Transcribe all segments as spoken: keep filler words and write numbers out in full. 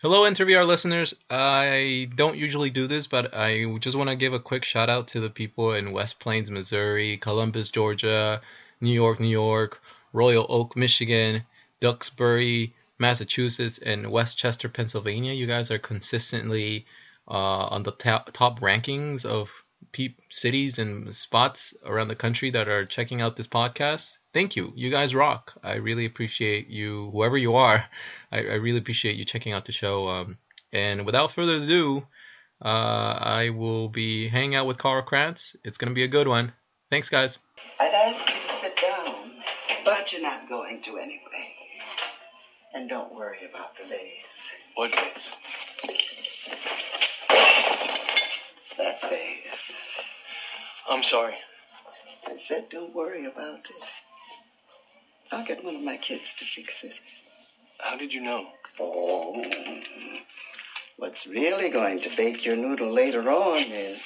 Hello, Enter V R listeners. I don't usually do this, but I just want to give a quick shout out to the people in West Plains, Missouri, Columbus, Georgia, New York, New York, Royal Oak, Michigan, Duxbury, Massachusetts, and Westchester, Pennsylvania. You guys are consistently uh, on the top, top rankings of peep cities and spots around the country that are checking out this podcast. Thank you. You guys rock. I really appreciate you, whoever you are. I, I really appreciate you checking out the show. Um, and without further ado, uh, I will be hanging out with Carl Krantz. It's going to be a good one. Thanks, guys. I'd ask you to sit down, but you're not going to anyway. And don't worry about the lace. What lace? That face. I'm sorry. I said don't worry about it. I'll get one of my kids to fix it. How did you know? Oh, what's really going to bake your noodle later on is,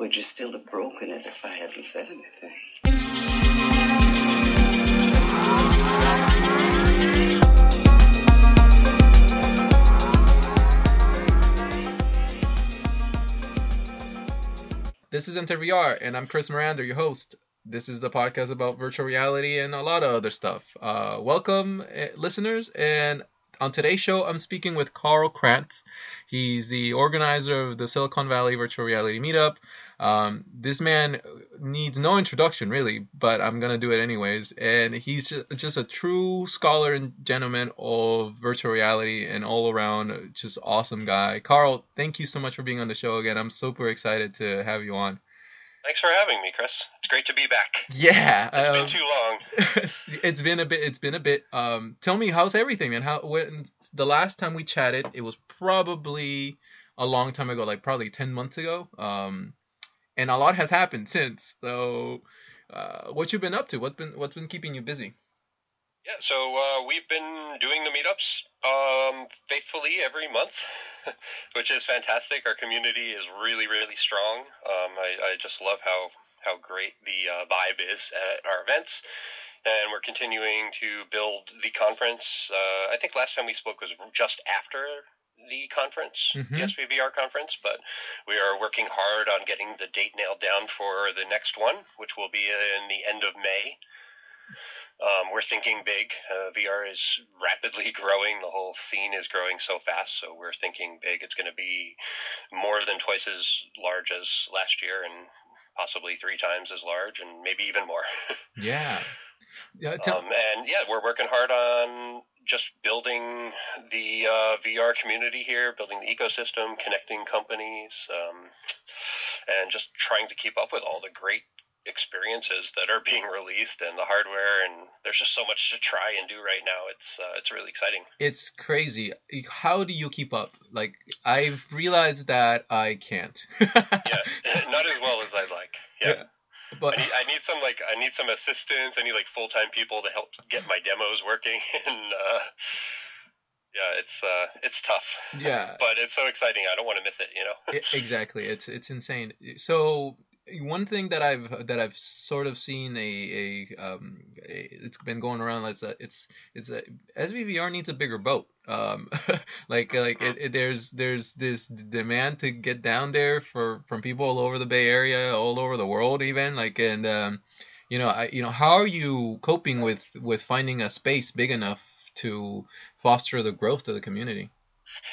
would you still have broken it if I hadn't said anything? This is Enter V R, and I'm Chris Miranda, your host. This is the podcast about virtual reality and a lot of other stuff. Uh, welcome, uh, listeners. And on today's show, I'm speaking with Carl Krantz. He's the organizer of the Silicon Valley Virtual Reality Meetup. Um, this man needs no introduction, really, but I'm going to do it anyways. And he's just a true scholar and gentleman of virtual reality and all around just awesome guy. Carl, thank you so much for being on the show again. I'm super excited to have you on. Thanks for having me, Chris. It's great to be back. Yeah, it's um, been too long. it's been a bit. It's been a bit. Um, tell me, how's everything, man? How when the last time we chatted, it was probably a long time ago, like probably ten months ago. Um, and a lot has happened since. So, uh, what you been up to? What been what's been keeping you busy? Yeah, so uh, we've been doing the meetups um, faithfully every month, which is fantastic. Our community is really, really strong. Um, I, I just love how, how great the uh, vibe is at our events, and we're continuing to build the conference. Uh, I think last time we spoke was just after the conference, mm-hmm. the S F V R conference, but we are working hard on getting the date nailed down for the next one, which will be in the end of May. Um, we're thinking big. Uh, V R is rapidly growing. The whole scene is growing so fast, so we're thinking big. It's going to be more than twice as large as last year and possibly three times as large and maybe even more. yeah. yeah tell- um, and, yeah, we're working hard on just building the uh, V R community here, building the ecosystem, connecting companies, um, and just trying to keep up with all the great experiences that are being released and the hardware, and there's just so much to try and do right now. It's uh, it's really exciting. It's crazy. How do you keep up? Like, I've realized that I can't. yeah, not as well as I'd like. Yeah. yeah but I need, I need some like I need some assistance. I need like full time people to help get my demos working, and uh, yeah, it's uh, it's tough. Yeah. But it's so exciting. I don't want to miss it. You know. it, exactly. It's it's insane. So. One thing that I've that I've sort of seen a, a um a, it's been going around like it's it's a S V V R needs a bigger boat um like like it, it, there's there's this demand to get down there for from people all over the Bay Area, all over the world even, like, and um you know I you know how are you coping with with finding a space big enough to foster the growth of the community?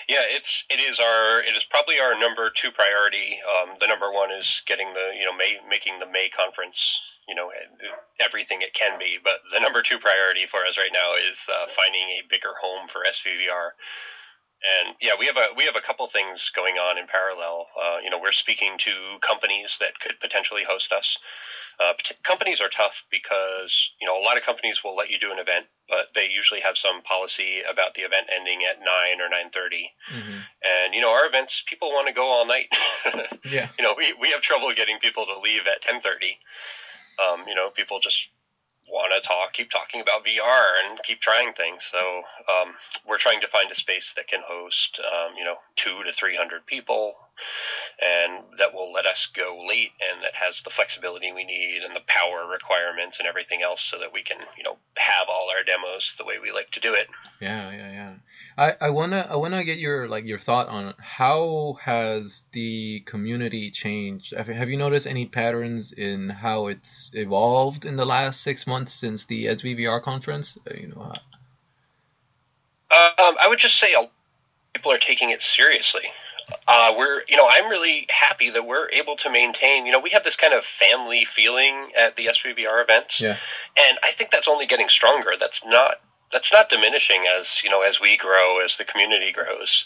Yeah, it's it is our it is probably our number two priority. Um, the number one is getting the you know May making the May conference you know everything it can be. But the number two priority for us right now is uh, finding a bigger home for S V V R. And yeah, we have a we have a couple things going on in parallel. Uh, you know, we're speaking to companies that could potentially host us. Uh, companies are tough because, you know, a lot of companies will let you do an event, but they usually have some policy about the event ending at nine or nine thirty. Mm-hmm. And, you know, our events, people want to go all night. yeah. You know, we, we have trouble getting people to leave at ten thirty. Um, you know, people just want to talk, keep talking about V R and keep trying things. So um, we're trying to find a space that can host, um, you know, two to three hundred people. and that will let us go late, and that has the flexibility we need and the power requirements and everything else so that we can, you know, have all our demos the way we like to do it. Yeah, yeah, yeah. I, I wanna I wanna get your like your thought on how has the community changed? Have you noticed any patterns in how it's evolved in the last six months since the E D S B V R conference? You know, uh, um, I would just say a lot of people are taking it seriously. Uh, we're, you know, I'm really happy that we're able to maintain, you know, we have this kind of family feeling at the S V V R events. Yeah. And I think that's only getting stronger. That's not, that's not diminishing as, you know, as we grow, as the community grows.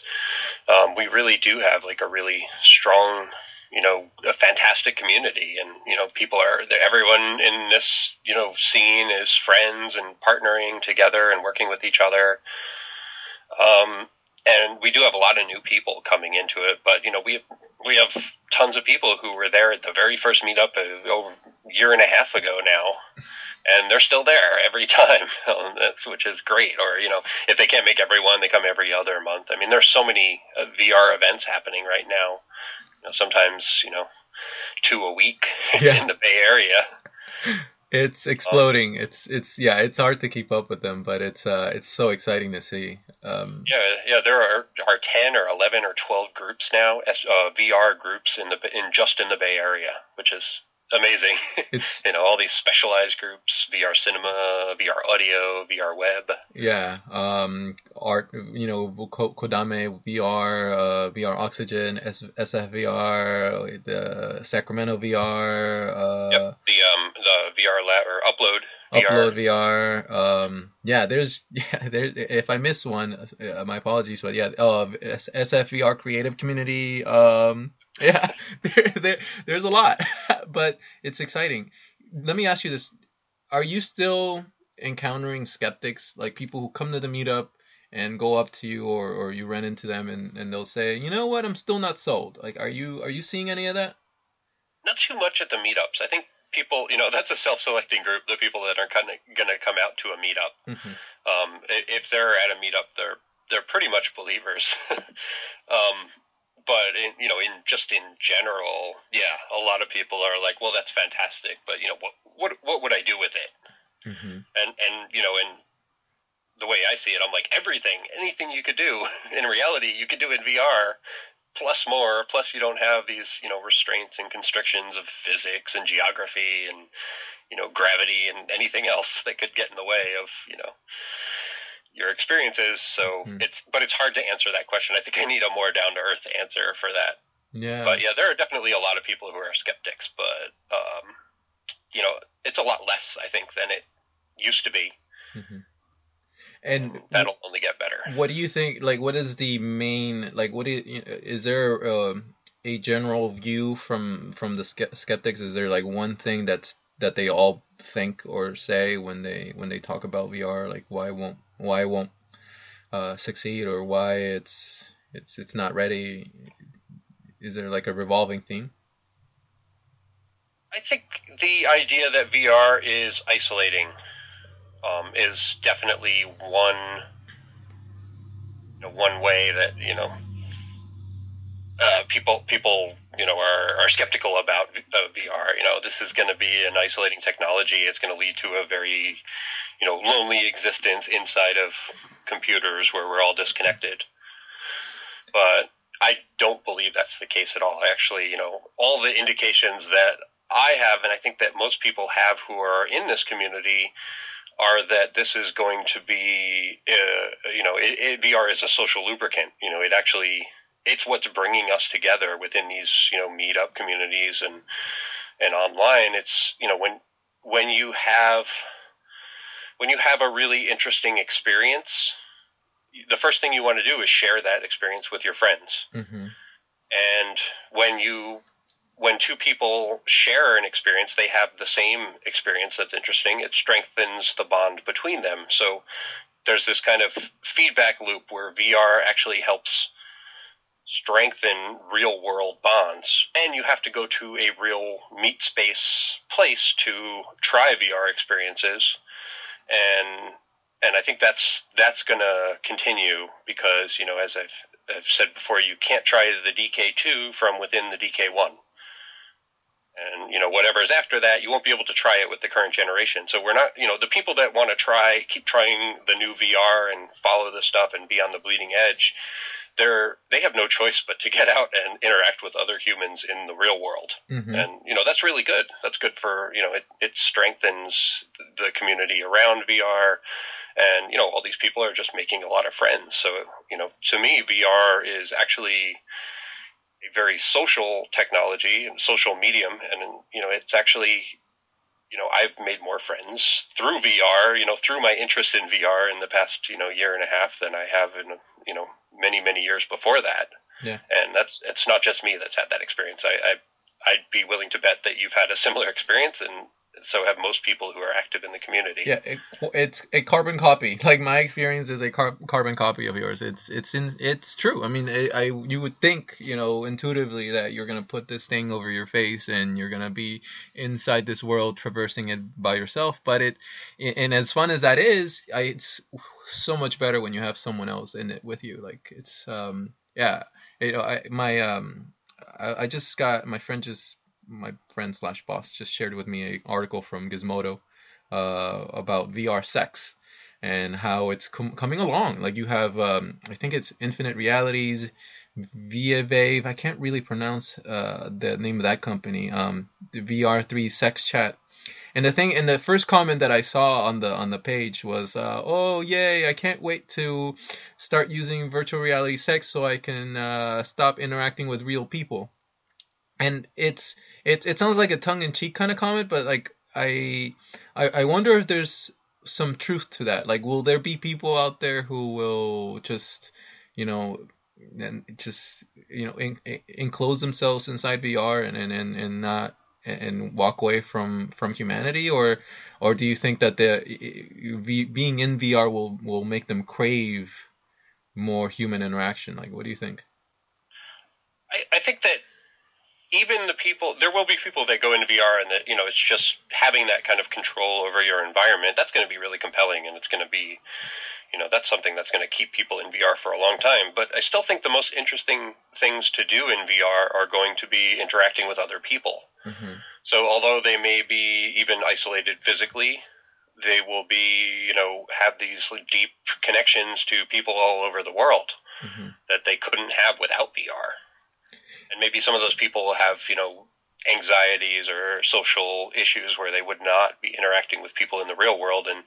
Um, we really do have like a really strong, you know, a fantastic community, and, you know, people are, everyone in this, you know, scene is friends and partnering together and working with each other. Um, And we do have a lot of new people coming into it, but, you know, we we have tons of people who were there at the very first meetup a, over a year and a half ago now, and they're still there every time, which is great. Or, you know, if they can't make every one, they come every other month. I mean, there's so many uh, V R events happening right now, you know, sometimes, you know, two a week yeah. in the Bay Area. It's exploding. Um, it's it's yeah. It's hard to keep up with them, but it's uh it's so exciting to see. Um, yeah, yeah. There are are ten or eleven or twelve groups now, uh, V R groups in the in just in the Bay Area, which is amazing. It's you know all these specialized groups: V R cinema, V R audio, V R web. Yeah. Um. Art. You know, Kodame V R, uh, V R Oxygen, S- S F V R, the Sacramento V R. Uh, yep. The um the V R ladder, upload. V R. Upload V R. Um. Yeah. There's. Yeah. There. If I miss one, uh, my apologies. But yeah. Uh. S F V R creative community. Um. Yeah, there, there, there's a lot, but it's exciting. Let me ask you this. Are you still encountering skeptics, like people who come to the meetup and go up to you or, or you run into them and, and they'll say, you know what, I'm still not sold. Like, are you are you seeing any of that? Not too much at the meetups. I think people, you know, that's a self-selecting group, the people that are kind of going to come out to a meetup. Mm-hmm. Um, if they're at a meetup, they're, they're pretty much believers. um But, in, you know, in just in general, yeah, a lot of people are like, well, that's fantastic, but, you know, what what, what would I do with it? Mm-hmm. And, and, you know, and the way I see it, I'm like, everything, anything you could do in reality, you could do in V R, plus more, plus you don't have these, you know, restraints and constrictions of physics and geography and, you know, gravity and anything else that could get in the way of, you know, your experiences. So mm-hmm. it's, but it's hard to answer that question. I think I need a more down to earth answer for that. Yeah. But yeah, there are definitely a lot of people who are skeptics, but, um, you know, it's a lot less, I think, than it used to be. Mm-hmm. And, and that'll only get better. What do you think? Like, what is the main, like, what do you, is there uh, a general view from, from the skeptics? Is there like one thing that's, that they all think or say when they, when they talk about V R, like why won't, why it won't uh, succeed, or why it's it's it's not ready? Is there like a revolving theme? I think the idea that V R is isolating um, is definitely one you know, one way that you know uh, people people you know are, are skeptical about uh, V R. You know, this is going to be an isolating technology. It's going to lead to a very you know, lonely existence inside of computers where we're all disconnected. But I don't believe that's the case at all. Actually, you know, all the indications that I have, and I think that most people have who are in this community, are that this is going to be, uh, you know, it, it, V R is a social lubricant. You know, it actually, it's what's bringing us together within these, you know, meetup communities and, and online. It's, you know, when, when you have... When you have a really interesting experience, the first thing you want to do is share that experience with your friends. Mm-hmm. And when you, when two people share an experience, they have the same experience that's interesting. It strengthens the bond between them. So there's this kind of feedback loop where V R actually helps strengthen real world bonds, and you have to go to a real meet space place to try V R experiences. And And I think that's that's going to continue because, you know, as I've, I've said before, you can't try the D K two from within the D K one. And, you know, whatever is after that, you won't be able to try it with the current generation. So we're not, you know, the people that want to try, keep trying the new V R and follow this stuff and be on the bleeding edge, they're, they have no choice but to get out and interact with other humans in the real world. Mm-hmm. And, you know, that's really good. That's good for, you know, it, it strengthens the community around V R. And, you know, all these people are just making a lot of friends. So, you know, to me, V R is actually a very social technology and social medium. And, you know, it's actually, you know, I've made more friends through V R, you know, through my interest in V R in the past, you know, year and a half than I have in, you know, many, many years before that. Yeah. And that's, it's not just me that's had that experience. I, I, I'd be willing to bet that you've had a similar experience, and so have most people who are active in the community. Yeah, it, it's a carbon copy. Like, my experience is a car- carbon copy of yours. It's it's in, it's true. I mean, I, I you would think, you know, intuitively that you're gonna put this thing over your face and you're gonna be inside this world, traversing it by yourself. But it, and as fun as that is, I, it's so much better when you have someone else in it with you. Like, it's um yeah, you know, I my um I, I just got my friend just. my friend slash boss just shared with me an article from Gizmodo uh, about V R sex and how it's com- coming along. Like, you have, um, I think it's Infinite Realities, ViaVave. I can't really pronounce uh, the name of that company. Um, the V R three sex chat. And the thing, and the first comment that I saw on the on the page was, uh, "Oh yay! I can't wait to start using virtual reality sex so I can uh, stop interacting with real people." And it's it it sounds like a tongue-in-cheek kind of comment, but like I, I I wonder if there's some truth to that. Like, will there be people out there who will just, you know, and just you know in, in, enclose themselves inside V R and, and, and, and not and walk away from, from humanity, or or do you think that the being in V R will, will make them crave more human interaction? Like, what do you think? I, I think that. Even the people, there will be people that go into V R and that, you know, it's just having that kind of control over your environment. That's going to be really compelling, and it's going to be, you know, that's something that's going to keep people in V R for a long time. But I still think the most interesting things to do in V R are going to be interacting with other people. Mm-hmm. So although they may be even isolated physically, they will be, you know, have these deep connections to people all over the world mm-hmm. that they couldn't have without V R. And maybe some of those people have, you know, anxieties or social issues where they would not be interacting with people in the real world. And,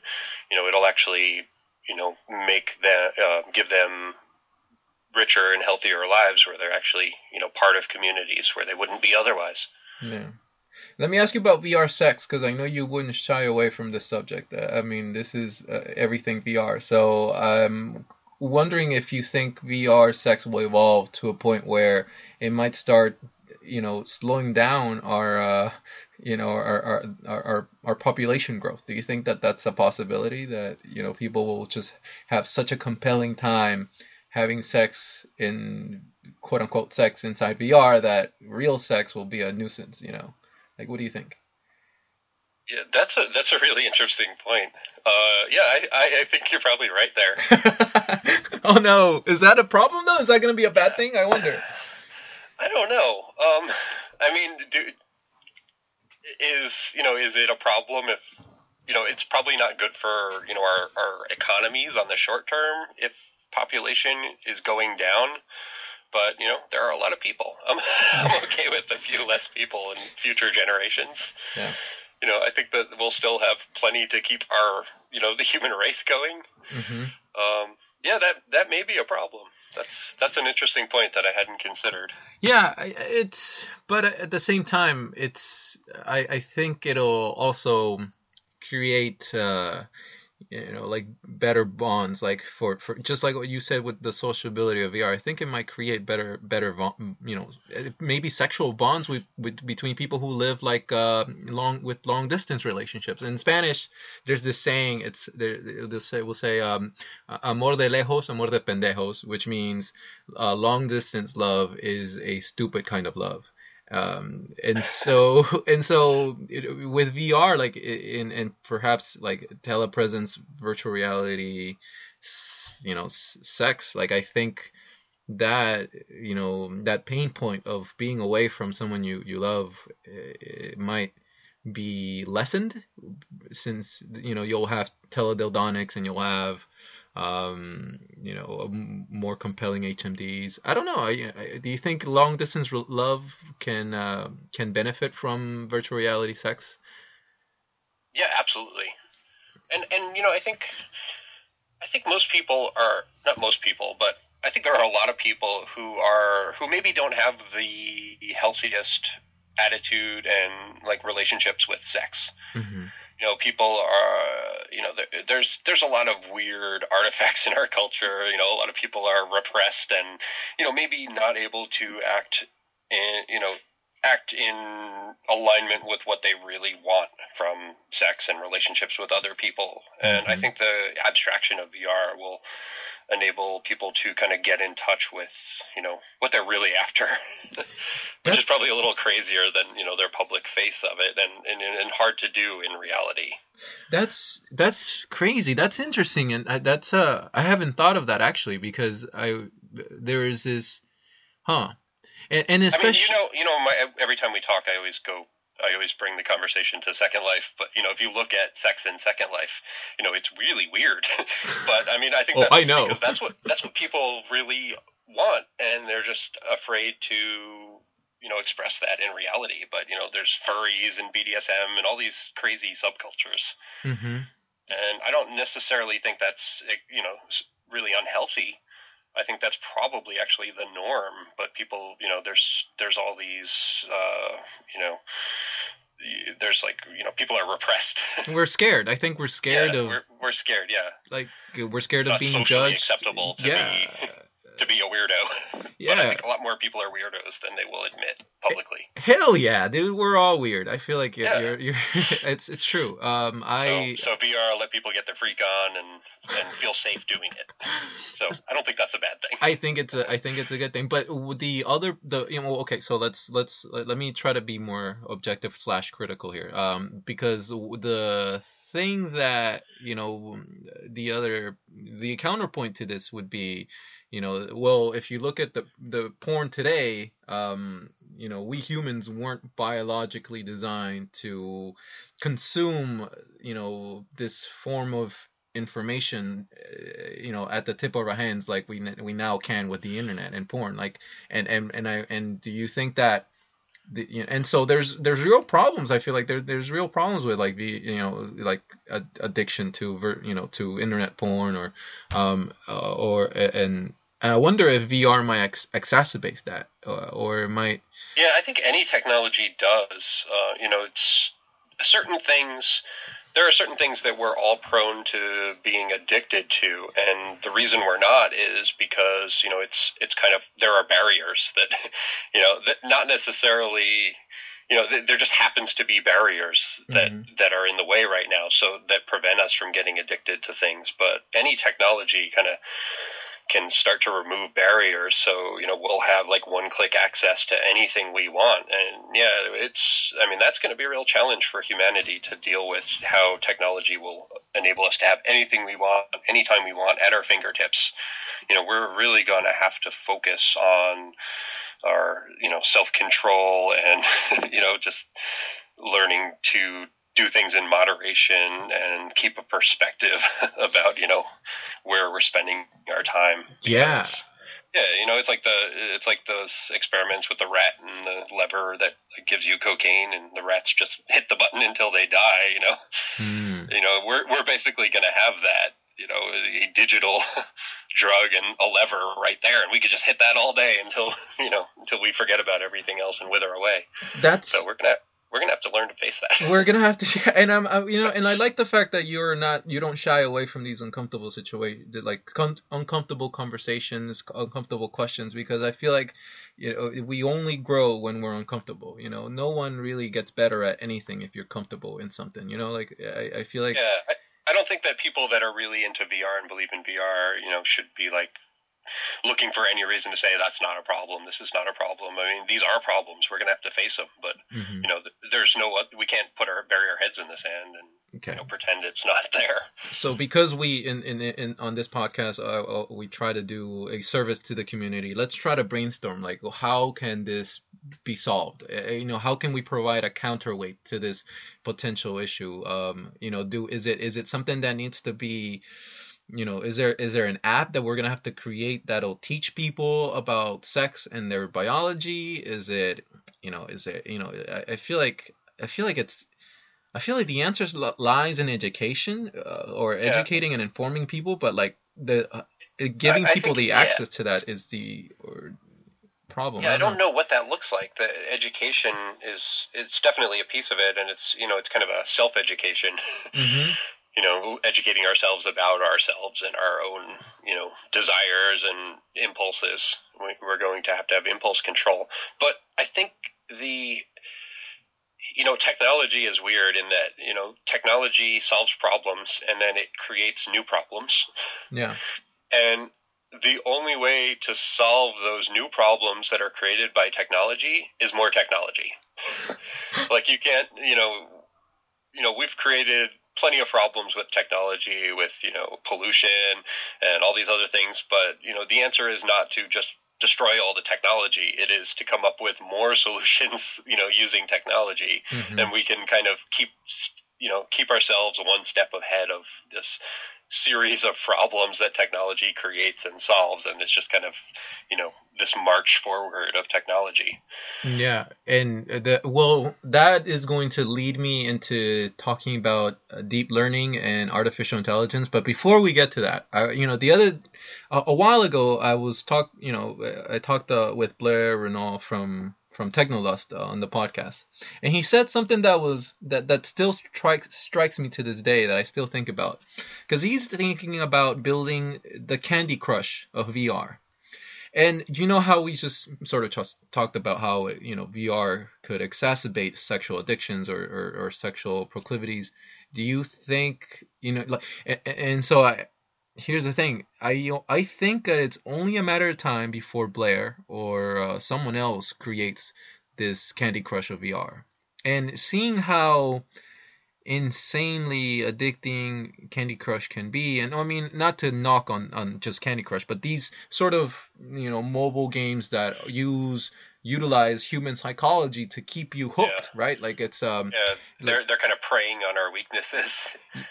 you know, it'll actually, you know, make them, uh, give them richer and healthier lives where they're actually, you know, part of communities where they wouldn't be otherwise. Yeah. Let me ask you about V R sex, because I know you wouldn't shy away from this subject. Uh, I mean, this is uh, everything V R. So I'm wondering if you think V R sex will evolve to a point where it might start, you know, slowing down our, uh, you know, our, our our our population growth. Do you think that that's a possibility, that, you know, people will just have such a compelling time having sex in quote unquote sex inside V R that real sex will be a nuisance? You know, like, what do you think? Yeah, that's a that's a really interesting point. Uh, yeah, I, I, I think you're probably right there. Oh no, is that a problem though? Is that going to be a bad yeah. thing? I wonder. I don't know. Um, I mean, do, is, you know, is it a problem if, you know, it's probably not good for, you know, our, our economies on the short term if population is going down, but, you know, there are a lot of people. I'm, I'm okay with a few less people in future generations. Yeah. You know, I think that we'll still have plenty to keep our, you know, the human race going. Mm-hmm. Um, yeah, that, that may be a problem. That's that's an interesting point that I hadn't considered. Yeah, it's but at the same time, it's I, I think it'll also create uh, you know like better bonds, like for, for just like what you said with the sociability of V R. I think it might create better better you know maybe sexual bonds with, with between people who live like uh, long with long distance relationships. In Spanish, there's this saying. It's they'll say we'll say um, amor de lejos, amor de pendejos, which means uh, long distance love is a stupid kind of love. Um, and so, and so it, with V R, like in, and perhaps like telepresence, virtual reality, you know, sex, like I think that, you know, that pain point of being away from someone you, you love, it might be lessened since, you know, you'll have teledildonics and you'll have, um, you know, more compelling H M Ds. I don't know. I, I, do you think long distance love can, uh, can benefit from virtual reality sex? Yeah, absolutely. And, and, you know, I think, I think most people are not most people, but I think there are a lot of people who are, who maybe don't have the healthiest attitude and like relationships with sex. Mm-hmm. You know, people are, you know, there, there's there's a lot of weird artifacts in our culture. You know, a lot of people are repressed and, you know, maybe not able to act in, you know, act in alignment with what they really want from sex and relationships with other people. Mm-hmm. And I think the abstraction of V R will enable people to kind of get in touch with, you know, what they're really after, which is probably a little crazier than, you know, their public face of it and, and, and hard to do in reality. That's, that's crazy. That's interesting. And that's, uh, I haven't thought of that actually, because I, there is this, huh. And, and especially, I mean, you know, you know, my, every time we talk, I always go, I always bring the conversation to Second Life, but, you know, if you look at sex in Second Life, you know, it's really weird. But, I mean, I think well, that's, I know. Because that's what that's what people really want, and they're just afraid to, you know, express that in reality. But, you know, there's furries and B D S M and all these crazy subcultures. Mm-hmm. And I don't necessarily think that's, you know, really unhealthy. I think that's probably actually the norm, but people, you know, there's, there's all these, uh, you know, there's like, you know, people are repressed. We're scared. I think we're scared yeah, of, we're, we're scared. Yeah. Like we're scared it's of being judged. Acceptable to yeah. be, to be a weirdo. Yeah. But I think a lot more people are weirdos than they will admit publicly. Hell yeah, dude. We're all weird. I feel like you're, yeah. you're, you're it's, it's true. Um, I, so, so V R, let people get their freak on and, and feel safe doing it. So I don't think that's a bad thing. I think it's a, I think it's a good thing, but the other, the, you know, okay, so let's, let's, let me try to be more objective slash critical here. Um, because the thing that, you know, the other, the counterpoint to this would be, you know, well, if you look at the, the porn today, um, you know, we humans weren't biologically designed to consume, you know, this form of information, uh, you know, at the tip of our hands, like we we now can with the internet and porn. Like, and and and I and do you think that? The, you know, and so there's there's real problems. I feel like there there's real problems with like the, you know, like a, addiction to ver, you know to internet porn or um uh, or and. And I wonder if V R might ex- exacerbates that, or, or might. Yeah, I think any technology does. Uh, you know, it's certain things. There are certain things that we're all prone to being addicted to, and the reason we're not is because, you know, it's it's kind of there are barriers that, you know, that not necessarily. You know, there just happens to be barriers that, mm-hmm. that are in the way right now, so that prevent us from getting addicted to things. But any technology kind of can start to remove barriers. So, you know, we'll have like one click access to anything we want. And yeah, it's, I mean, that's going to be a real challenge for humanity to deal with how technology will enable us to have anything we want, anytime we want at our fingertips. You know, we're really going to have to focus on our, you know, self-control and, you know, just learning to do things in moderation and keep a perspective about, you know, where we're spending our time. Because, yeah. Yeah. You know, it's like the, it's like those experiments with the rat and the lever that gives you cocaine and the rats just hit the button until they die, you know, mm. you know, we're, we're basically going to have that. You know, a digital drug and a lever right there, and we could just hit that all day until, you know, until we forget about everything else and wither away. That's so we're gonna we're gonna have to learn to face that. We're gonna have to, and I'm, I'm you know, and I like the fact that you're not, you don't shy away from these uncomfortable situations, like com- uncomfortable conversations, uncomfortable questions, because I feel like, you know, we only grow when we're uncomfortable. You know, no one really gets better at anything if you're comfortable in something. You know, like I, I feel like. Yeah. I- I don't think that people that are really into V R and believe in V R, you know, should be like looking for any reason to say that's not a problem, this is not a problem. I mean, these are problems. We're going to have to face them. But, mm-hmm. you know, there's no – we can't put our bury our heads in the sand and okay. you know, pretend it's not there. So because we in, – in, in, on this podcast, uh, we try to do a service to the community, let's try to brainstorm, like, well, how can this be solved? Uh, you know, how can we provide a counterweight to this potential issue? Um, you know, do is it is it something that needs to be – you know, is there is there an app that we're going to have to create that'll teach people about sex and their biology? Is it, you know, is it, you know, I, I feel like, I feel like it's, I feel like the answer lies in education uh, or yeah. educating and informing people. But like the uh, giving I, I people think, the yeah. access to that is the or problem. Yeah, I don't, I don't know. know what that looks like. The education is, it's definitely a piece of it. And it's, you know, it's kind of a self-education. Mm-hmm. You know, educating ourselves about ourselves and our own, you know, desires and impulses. We're going to have to have impulse control. But I think the, you know, technology is weird in that, you know, technology solves problems and then it creates new problems. Yeah. And the only way to solve those new problems that are created by technology is more technology. Like you can't, you know, you know, we've created plenty of problems with technology, with, you know, pollution and all these other things. But, you know, the answer is not to just destroy all the technology. It is to come up with more solutions, you know, using technology. Mm-hmm. And we can kind of keep, you know, keep ourselves one step ahead of this series of problems that technology creates and solves. And it's just kind of, you know, this march forward of technology. Yeah. And the, well, that is going to lead me into talking about deep learning and artificial intelligence. But before we get to that, I, you know, the other, a, a while ago, I was talk, you know, I talked uh, with Blair Renault from, from Technolust uh, on the podcast. And he said something that was that, that still strikes strikes me to this day, that I still think about. Because he's thinking about building the Candy Crush of V R. And you know how we just sort of just talked about how, you know, V R could exacerbate sexual addictions or, or, or sexual proclivities. Do you think, you know, like, and, and so I, here's the thing. I you know, I think that it's only a matter of time before Blair or uh, someone else creates this Candy Crush of V R. And seeing how insanely addicting Candy Crush can be, and I mean, not to knock on, on just Candy Crush, but these sort of, you know, mobile games that use utilize human psychology to keep you hooked, yeah. right? Like it's um yeah. they're like, they're kind of preying on our weaknesses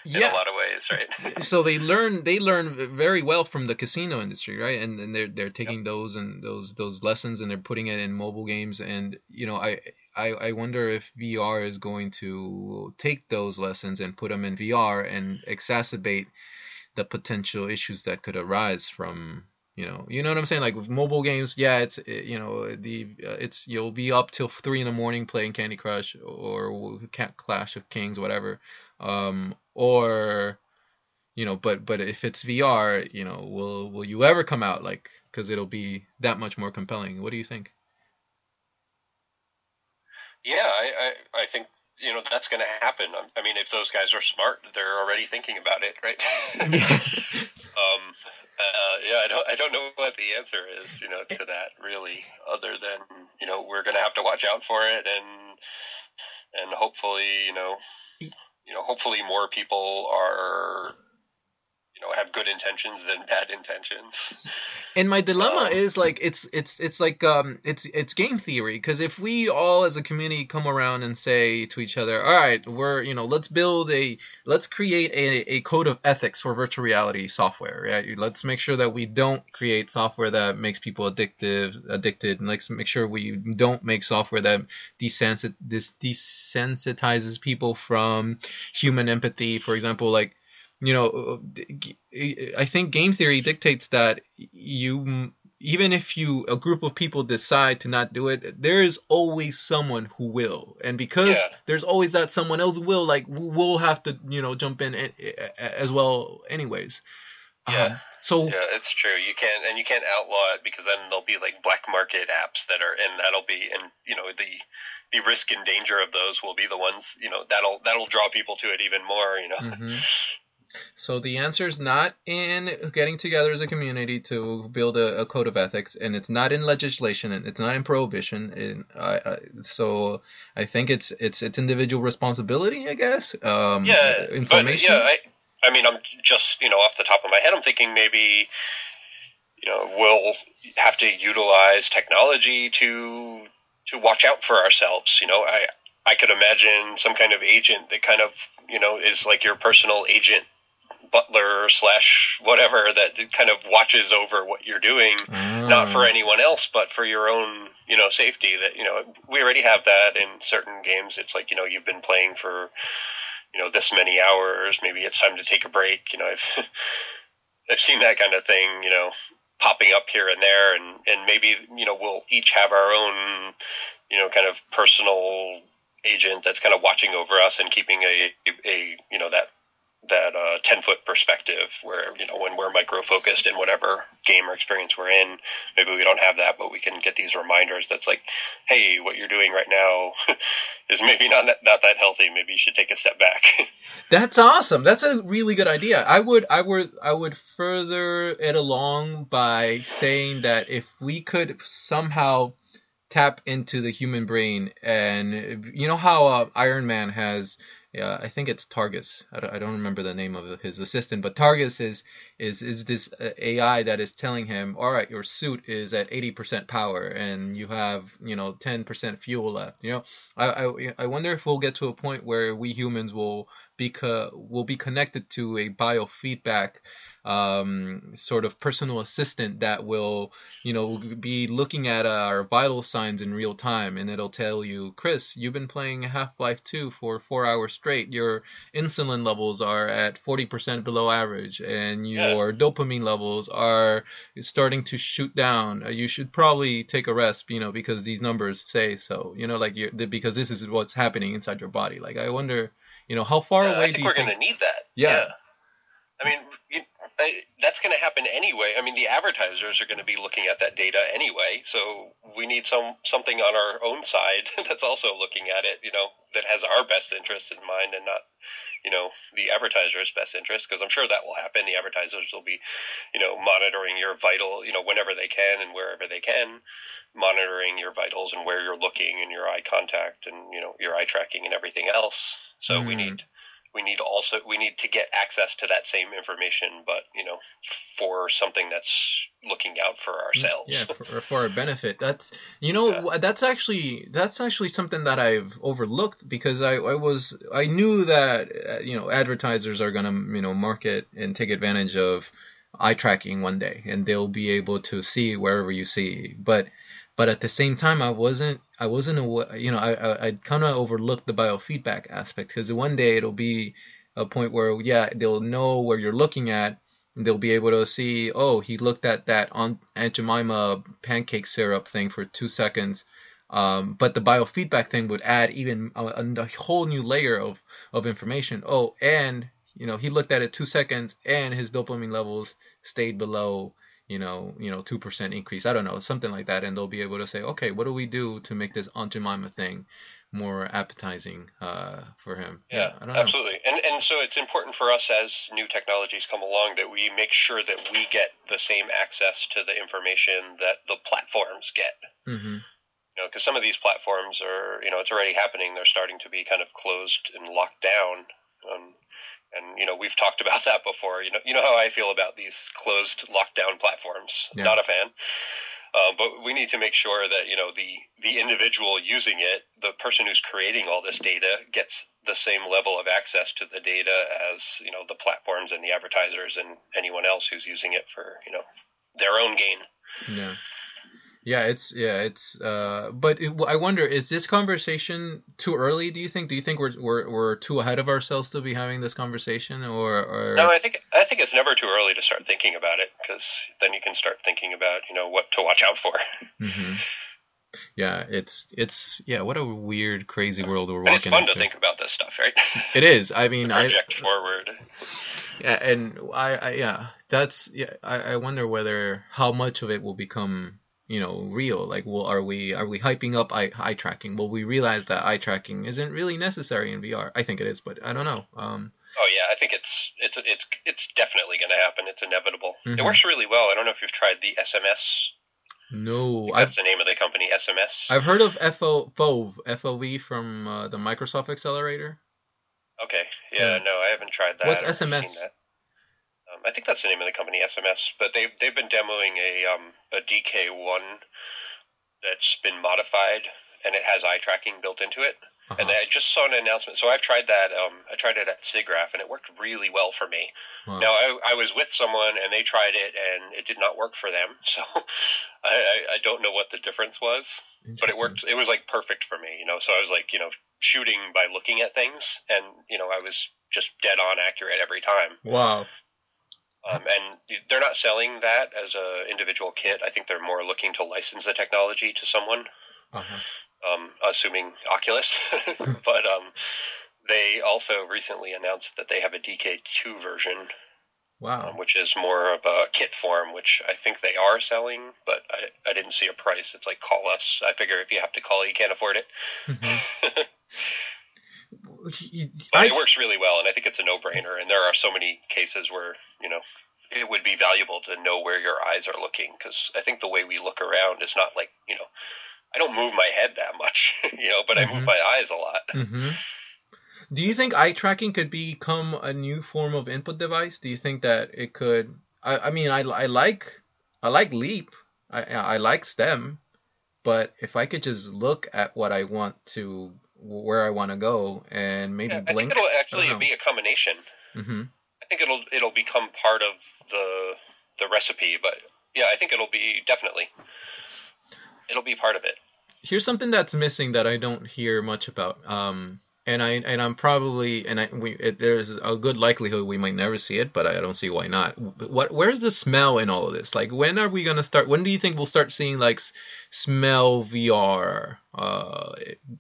in yeah. a lot of ways, right? So they learn they learn very well from the casino industry, right? And and they're they're taking yep. those and those those lessons and they're putting it in mobile games. And you know, I, I I wonder if V R is going to take those lessons and put them in V R and exacerbate the potential issues that could arise from You know, you know what I'm saying? Like with mobile games, yeah, it's it, you know the uh, it's you'll be up till three in the morning playing Candy Crush or Clash of Kings, whatever. Um, or you know, but but if it's V R, you know, will will you ever come out? Like, because it'll be that much more compelling. What do you think? Yeah, I I, I think. You know, that's going to happen. I mean, if those guys are smart, they're already thinking about it, right? um, uh, yeah, I don't, I don't know what the answer is, you know, to that really, other than, you know, we're going to have to watch out for it, and and hopefully, you know, you know, hopefully more people are, you know, have good intentions than bad intentions. And my dilemma um, is like it's it's it's like um it's it's game theory, because if we all as a community come around and say to each other, all right, we're you know let's build a let's create a, a code of ethics for virtual reality software, right? Let's make sure that we don't create software that makes people addictive addicted, and let's make sure we don't make software that desensit this desensitizes people from human empathy, for example, like. You know, I think game theory dictates that you, even if you a group of people decide to not do it, there is always someone who will, and because yeah. there's always that someone else will, like we'll have to, you know, jump in as well, anyways. Yeah. Um, so yeah, it's true. You can't and you can't outlaw it, because then there'll be like black market apps that are, and that'll be, and you know the. the risk and danger of those will be the ones, you know, that'll that'll draw people to it even more, you know. Mm-hmm. So the answer is not in getting together as a community to build a, a code of ethics, and it's not in legislation, and it's not in prohibition. And I, I, so I think it's it's it's individual responsibility, I guess. Um, yeah, information. But yeah, I, I mean, I'm just, you know, off the top of my head, I'm thinking maybe, you know, we'll have to utilize technology to to watch out for ourselves. You know, I I could imagine some kind of agent that kind of, you know, is like your personal agent. Butler slash whatever that kind of watches over what you're doing, mm. not for anyone else, but for your own, you know, safety. That, you know, we already have that in certain games. It's like, you know, you've been playing for, you know, this many hours. Maybe it's time to take a break. You know, I've I've seen that kind of thing, you know, popping up here and there, and and maybe, you know, we'll each have our own, you know, kind of personal agent that's kind of watching over us and keeping a a, a you know that. that uh, ten-foot perspective where, you know, when we're micro-focused in whatever game or experience we're in, maybe we don't have that, but we can get these reminders that's like, hey, what you're doing right now is maybe not, not that healthy. Maybe you should take a step back. That's awesome. That's a really good idea. I would, I would, I would further it along by saying that if we could somehow tap into the human brain, and you know how uh, Iron Man has... Yeah, I think it's Targus. I don't, I don't remember the name of his assistant, but Targus is is is this A I that is telling him, all right, your suit is at eighty percent power and you have, you know, ten percent fuel left. You know, I, I I wonder if we'll get to a point where we humans will be co- will be connected to a biofeedback um sort of personal assistant that will, you know, be looking at our vital signs in real time, and it'll tell you, Chris, you've been playing Half-Life two for four hours straight, your insulin levels are at forty percent below average, and your yeah. dopamine levels are starting to shoot down, you should probably take a rest, you know, because these numbers say so, you know, like, you're, because this is what's happening inside your body. Like, I wonder, you know, how far yeah, away I think do you we're think we're gonna need that? yeah, yeah. I mean, you, I, that's going to happen anyway. I mean, the advertisers are going to be looking at that data anyway, so we need some something on our own side that's also looking at it, you know, that has our best interests in mind and not, you know, the advertiser's best interest, because I'm sure that will happen. The advertisers will be, you know, monitoring your vital, you know, whenever they can and wherever they can, monitoring your vitals and where you're looking and your eye contact and, you know, your eye tracking and everything else. So mm-hmm. we need... We need also we need to get access to that same information, but, you know, for something that's looking out for ourselves. Yeah, for, for our benefit. That's, you know, yeah. that's actually that's actually something that I've overlooked, because I, I was I knew that, you know, advertisers are going to, you know, market and take advantage of eye tracking one day, and they'll be able to see wherever you see. But But at the same time, I wasn't, I wasn't, a, you know, I, I, I kind of overlooked the biofeedback aspect, because one day it'll be a point where, yeah, they'll know where you're looking at. They'll be able to see, oh, he looked at that Aunt Jemima pancake syrup thing for two seconds. Um, but the biofeedback thing would add even a, a whole new layer of, of information. Oh, and, you know, he looked at it two seconds and his dopamine levels stayed below you know, you know, two percent increase, I don't know, something like that. And they'll be able to say, okay, what do we do to make this Aunt Jemima thing more appetizing uh, for him? Yeah, yeah I don't absolutely. Know. And and so it's important for us as new technologies come along that we make sure that we get the same access to the information that the platforms get. Mm-hmm. You know, because some of these platforms are, you know, it's already happening. They're starting to be kind of closed and locked down. Um, And, you know, we've talked about that before. You know, you know how I feel about these closed lockdown platforms. Yeah. Not a fan. Uh, but we need to make sure that, you know, the, the individual using it, the person who's creating all this data, gets the same level of access to the data as, you know, the platforms and the advertisers and anyone else who's using it for, you know, their own gain. Yeah. Yeah, it's yeah, it's. Uh, but it, I wonder, is this conversation too early? Do you think? Do you think we're we're we're too ahead of ourselves to be having this conversation, or, or... No, I think I think it's never too early to start thinking about it, because then you can start thinking about, you know, what to watch out for. Mm-hmm. Yeah, it's it's yeah. What a weird, crazy world we're walking into. It's fun into. to think about this stuff, right? It is. I mean, project I project forward. Yeah, and I, I yeah, that's yeah. I, I wonder whether how much of it will become you know, real. Like, well, are we are we hyping up eye, eye tracking? Well, we realize that eye tracking isn't really necessary in V R. I think it is, but I don't know. Um, oh yeah, I think it's it's it's it's definitely going to happen. It's inevitable. Mm-hmm. It works really well. I don't know if you've tried the S M S. No, that's I've, the name of the company, S M S. I've heard of F O V, F O V from uh, the Microsoft Accelerator. Okay, yeah, yeah, no, I haven't tried that. What's S M S? That. Um, I think that's the name of the company, S M S. But they've they've been demoing a um a D K one that's been modified and it has eye tracking built into it. Uh-huh. And I just saw an announcement. So I've tried that. Um, I tried it at SIGGRAPH, and it worked really well for me. Wow. Now, I, I was with someone, and they tried it, and it did not work for them. So I, I don't know what the difference was, but it worked. It was, like, perfect for me, you know. So I was, like, you know, shooting by looking at things, and, you know, I was just dead-on accurate every time. Wow. Um, and they're not selling that as a individual kit. I think they're more looking to license the technology to someone. Uh-huh. Um, assuming Oculus, but um, they also recently announced that they have a D K two version. Wow. Um, which is more of a kit form, which I think they are selling, but I, I didn't see a price. It's like, call us. I figure if you have to call it, you can't afford it. But it works really well, and I think it's a no-brainer, and there are so many cases where, you know, it would be valuable to know where your eyes are looking, because I think the way we look around is not like, you know, I don't move my head that much, you know, but mm-hmm. I move my eyes a lot. Mm-hmm. Do you think eye tracking could become a new form of input device? Do you think that it could? I, I mean, I, I like I like Leap. I, I like STEM. But if I could just look at what I want to, where I want to go, and maybe yeah, blink. I think it'll actually be a combination. Mm-hmm. I think it'll it'll become part of the the recipe. But yeah, I think it'll be definitely. It'll be part of it. Here's something that's missing that I don't hear much about, um, and I and I'm probably and I we it, there's a good likelihood we might never see it, but I don't see why not. What where's the smell in all of this? Like, when are we gonna start? When do you think we'll start seeing like smell V R uh,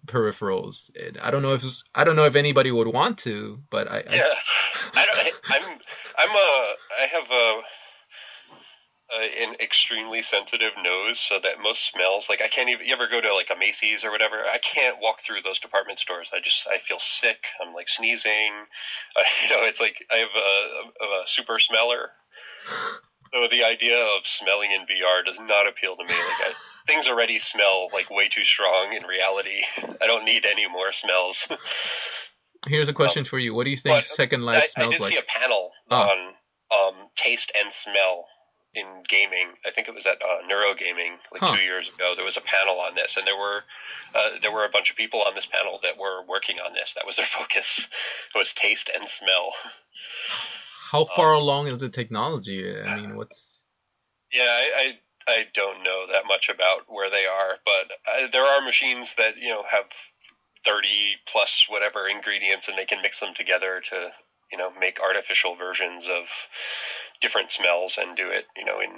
peripherals? I don't know if I don't know if anybody would want to, but I yeah, I, I don't, I'm I'm a I have a. Uh, an extremely sensitive nose, so that most smells, like, I can't even, you ever go to like a Macy's or whatever, I can't walk through those department stores. I just, I feel sick. I'm like sneezing. Uh, you know, it's like I have a, a, a super smeller. So the idea of smelling in V R does not appeal to me. Like, I, things already smell like way too strong in reality. I don't need any more smells. Here's a question um, for you. What do you think but, Second Life I, smells like? I did like? see a panel oh. on um, taste and smell in gaming. I think it was at uh, Neurogaming like huh. two years ago. There was a panel on this, and there were uh, there were a bunch of people on this panel that were working on this. That was their focus. It was taste and smell. How far um, along is the technology? I mean, what's? Yeah, I, I I don't know that much about where they are, but I, there are machines that, you know, have thirty plus whatever ingredients, and they can mix them together to, you know, make artificial versions of different smells and do it, you know, in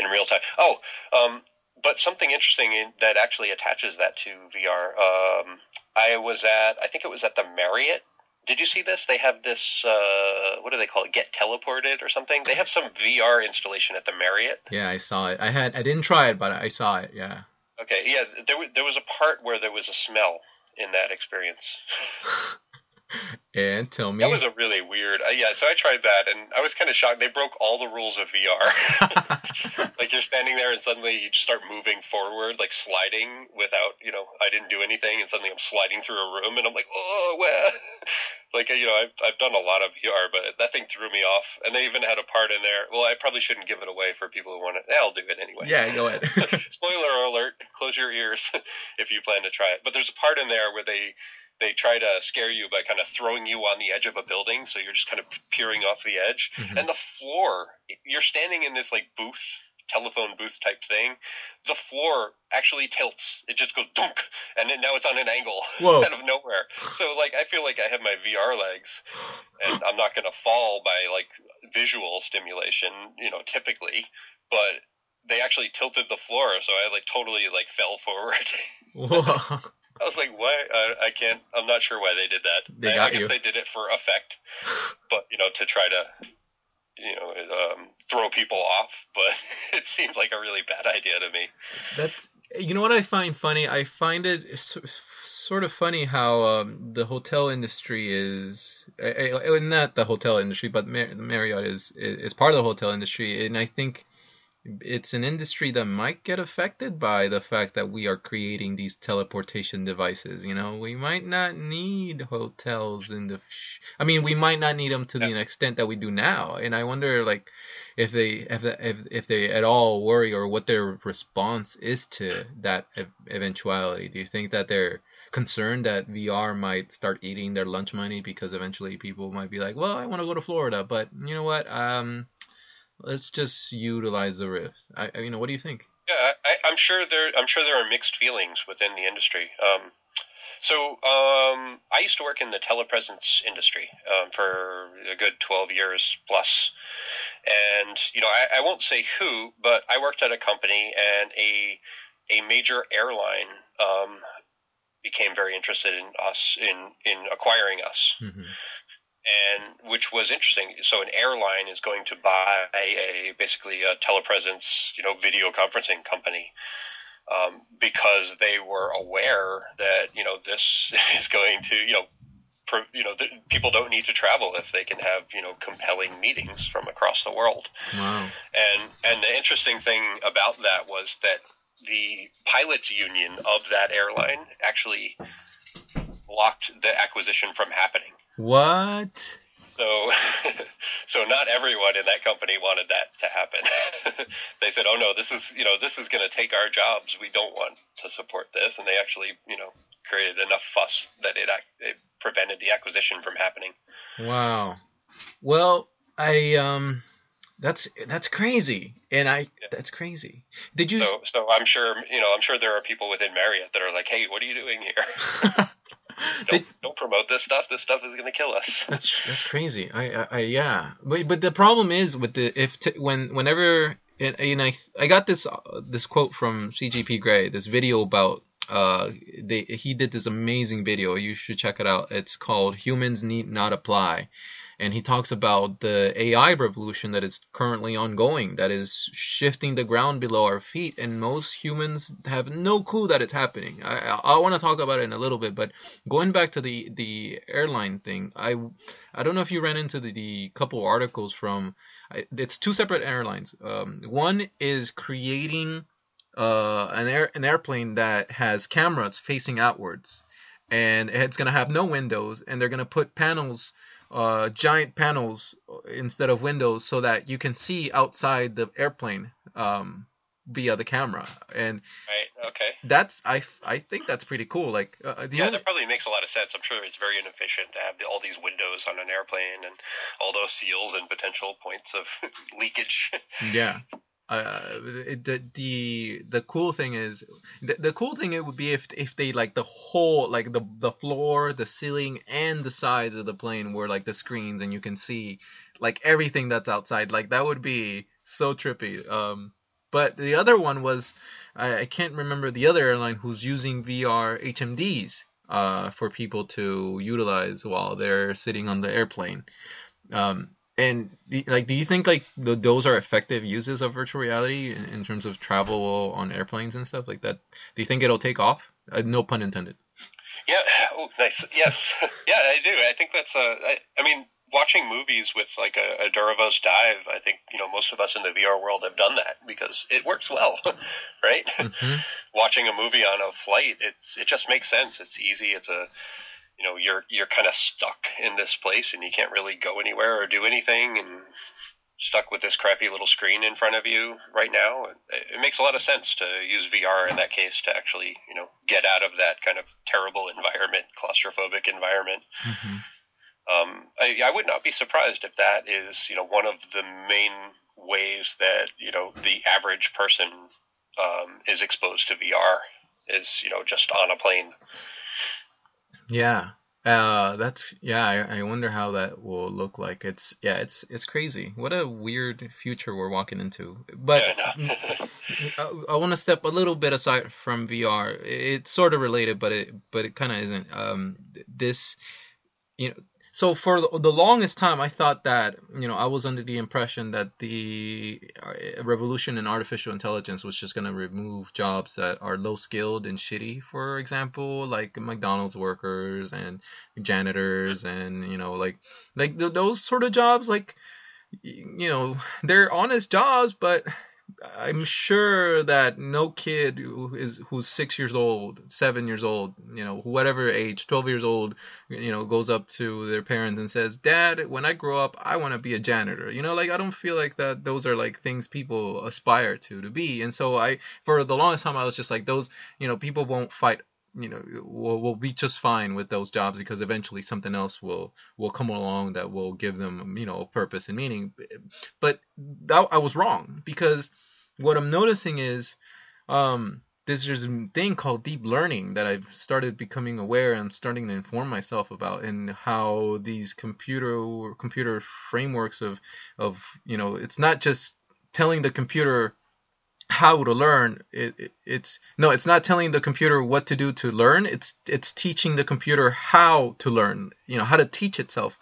in real time. Oh, um, but something interesting in, that actually attaches that to V R. Um, I was at, I think it was at the Marriott. Did you see this? They have this, uh, what do they call it? Get Teleported or something. They have some V R installation at the Marriott. Yeah, I saw it. I had, I didn't try it, but I saw it. Yeah. Okay. Yeah. There, there was a part where there was a smell in that experience. And tell me, that was a really weird. Uh, yeah, so I tried that, and I was kind of shocked. They broke all the rules of V R. Like, you're standing there, and suddenly you just start moving forward, like sliding without, you know, I didn't do anything, and suddenly I'm sliding through a room, and I'm like, oh, well. Like, you know, I've I've done a lot of V R, but that thing threw me off. And they even had a part in there. Well, I probably shouldn't give it away for people who want it. I'll do it anyway. Yeah, go ahead. Spoiler alert. Close your ears if you plan to try it. But there's a part in there where they. They try to scare you by kind of throwing you on the edge of a building, so you're just kind of peering off the edge. Mm-hmm. And the floor, you're standing in this, like, booth, telephone booth type thing. The floor actually tilts. It just goes dunk, and then now it's on an angle out of nowhere. So, like, I feel like I have my V R legs, and I'm not going to fall by, like, visual stimulation, you know, typically. But they actually tilted the floor, so I, like, totally, like, fell forward. Whoa. I was like, why? I, I can't. I'm not sure why they did that. They I, got I guess you. They did it for effect, but, you know, to try to you know, um, throw people off, but it seems like a really bad idea to me. That's, you know what I find funny? I find it so, sort of funny how um, the hotel industry is, uh, not the hotel industry, but Mar- Marriott is, is part of the hotel industry. And I think it's an industry that might get affected by the fact that we are creating these teleportation devices. You know, we might not need hotels in the, f- I mean, we might not need them to the extent that we do now. And I wonder, like, if they, if, if, if they at all worry, or what their response is to that eventuality. Do you think that they're concerned that V R might start eating their lunch money, because eventually people might be like, well, I want to go to Florida, but you know what? Um, Let's just utilize the Rift. I, you know, what do you think? Yeah, I, I'm sure there. I'm sure there are mixed feelings within the industry. Um, so um, I used to work in the telepresence industry um, for a good twelve years plus, and you know, I, I won't say who, but I worked at a company, and a a major airline um, became very interested in us in in acquiring us. Mm-hmm. And which was interesting. So an airline is going to buy a basically a telepresence, you know, video conferencing company, um, because they were aware that, you know, this is going to, you know, pro, you know, th- people don't need to travel if they can have, you know, compelling meetings from across the world. Wow. And and the interesting thing about that was that the pilots union of that airline actually blocked the acquisition from happening. What? So, so not everyone in that company wanted that to happen. They said, "Oh no, this is you know this is going to take our jobs. We don't want to support this." And they actually you know created enough fuss that it it prevented the acquisition from happening. Wow. Well, I um, that's that's crazy, and I yeah. that's crazy. Did you? So, so I'm sure you know I'm sure there are people within Marriott that are like, "Hey, what are you doing here?" Don't, they, don't promote this stuff. This stuff is going to kill us. That's that's crazy. I, I, I yeah. But but the problem is with the if t- when whenever it, and I I got this uh, this quote from C G P Grey, this video about uh they he did this amazing video. You should check it out. It's called Humans Need Not Apply, and he talks about the A I revolution that is currently ongoing, that is shifting the ground below our feet, and most humans have no clue that it's happening. I, I, I want to talk about it in a little bit, but going back to the, the airline thing, I, I don't know if you ran into the, the couple articles from – it's two separate airlines. Um, one is creating uh, an air, an airplane that has cameras facing outwards, and it's going to have no windows, and they're going to put panels – Uh, giant panels instead of windows, so that you can see outside the airplane um, via the camera. And right, okay, that's I, I think that's pretty cool. Like uh, the yeah, only... that probably makes a lot of sense. I'm sure it's very inefficient to have the, all these windows on an airplane and all those seals and potential points of leakage. Yeah. Uh, the the the cool thing is the, the cool thing it would be if if they like the whole like the the floor, the ceiling, and the sides of the plane were like the screens, and you can see like everything that's outside. Like that would be so trippy. Um, but the other one was I, I can't remember the other airline who's using V R H M Ds uh for people to utilize while they're sitting on the airplane. Um. And like, do you think like the, those are effective uses of virtual reality in, in terms of travel on airplanes and stuff like that? Do you think it'll take off? Uh, no pun intended. Yeah. Oh, nice. Yes. Yeah, I do. I think that's a. I, I mean, watching movies with like a, a Duravos dive. I think you know most of us in the V R world have done that because it works well, right? Mm-hmm. Watching a movie on a flight, it it just makes sense. It's easy. It's a You know, you're you're kind of stuck in this place and you can't really go anywhere or do anything and stuck with this crappy little screen in front of you right now. It, it makes a lot of sense to use V R in that case to actually, you know, get out of that kind of terrible environment, claustrophobic environment. Mm-hmm. Um, I, I would not be surprised if that is, you know, one of the main ways that, you know, the average person um, is exposed to V R is, you know, just on a plane. Yeah, uh, that's yeah. I, I wonder how that will look like. It's yeah, it's it's crazy. What a weird future we're walking into. But I, I want to step a little bit aside from V R. It's sort of related, but it but it kind of isn't. Um, this you know. So for the longest time, I thought that, you know, I was under the impression that the revolution in artificial intelligence was just going to remove jobs that are low skilled and shitty. For example, like McDonald's workers and janitors and, you know, like like those sort of jobs, like, you know, they're honest jobs, but I'm sure that no kid who is who's six years old, seven years old, you know, whatever age, twelve years old, you know, goes up to their parents and says, "Dad, when I grow up, I want to be a janitor." You know, like, I don't feel like that. Those are like things people aspire to to be. And so I, for the longest time, I was just like, those, you know, people won't fight. You know, we'll, we'll be just fine with those jobs because eventually something else will will come along that will give them, you know, a purpose and meaning. But that, I was wrong, because what I'm noticing is um, there's this thing called deep learning that I've started becoming aware and starting to inform myself about, and how these computer computer frameworks of of you know, it's not just telling the computer how to learn. It, it it's no it's not telling the computer what to do to learn, it's it's teaching the computer how to learn, you know, how to teach itself.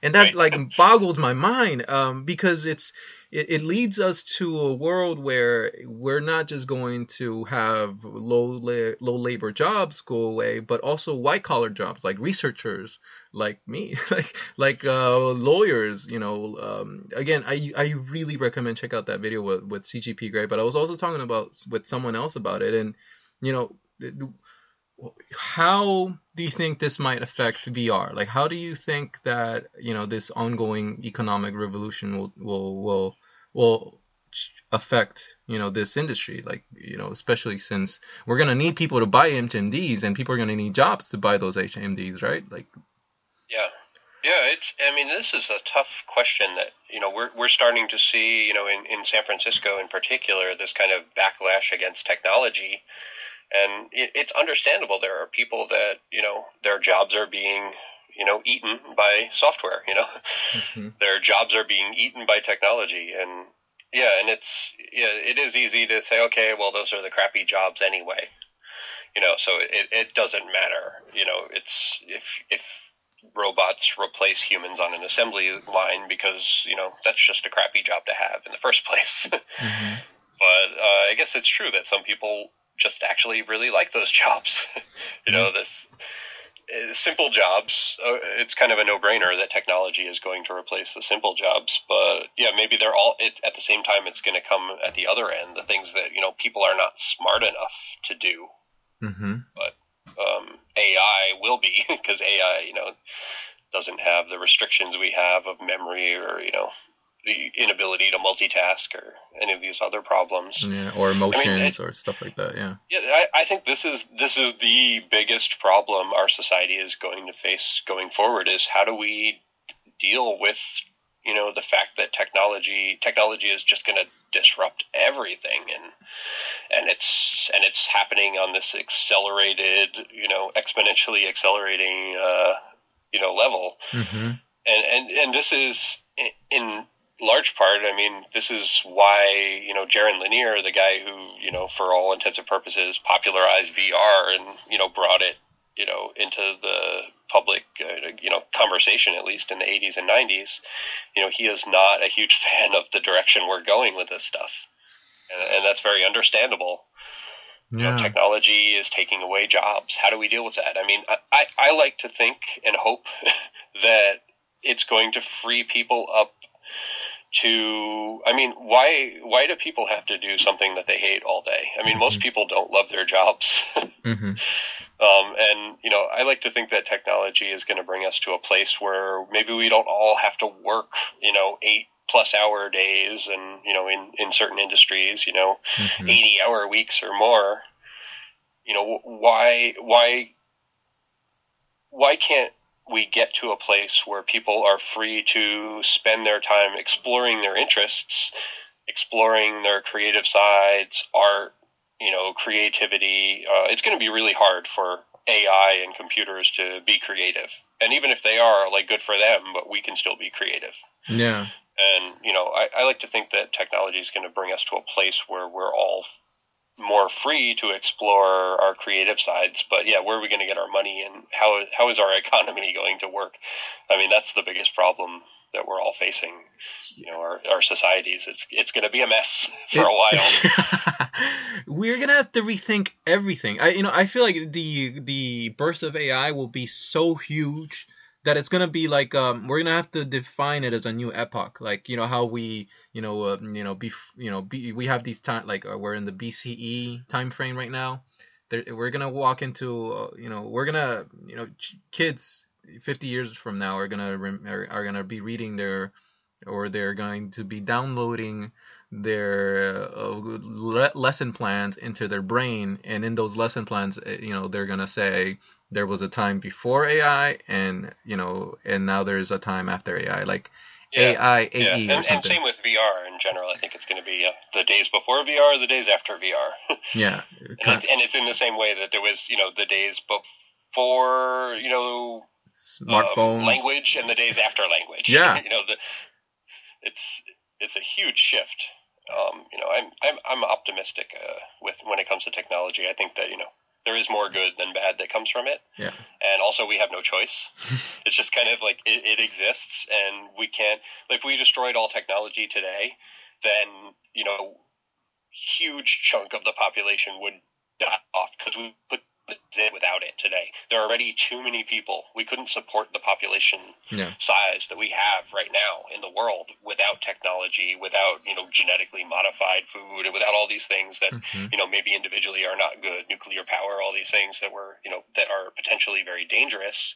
And that, like, boggles my mind, um because it's it, it leads us to a world where we're not just going to have low la- low labor jobs go away, but also white collar jobs like researchers like me, like like uh, lawyers, you know. Um, again, I I really recommend check out that video with, with C G P Grey, but I was also talking about with someone else about it, and, you know, how do you think this might affect V R? Like, how do you think that, you know, this ongoing economic revolution will will will will affect, you know, this industry? Like, you know, especially since we're gonna need people to buy H M Ds, and people are gonna need jobs to buy those H M Ds, right? Like. Yeah, yeah. It's. I mean, this is a tough question that, you know, we're we're starting to see, you know, in, in San Francisco in particular, this kind of backlash against technology, and it, it's understandable. There are people that, you know, their jobs are being, you know, eaten by software. You know, mm-hmm. Their jobs are being eaten by technology, and yeah, and it's yeah, it is easy to say, okay, well, those are the crappy jobs anyway. You know, so it it doesn't matter. You know, it's if if robots replace humans on an assembly line, because, you know, that's just a crappy job to have in the first place. Mm-hmm. But uh, I guess it's true that some people just actually really like those jobs. You know, this uh, simple jobs, uh, it's kind of a no-brainer that technology is going to replace the simple jobs. But yeah, maybe they're all, it's at the same time, it's going to come at the other end, the things that, you know, people are not smart enough to do. Mm-hmm. But Um, A I will be, because A I, you know, doesn't have the restrictions we have of memory, or, you know, the inability to multitask, or any of these other problems. Yeah, or emotions, I mean, it, or stuff like that. Yeah. Yeah, I, I think this is this is the biggest problem our society is going to face going forward. Is how do we deal with, you know, the fact that technology technology is just going to disrupt everything, and and it's and it's happening on this accelerated, you know, exponentially accelerating, uh, you know, level. Mm-hmm. And and and this is in large part, I mean, this is why, you know, Jaron Lanier, the guy who, you know, for all intents and purposes, popularized V R and, you know, brought it, you know, into the public, uh, you know, conversation, at least in the eighties and nineties, you know, he is not a huge fan of the direction we're going with this stuff. And, and that's very understandable. Yeah. You know, technology is taking away jobs. How do we deal with that? I mean, I, I, I like to think and hope that it's going to free people up to, I mean, why, why do people have to do something that they hate all day? I mean, mm-hmm. Most people don't love their jobs. Mm-hmm. Um, and, you know, I like to think that technology is going to bring us to a place where maybe we don't all have to work, you know, eight plus hour days, and, you know, in, in certain industries, you know, mm-hmm. eighty hour weeks or more. You know, why, why, why can't we get to a place where people are free to spend their time exploring their interests, exploring their creative sides, art, you know, creativity? Uh, it's going to be really hard for A I and computers to be creative. And even if they are, like, good for them, but we can still be creative. Yeah. And, you know, I, I like to think that technology is going to bring us to a place where we're all more free to explore our creative sides. But yeah, where are we going to get our money, and how how is our economy going to work? I mean, that's the biggest problem that we're all facing, you know, our, our societies. It's it's going to be a mess for a while. We're going to have to rethink everything. I you know, I feel like the the burst of A I will be so huge that it's going to be like, um, we're going to have to define it as a new epoch. Like, you know, how we, you know, uh, you know, be, you know, be, we have these time, like uh, we're in the B C E time frame right now. There, we're going to walk into, uh, you know, we're going to, you know, ch- kids fifty years from now are going to, rem- are, are going to be reading their, or they're going to be downloading their uh, le- lesson plans into their brain. And in those lesson plans, you know, they're going to say, there was a time before A I, and you know, and now there's a time after A I, like yeah. A I, yeah. A E, and, or something. And same with V R in general. I think it's going to be uh, the days before V R, the days after V R. Yeah, and, it, and it's in the same way that there was, you know, the days before, you know, smartphones, um, language, and the days after language. Yeah, you know, the, it's it's a huge shift. Um, you know, I'm I'm I'm optimistic uh, with when it comes to technology. I think that, you know, there is more good than bad that comes from it. Yeah. And also we have no choice. It's just kind of like it, it exists, and we can't, like, if we destroyed all technology today, then, you know, huge chunk of the population would die off because we could live without it today. There are already too many people. We couldn't support the population yeah. size that we have right now in the world without technology, without, you know, genetically modified food, and without all these things that, mm-hmm. you know, maybe individually are not good, nuclear power, all these things that were, you know, that are potentially very dangerous,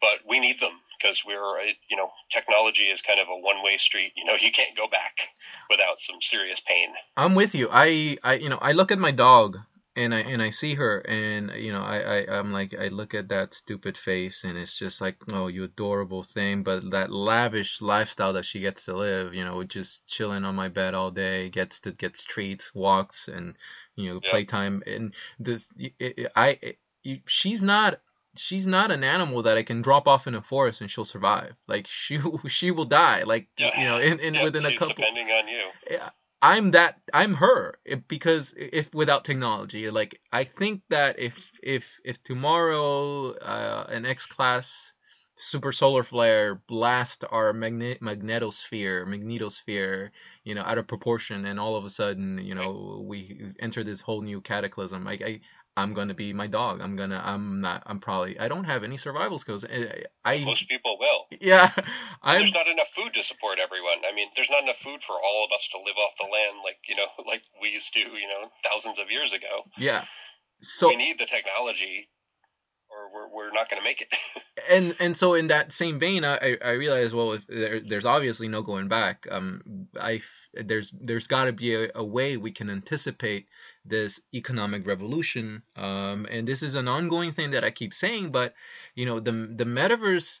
but we need them because we're, you know, technology is kind of a one-way street. You know, you can't go back without some serious pain. I'm with you. I, I, you know, I look at my dog, And I and I see her, and you know, I, I, I'm like, I look at that stupid face, and it's just like, oh, you adorable thing. But that lavish lifestyle that she gets to live, you know, just chilling on my bed all day, gets to gets treats, walks, and you know, yeah. playtime. And this, it, it, I, it, it, she's not. She's not an animal that I can drop off in a forest and she'll survive. Like she she will die. Like yeah. you know, in, in yeah, within a couple. Depending on you. Yeah. I'm that I'm her if, because if without technology, like I think that if if if tomorrow uh, an X-class super solar flare blasts our magne- magnetosphere, magnetosphere, you know, out of proportion, and all of a sudden, you know, we enter this whole new cataclysm. Like I, I'm gonna be my dog. I'm gonna. I'm not. I'm probably. I don't have any survival skills. I, I most people will. Yeah. I'm, there's not enough food to support everyone. I mean, there's not enough food for all of us to live off the land, like you know, like we used to, you know, thousands of years ago. Yeah. So we need the technology, or we're we're not gonna make it. and and so in that same vein, I I realized, well, if there, there's obviously no going back. Um, I. There's there's got to be a, a way we can anticipate this economic revolution, um, and this is an ongoing thing that I keep saying. But you know, the the metaverse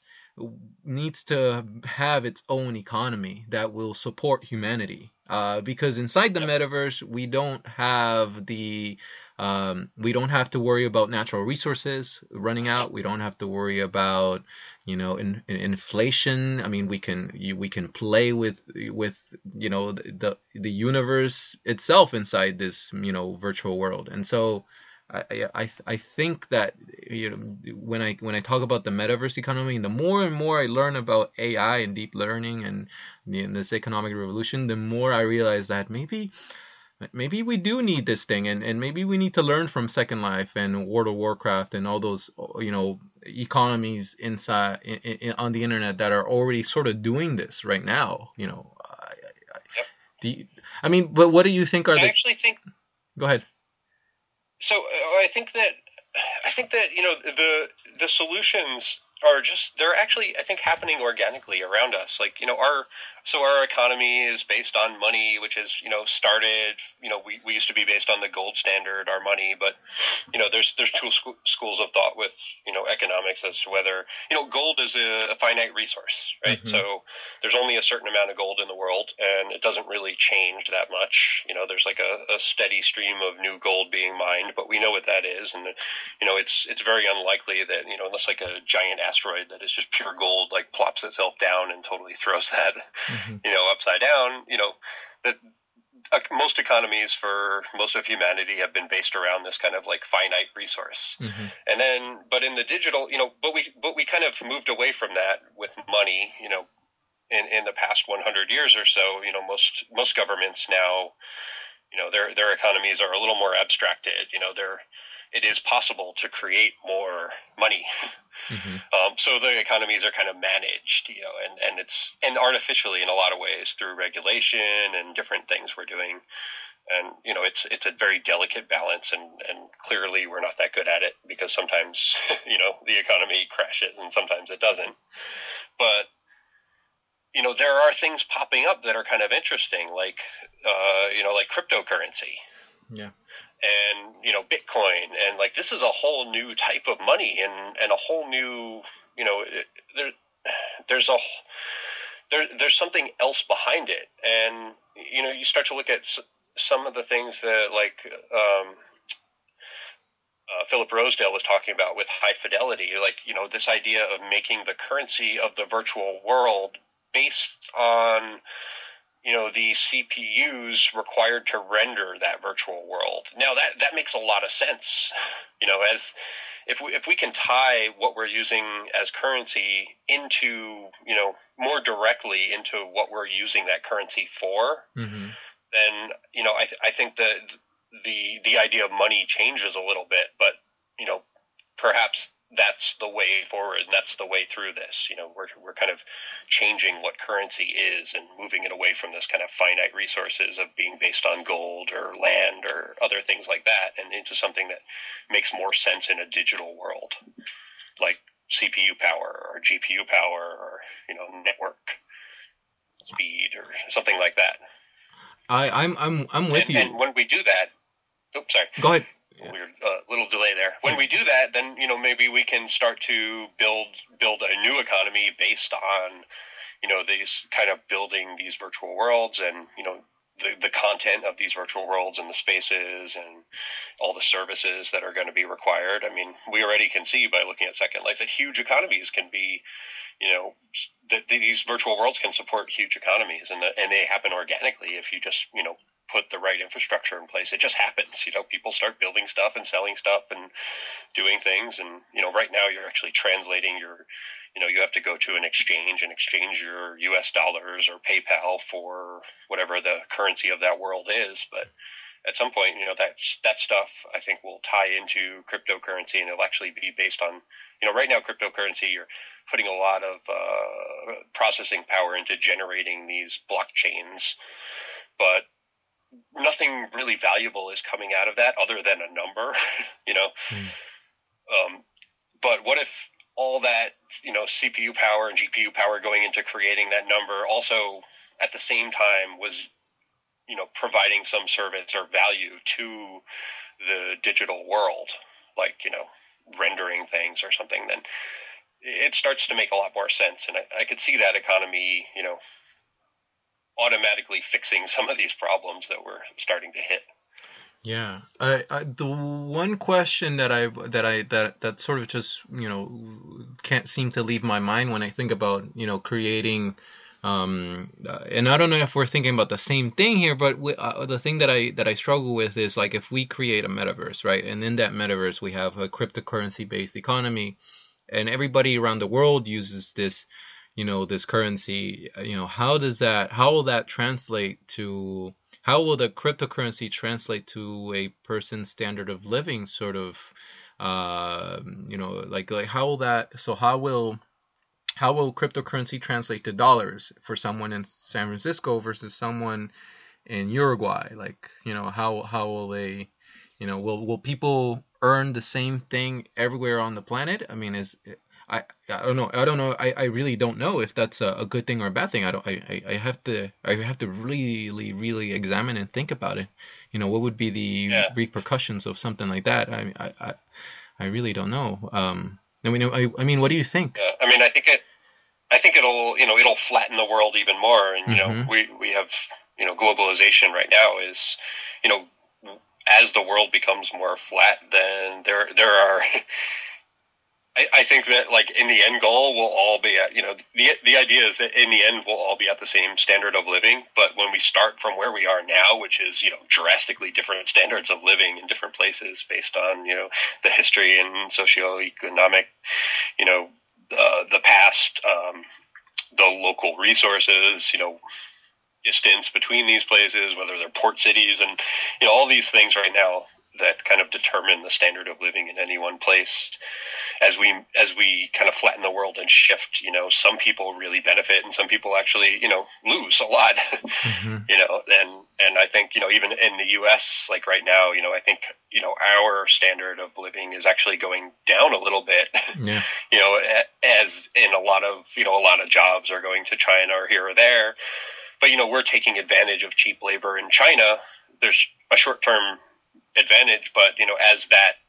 needs to have its own economy that will support humanity. Uh, because inside the metaverse, we don't have the um, we don't have to worry about natural resources running out. We don't have to worry about you know in, in inflation. I mean, we can you, we can play with with you know the the universe itself inside this you know virtual world. And so, I I I think that you know when I when I talk about the metaverse economy, the more and more I learn about A I and deep learning and you know, this economic revolution, the more I realize that maybe maybe we do need this thing, and, and maybe we need to learn from Second Life and World of Warcraft and all those you know economies inside in, in, on the internet that are already sort of doing this right now. You know, I, I, yep. do you, I mean, but what do you think are I the? I actually think. Go ahead. So I think that I think that you know the the solutions are just they're actually I think happening organically around us. Like you know our so our economy is based on money, which is you know started you know we, we used to be based on the gold standard, our money, but you know there's there's two sc- schools of thought with you know economics as to whether you know gold is a, a finite resource, right? Mm-hmm. So there's only a certain amount of gold in the world, and it doesn't really change that much. You know, there's like a, a steady stream of new gold being mined, but we know what that is, and you know it's it's very unlikely that you know unless like a giant asteroid that is just pure gold like plops itself down and totally throws that, mm-hmm. you know, upside down. You know that most economies for most of humanity have been based around this kind of like finite resource. Mm-hmm. And then, but in the digital, you know, but we, but we kind of moved away from that with money, you know, in, in the past one hundred years or so. You know, most, most governments now, you know, their, their economies are a little more abstracted, you know, they're, it is possible to create more money. Mm-hmm. Um, so the economies are kind of managed, you know, and, and it's, and artificially in a lot of ways through regulation and different things we're doing. And, you know, it's, it's a very delicate balance, and, and clearly we're not that good at it, because sometimes, you know, the economy crashes and sometimes it doesn't. But, you know, there are things popping up that are kind of interesting, like, uh, you know, like cryptocurrency. Yeah. And, you know, Bitcoin, and like, this is a whole new type of money, and, and a whole new, you know, there, there's a, there, there's something else behind it. And, you know, you start to look at some of the things that like, um, uh, Philip Rosedale was talking about with high fidelity, like, you know, this idea of making the currency of the virtual world based on, you know, the C P Us required to render that virtual world. Now that, that makes a lot of sense, you know, as if we, if we can tie what we're using as currency into, you know, more directly into what we're using that currency for, mm-hmm. then, you know, I th- I think that the, the idea of money changes a little bit, but, you know, perhaps that's the way forward, and that's the way through this. You know, we're we're kind of changing what currency is and moving it away from this kind of finite resources of being based on gold or land or other things like that, and into something that makes more sense in a digital world, like C P U power or G P U power or, you know, network speed or something like that. I I'm I'm I'm with and, you. And when we do that, oops, sorry. Go ahead. Yeah. Weird uh, little delay there. When we do that, then, you know, maybe we can start to build build a new economy based on, you know, these kind of building these virtual worlds, and, you know, the, the content of these virtual worlds and the spaces and all the services that are going to be required. I mean, we already can see by looking at Second Life that huge economies can be, you know, that these virtual worlds can support huge economies, and the, and they happen organically if you just, you know, put the right infrastructure in place. It just happens, you know, people start building stuff and selling stuff and doing things. And, you know, right now you're actually translating your, you know, you have to go to an exchange and exchange your U S dollars or PayPal for whatever the currency of that world is. But at some point, you know, that's, that stuff I think will tie into cryptocurrency, and it'll actually be based on, you know, right now cryptocurrency, you're putting a lot of uh, processing power into generating these blockchains, but nothing really valuable is coming out of that other than a number, you know. Mm. Um, but what if all that, you know, C P U power and G P U power going into creating that number also at the same time was, you know, providing some service or value to the digital world, like, you know, rendering things or something? Then it starts to make a lot more sense. And I, I could see that economy, you know, automatically fixing some of these problems that we're starting to hit. Yeah, I, I, the one question that I that I that that sort of just, you know, can't seem to leave my mind when I think about, you know, creating, um, and I don't know if we're thinking about the same thing here, but we, uh, the thing that I that I struggle with is, like, if we create a metaverse, right, and in that metaverse we have a cryptocurrency based economy, and everybody around the world uses this, you know, this currency, you know, how does that, how will that translate to, how will the cryptocurrency translate to a person's standard of living, sort of, uh, you know, like, like how will that, so how will, how will cryptocurrency translate to dollars for someone in San Francisco versus someone in Uruguay? Like, you know, how, how will they, you know, will, will people earn the same thing everywhere on the planet? I mean, is I, I don't know. I don't know. I, I really don't know if that's a, a good thing or a bad thing. I don't. I, I have to. I have to really, really examine and think about it. You know, what would be the yeah. repercussions of something like that? I, I, I really don't know. Um, I mean, I, I mean, what do you think? Uh, I mean, I think it. I think it'll. You know, it'll flatten the world even more. And you mm-hmm. know, we we have. You know, globalization right now is. You know, as the world becomes more flat, then there there are. I, I think that, like, in the end goal, we'll all be at, you know, the the idea is that in the end, we'll all be at the same standard of living. But when we start from where we are now, which is, you know, drastically different standards of living in different places based on, you know, the history and socioeconomic, you know, uh, the past, um, the local resources, you know, distance between these places, whether they're port cities and, you know, all these things right now that kind of determine the standard of living in any one place. As we as we kind of flatten the world and shift, you know, some people really benefit and some people actually, you know, lose a lot. Mm-hmm. You know, and and I think, you know, even in the U S, like right now, you know, I think, you know, our standard of living is actually going down a little bit. Yeah. You know, as in a lot of, you know, a lot of jobs are going to China or here or there. But, you know, we're taking advantage of cheap labor in China. There's a short-term advantage, but, you know, as that,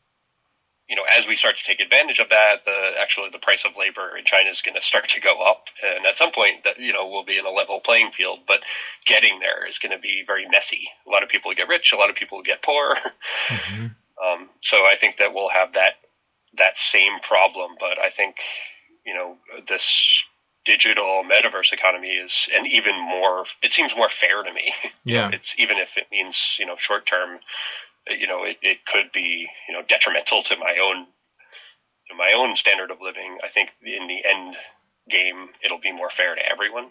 you know, as we start to take advantage of that, the actually the price of labor in China is going to start to go up, and at some point, that, you know, we'll be in a level playing field. But getting there is going to be very messy. A lot of people get rich, a lot of people get poor. Mm-hmm. Um, so I think that we'll have that that same problem. But I think, you know, this digital metaverse economy is, and even more, it seems more fair to me. Yeah, it's even if it means, you know, short term, you know, it, it could be, you know, detrimental to my own to my own standard of living. I think in the end game, it'll be more fair to everyone.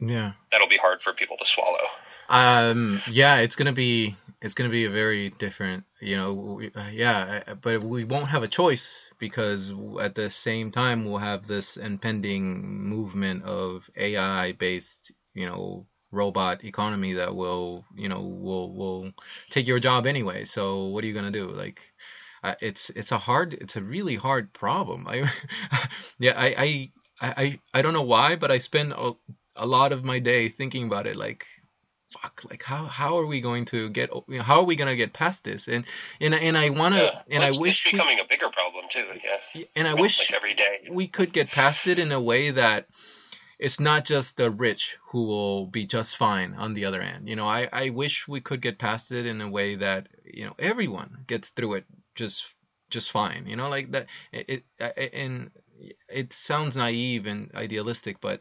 Yeah, that'll be hard for people to swallow. Um, yeah, it's gonna be it's gonna be a very different, you know, uh, yeah, but we won't have a choice because at the same time we'll have this impending movement of A I based, you know, robot economy that will, you know, will will take your job anyway. So what are you gonna do? Like, uh, it's it's a hard, it's a really hard problem. I, yeah, I, I I I don't know why, but I spend a, a lot of my day thinking about it. Like, fuck, like how how are we going to get, you know, how are we going to get past this? And and and I want to, yeah, and well, I wish it's becoming we, a bigger problem too. Yeah, and I, I mean, wish like every day we could get past it in a way that it's not just the rich who will be just fine on the other end. You know, I, I wish we could get past it in a way that, you know, everyone gets through it just just fine. You know, like that. It, it and it sounds naive and idealistic, but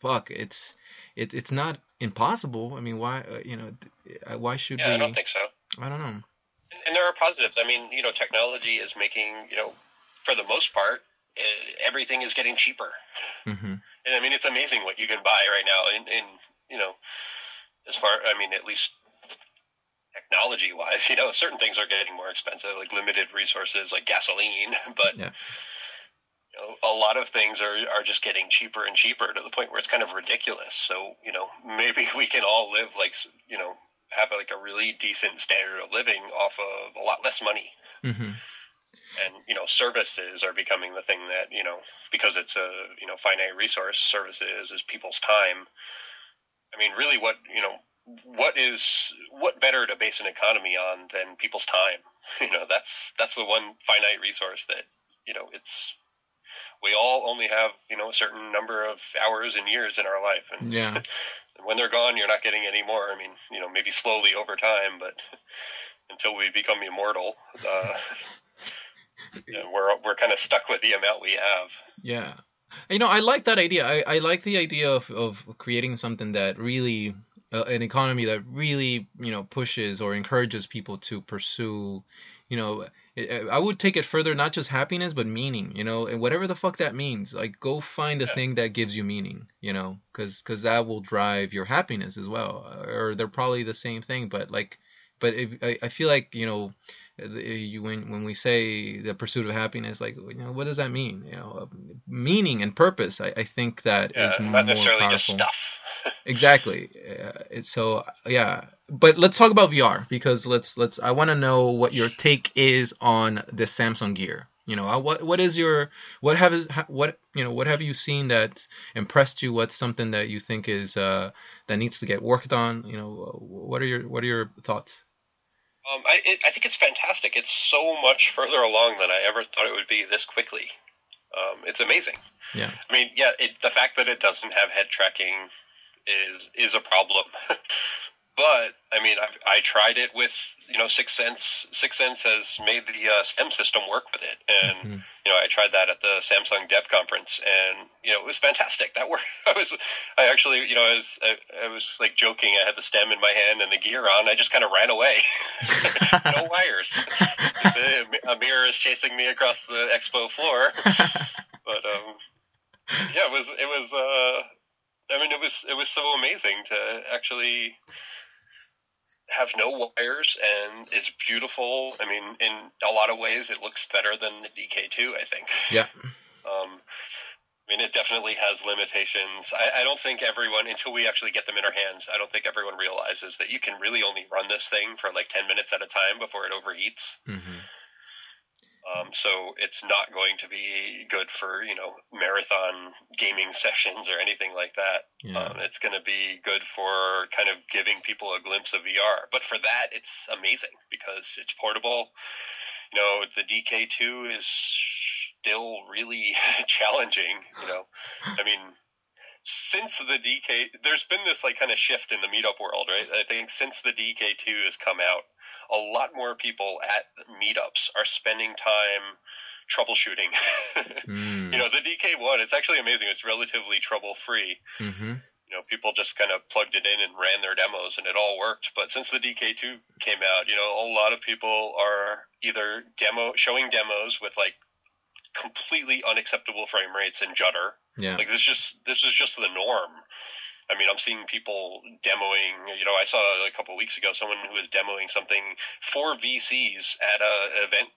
fuck, it's it it's not impossible. I mean, why, you know, why should yeah, we? I don't think so. I don't know. And there are positives. I mean, you know, technology is making, you know, for the most part, everything is getting cheaper. Mm-hmm. And I mean, it's amazing what you can buy right now. In, in you know, as far, I mean, at least technology-wise, you know, certain things are getting more expensive, like limited resources, like gasoline. But yeah, you know, a lot of things are, are just getting cheaper and cheaper to the point where it's kind of ridiculous. So, you know, maybe we can all live like, you know, have like a really decent standard of living off of a lot less money. Mm-hmm. And, you know, services are becoming the thing that, you know, because it's a, you know, finite resource, services is people's time. I mean, really what, you know, what is, what better to base an economy on than people's time? You know, that's, that's the one finite resource that, you know, it's, we all only have, you know, a certain number of hours and years in our life. And yeah, when they're gone, you're not getting any more. I mean, you know, maybe slowly over time, but until we become immortal, uh, yeah, we're we're kind of stuck with the amount we have. Yeah, you know, I like that idea. I, I like the idea of, of creating something that really, uh, an economy that really, you know, pushes or encourages people to pursue, you know, it, I would take it further, not just happiness, but meaning, you know, and whatever the fuck that means. Like, go find a yeah. thing that gives you meaning, you know, because because that will drive your happiness as well. Or they're probably the same thing, but like, but if, I, I feel like, you know, You, when when we say the pursuit of happiness, like, you know, what does that mean? You know, meaning and purpose. I, I think that yeah, is more not necessarily powerful. Just stuff. Exactly. Uh, so yeah, but let's talk about V R because let's let's. I want to know what your take is on the Samsung Gear. You know, what what is your what have what you know what have you seen that impressed you? What's something that you think is uh, that needs to get worked on? You know, what are your what are your thoughts? Um, I, it, I think it's fantastic. It's so much further along than I ever thought it would be this quickly. Um, it's amazing. Yeah. I mean, yeah, it, the fact that it doesn't have head tracking is is a problem. But I mean, I've, I tried it with, you know, Sixth Sense. Sixth Sense has made the uh, STEM system work with it, and mm-hmm. you know, I tried that at the Samsung Dev Conference, and you know, it was fantastic. That worked. I was, I actually, you know, I was, I, I was like joking. I had the STEM in my hand and the gear on. I just kind of ran away. No wires. A mirror is chasing me across the expo floor. But um, yeah, it was, it was. Uh, I mean, it was, it was so amazing to actually have no wires, and it's beautiful. I mean, in a lot of ways, it looks better than the D K two, I think. Yeah. Um, I mean, it definitely has limitations. I, I don't think everyone, until we actually get them in our hands, I don't think everyone realizes that you can really only run this thing for like ten minutes at a time before it overheats. Mm-hmm. Um, so it's not going to be good for, you know, marathon gaming sessions or anything like that. Yeah. Um, it's going to be good for kind of giving people a glimpse of V R. But for that, it's amazing because it's portable. You know, the D K two is still really challenging, you know. I mean, since the D K, there's been this like kind of shift in the meetup world, right? I think since the D K two has come out, a lot more people at meetups are spending time troubleshooting. mm. You know, the D K one, it's actually amazing. It's relatively trouble-free. Mm-hmm. You know, people just kind of plugged it in and ran their demos, and it all worked. But since the D K two came out, you know, a lot of people are either demo showing demos with, like, completely unacceptable frame rates and judder. Yeah. Like, this is just, this is just the norm. I mean, I'm seeing people demoing, you know, I saw a couple of weeks ago someone who was demoing something for V Cs at an event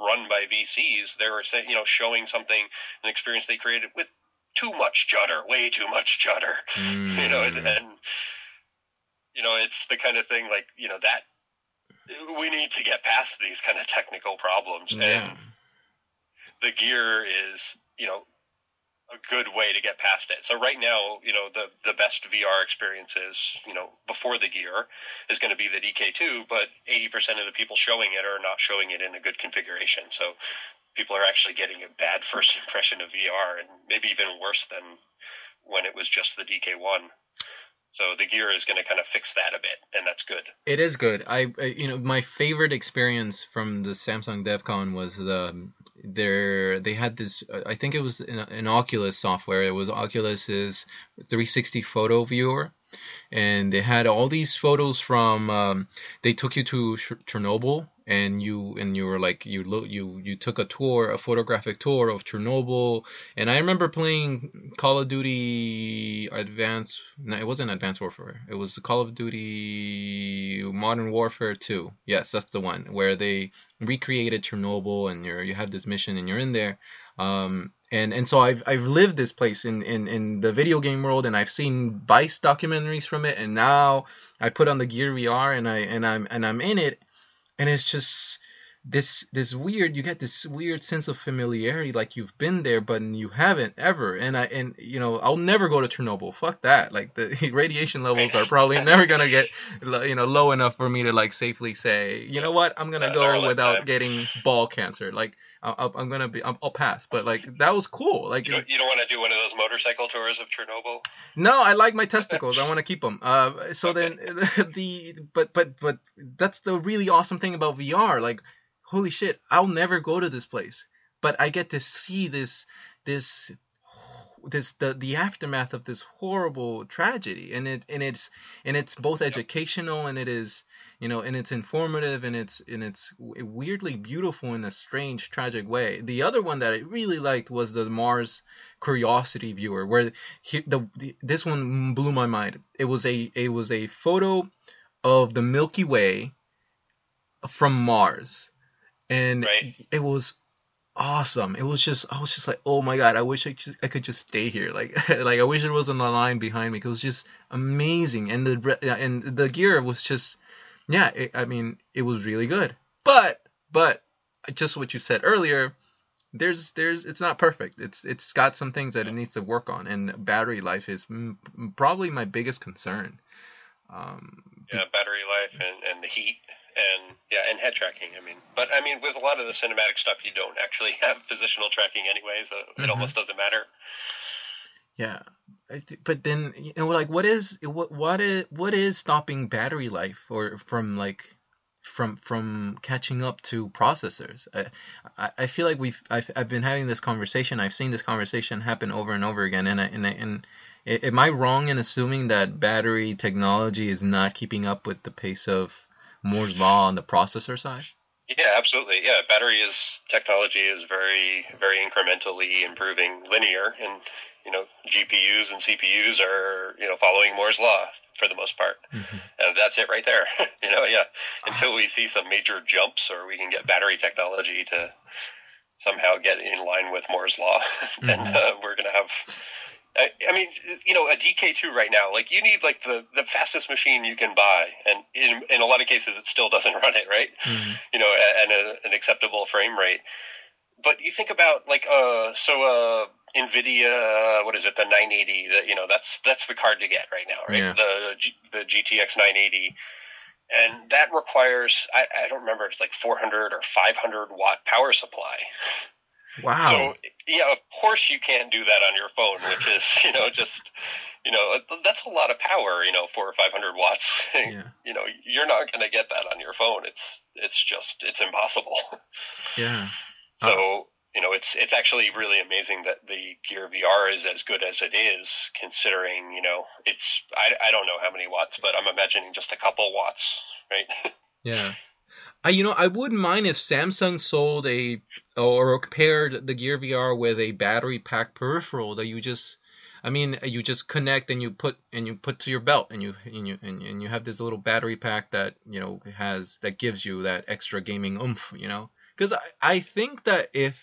run by V Cs. They were saying, you know, showing something, an experience they created with too much judder, way too much judder, mm. you know, and, and, you know, it's the kind of thing like, you know, that we need to get past these kind of technical problems. Yeah. And the gear is, you know, a good way to get past it. So right now, you know, the, the best V R experiences, you know, before the gear is going to be the D K two, but eighty percent of the people showing it are not showing it in a good configuration. So people are actually getting a bad first impression of V R, and maybe even worse than when it was just the D K one. So the gear is going to kind of fix that a bit, and that's good. It is good. I, you know, my favorite experience from the Samsung DevCon was the their they had this. I think it was an, an Oculus software. It was Oculus's three sixty photo viewer, and they had all these photos from. Um, they took you to Sh- Chernobyl, and you and you were like you lo- you you took a tour, a photographic tour of Chernobyl. And I remember playing Call of Duty Advanced. No, it wasn't Advanced Warfare. It was the Call of Duty Modern Warfare two. Yes, that's the one where they recreated Chernobyl, and you're you have this mission, and you're in there. Um, and and so I've I've lived this place in, in, in the video game world, and I've seen Vice documentaries from it, and now I put on the Gear V R, and I and I'm and I'm in it. And it's just this this weird, you get this weird sense of familiarity, like you've been there, but you haven't ever. And, I and you know, I'll never go to Chernobyl. Fuck that. Like, the radiation levels are probably never going to get, you know, low enough for me to, like, safely say, you know what, I'm going to go without getting ball cancer. Like, I'll, I'm going to be, I'll, I'll pass. But, like, that was cool. Like, you don't, you don't want to do one of those motorcycle tours of Chernobyl? No, I like my testicles. I want to keep them. Uh, so then the, but, but, but that's the really awesome thing about V R. Like, holy shit, I'll never go to this place, but I get to see this, this, this, the, the aftermath of this horrible tragedy. And it, and it's, and it's both educational, and it is, you know, and it's informative, and it's, and it's weirdly beautiful in a strange, tragic way. The other one that I really liked was the Mars Curiosity viewer, where he, the, the, this one blew my mind. It was a, it was a photo of the Milky Way from Mars. And right. It was awesome. It was just, I was just like, oh my God, I wish I, just, I could just stay here. Like, like I wish there wasn't a line behind me, because it was just amazing. And the, and the gear was just, yeah, it, I mean, it was really good. But, but just what you said earlier, there's, there's, it's not perfect. It's, it's got some things that it needs to work on. And battery life is m- probably my biggest concern. Um, yeah, battery life and, and the heat. And yeah, and head tracking. I mean, but I mean, with a lot of the cinematic stuff, you don't actually have positional tracking anyway, so it mm-hmm. almost doesn't matter. Yeah, But then, you know, like, what is what what is what is stopping battery life or from like from from catching up to processors? I I feel like we've I've I've been having this conversation. I've seen this conversation happen over and over again. And I, and I, and am I wrong in assuming that battery technology is not keeping up with the pace of Moore's law on the processor side? Yeah, absolutely. Yeah, battery is technology is very very incrementally improving, linear, and you know, G P Us and C P Us are, you know, following Moore's law for the most part. Mm-hmm. And that's it right there. You know, yeah. Until we see some major jumps or we can get battery technology to somehow get in line with Moore's law, mm-hmm. then uh, we're going to have, I, I mean, you know, a D K two right now, like you need like the, the fastest machine you can buy. And in, in a lot of cases, it still doesn't run it, right? Mm-hmm. You know, and a, an acceptable frame rate. But you think about like, uh, so, uh, NVIDIA, what is it, the nine eighty, that, you know, that's, that's the card to get right now, right? Yeah. The, G, the G T X nine eighty. And that requires, I, I don't remember, it's like four hundred or five hundred watt power supply. Wow. So yeah, of course you can't do that on your phone, which is, you know, just, you know, that's a lot of power, you know, four or five hundred watts. Yeah. You know, you're not going to get that on your phone. It's, it's just, it's impossible. Yeah. So, oh. You know, it's it's actually really amazing that the Gear V R is as good as it is, considering, you know, it's I, I don't know how many watts, but I'm imagining just a couple watts, right? Yeah. I, you know, I wouldn't mind if Samsung sold a or paired the Gear V R with a battery pack peripheral that you just I mean, you just connect and you put and you put to your belt and you and you and, and you have this little battery pack that, you know, has that gives you that extra gaming oomph, you know, because I, I think that if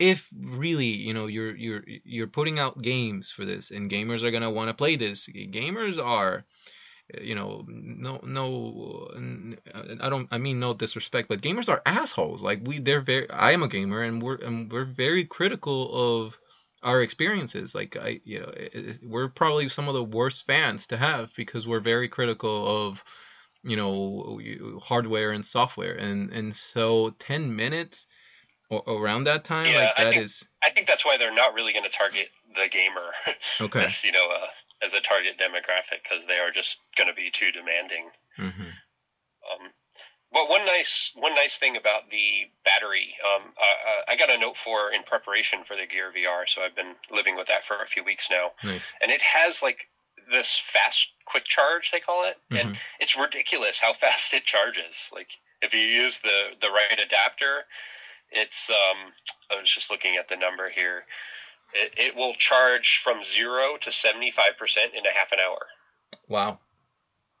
If really, you know, you're you're you're putting out games for this, and gamers are gonna want to play this. Gamers are, you know, no no, I don't, I mean no disrespect, but gamers are assholes. Like we, they're very. I am a gamer, and we're and we're very critical of our experiences. Like I, you know, it, it, we're probably some of the worst fans to have because we're very critical of, you know, hardware and software, and and so ten minutes. Around that time, yeah, like that I think, is. I think that's why they're not really going to target the gamer, okay. as, you know, uh, as a target demographic, because they are just going to be too demanding. Mm-hmm. Um, but one nice, one nice thing about the battery, um, uh, I got a note for in preparation for the Gear V R, so I've been living with that for a few weeks now. Nice. And it has like this fast, quick charge they call it, mm-hmm. and it's ridiculous how fast it charges. Like if you use the the right adapter. It's, um, I was just looking at the number here. It, it will charge from zero to seventy-five percent in a half an hour. Wow.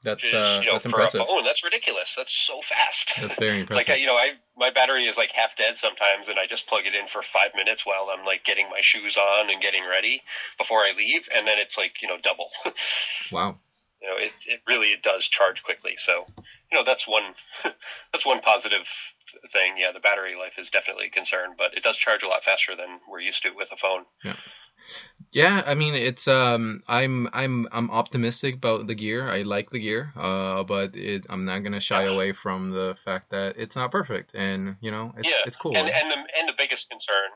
That's, is, uh, you know, that's impressive. Oh, that's ridiculous. That's so fast. That's very impressive. Like, you know, I, my battery is like half dead sometimes and I just plug it in for five minutes while I'm like getting my shoes on and getting ready before I leave. And then it's like, you know, double. Wow. You know, it, it really does charge quickly. So, you know, that's one, that's one positive thing. Yeah, the battery life is definitely a concern, but it does charge a lot faster than we're used to with a phone. Yeah. Yeah, I mean, it's um I'm I'm I'm optimistic about the Gear. I like the Gear, uh but it, I'm not going to shy yeah. away from the fact that it's not perfect and, you know, it's yeah. it's cool. And and the and the biggest concern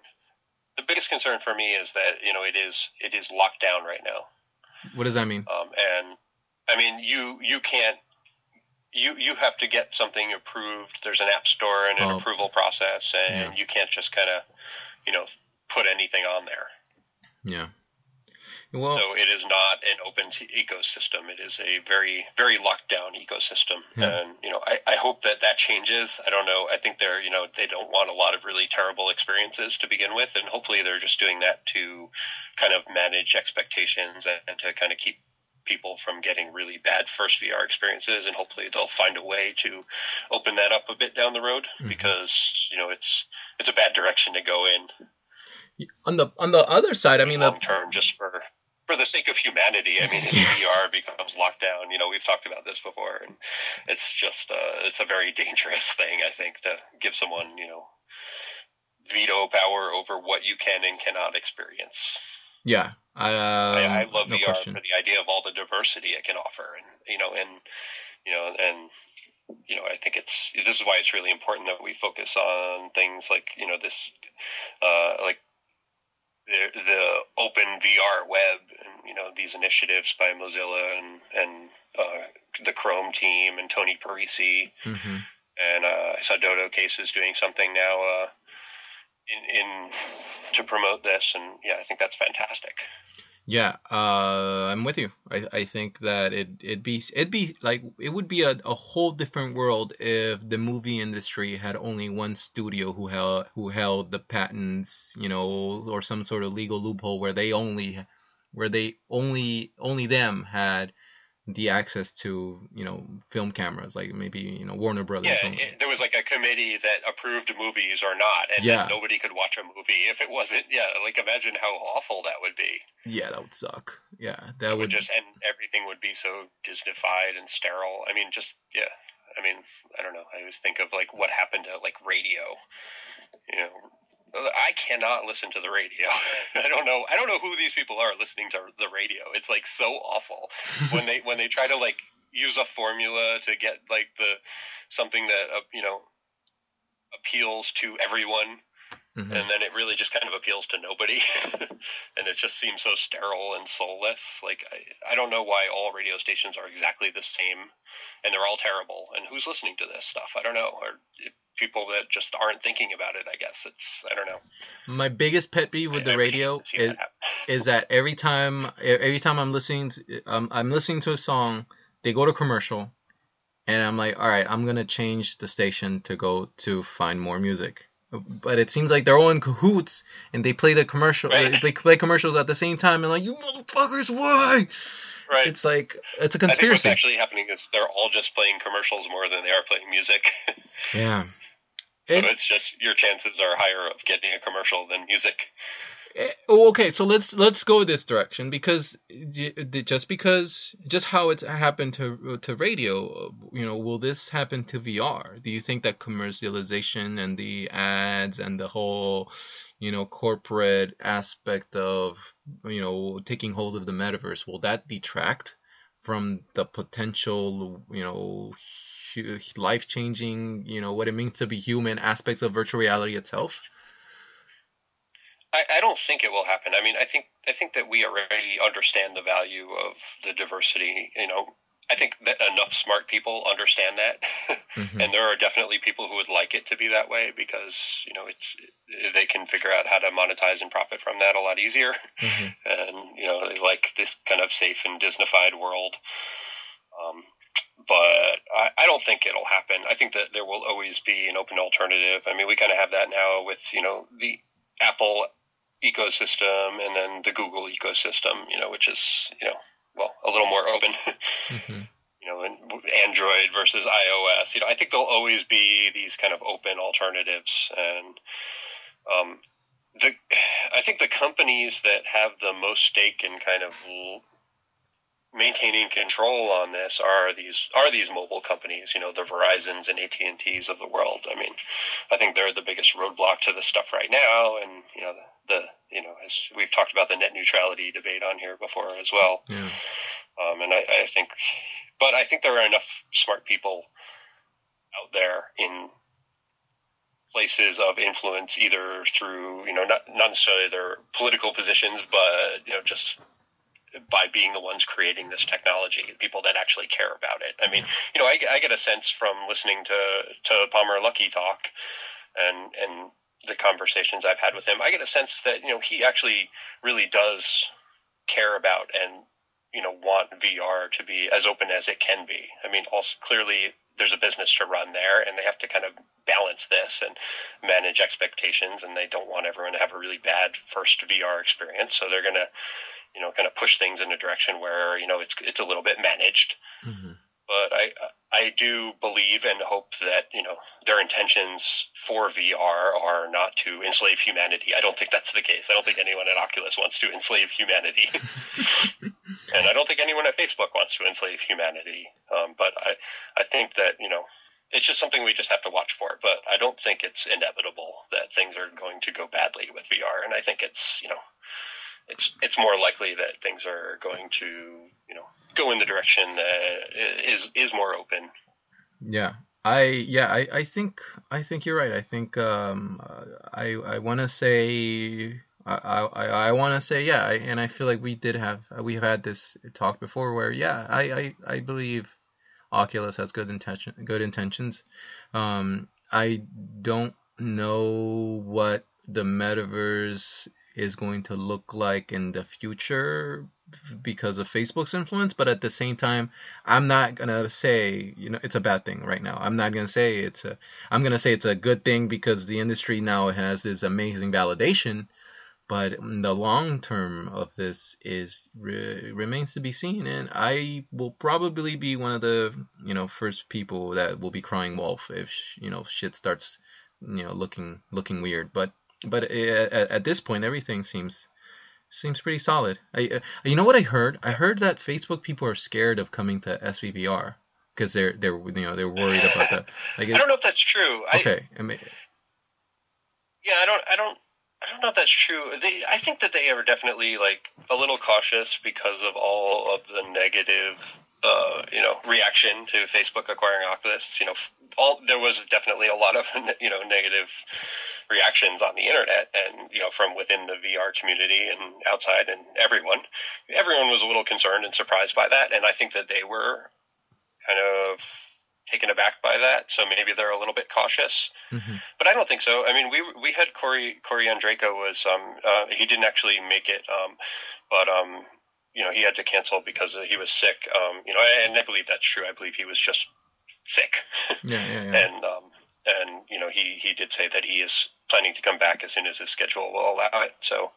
the biggest concern for me is that, you know, it is it is locked down right now. What does that mean? Um and I mean, you you can't You you have to get something approved. There's an app store and an oh. approval process, and yeah. you can't just kind of, you know, put anything on there. Yeah. Well, so it is not an open ecosystem. It is a very, very locked down ecosystem. Yeah. And, you know, I, I hope that that changes. I don't know. I think they're, you know, they don't want a lot of really terrible experiences to begin with. And hopefully they're just doing that to kind of manage expectations and, and to kind of keep people from getting really bad first V R experiences, and hopefully they'll find a way to open that up a bit down the road mm-hmm. because, you know, it's it's a bad direction to go in. On the on the other side, I mean, long term, just for for the sake of humanity, I mean, if yes. V R becomes locked down, you know, we've talked about this before, and it's just uh, it's a very dangerous thing, I think, to give someone, you know, veto power over what you can and cannot experience. Yeah. I, uh, I, I love no V R question. For the idea of all the diversity it can offer, and you know, and you know, and you know, I think it's this is why it's really important that we focus on things like you know this, uh, like the, the open V R web, and, you know, these initiatives by Mozilla and, and uh, the Chrome team and Tony Parisi. Mm-hmm. And uh, I saw Dodo Cases doing something now uh, in, in to promote this. And, yeah, I think that's fantastic. Yeah, uh, I'm with you. I, I think that it it'd be it'd be like it would be a, a whole different world if the movie industry had only one studio who held who held the patents, you know, or some sort of legal loophole where they only where they only only them had the access to, you know, film cameras, like maybe, you know, Warner Brothers. Yeah, it, there was like a committee that approved movies or not, and yeah. nobody could watch a movie if it wasn't. Yeah, like imagine how awful that would be. Yeah, that would suck. Yeah, that would, would just, and everything would be so Disneyfied and sterile. I mean, just yeah. I mean, I don't know. I always think of like what happened to like radio. You know, I cannot listen to the radio. I don't know. I don't know who these people are listening to the radio. It's like so awful when they when they try to like use a formula to get like the something that uh, you know appeals to everyone, mm-hmm. and then it really just kind of appeals to nobody, and it just seems so sterile and soulless. Like I, I don't know why all radio stations are exactly the same, and they're all terrible. And who's listening to this stuff? I don't know. Or it, people that just aren't thinking about it, I guess. It's, I don't know. My biggest pet peeve with I, the I radio is, that is that every time, every time I'm listening, to, um, I'm listening to a song, they go to commercial, and I'm like, all right, I'm going to change the station to go to find more music. But it seems like they're all in cahoots, and they play the commercial, right. they play commercials at the same time, and like, you motherfuckers, why? Right. It's like, it's a conspiracy. I think what's actually happening is they're all just playing commercials more than they are playing music. Yeah. So it, it's just your chances are higher of getting a commercial than music. Okay, so let's let's go this direction because just because just how it's happened to to radio, you know, will this happen to V R? Do you think that commercialization and the ads and the whole, you know, corporate aspect of, you know, taking hold of the metaverse, will that detract from the potential, you know, life-changing, you know, what it means to be human aspects of virtual reality itself? I, I don't think it will happen. I mean, I think I think that we already understand the value of the diversity. You know, I think that enough smart people understand that, mm-hmm. and there are definitely people who would like it to be that way because, you know, it's they can figure out how to monetize and profit from that a lot easier, mm-hmm. and, you know, they like this kind of safe and Disneyfied world. Um, But I, I don't think it'll happen. I think that there will always be an open alternative. I mean, we kind of have that now with, you know, the Apple ecosystem and then the Google ecosystem, you know, which is, you know, well, a little more open, mm-hmm. you know, and Android versus iOS. You know, I think there'll always be these kind of open alternatives. And um, the I think the companies that have the most stake in kind of maintaining control on this are these are these mobile companies, you know, the Verizons and A T and T's of the world. I mean, I think they're the biggest roadblock to this stuff right now. And, you know, the, the you know, as we've talked about the net neutrality debate on here before as well. Yeah. Um, and I, I think, but I think there are enough smart people out there in places of influence, either through, you know, not, not necessarily their political positions, but, you know, just by being the ones creating this technology, people that actually care about it. I mean, you know, I, I get a sense from listening to, to Palmer Luckey talk and, and the conversations I've had with him, I get a sense that, you know, he actually really does care about and, you know, want V R to be as open as it can be. I mean, also clearly there's a business to run there and they have to kind of balance this and manage expectations, and they don't want everyone to have a really bad first V R experience. So they're going to, you know, kind of push things in a direction where, you know, it's it's a little bit managed. Mm-hmm. But I I do believe and hope that, you know, their intentions for V R are not to enslave humanity. I don't think that's the case. I don't think anyone at Oculus wants to enslave humanity. And I don't think anyone at Facebook wants to enslave humanity. Um, but I, I think that, you know, it's just something we just have to watch for. But I don't think it's inevitable that things are going to go badly with V R. And I think it's, you know, It's it's more likely that things are going to, you know, go in the direction that is is more open. Yeah, I yeah I, I think I think you're right. I think um I I want to say I I, I want to say yeah, I, and I feel like we did have we have had this talk before where yeah, I, I, I believe Oculus has good intention good intentions. Um, I don't know what the metaverse is going to look like in the future because of Facebook's influence, but at the same time, I'm not gonna say you know it's a bad thing right now. I'm not gonna say it's a. I'm gonna say it's a good thing because the industry now has this amazing validation. But the long term of this is re, remains to be seen, and I will probably be one of the you know first people that will be crying wolf if you know shit starts you know looking looking weird. But but at, at this point, everything seems seems pretty solid. I you know what I heard? I heard that Facebook people are scared of coming to S V R because they're they're you know they're worried about that. Like, I don't know if that's true. Okay. I, I mean, yeah, I don't. I don't. I don't know if that's true. They, I think that they are definitely like a little cautious because of all of the negative, uh, you know, reaction to Facebook acquiring Oculus. You know, all there was definitely a lot of you know negative reactions on the internet, and you know, from within the V R community and outside, and everyone, everyone was a little concerned and surprised by that. And I think that they were kind of taken aback by that, so maybe they're a little bit cautious. Mm-hmm. But I don't think so. I mean, we we had Corey Corey Andrejko was um uh, he didn't actually make it, um but um you know he had to cancel because he was sick. Um you know, and I believe that's true. I believe he was just sick. Yeah, yeah, yeah. And um and you know he he did say that he is planning to come back as soon as his schedule will allow it. So.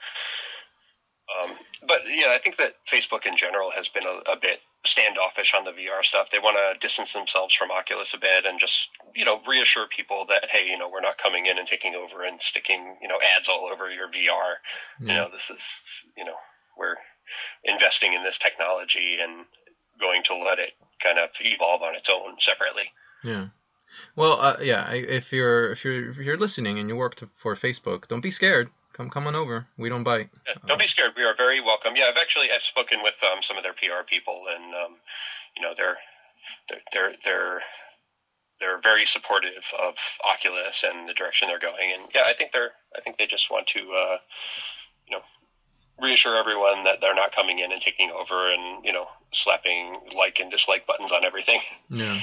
Um, but yeah, I think that Facebook in general has been a, a bit standoffish on the V R stuff. They want to distance themselves from Oculus a bit and just, you know, reassure people that, hey, you know, we're not coming in and taking over and sticking, you know, ads all over your V R. Yeah. You know, this is, you know, we're investing in this technology and going to let it kind of evolve on its own separately. Yeah. Well, uh, yeah, if you're if you're if you're listening and you work to, for Facebook, don't be scared. Come, come on over. We don't bite. Yeah, don't be scared. We are very welcome. Yeah, I've actually I've spoken with um, some of their P R people, and um, you know they're they're they're they're very supportive of Oculus and the direction they're going. And yeah, I think they're I think they just want to uh, you know reassure everyone that they're not coming in and taking over and you know slapping like and dislike buttons on everything. Yeah.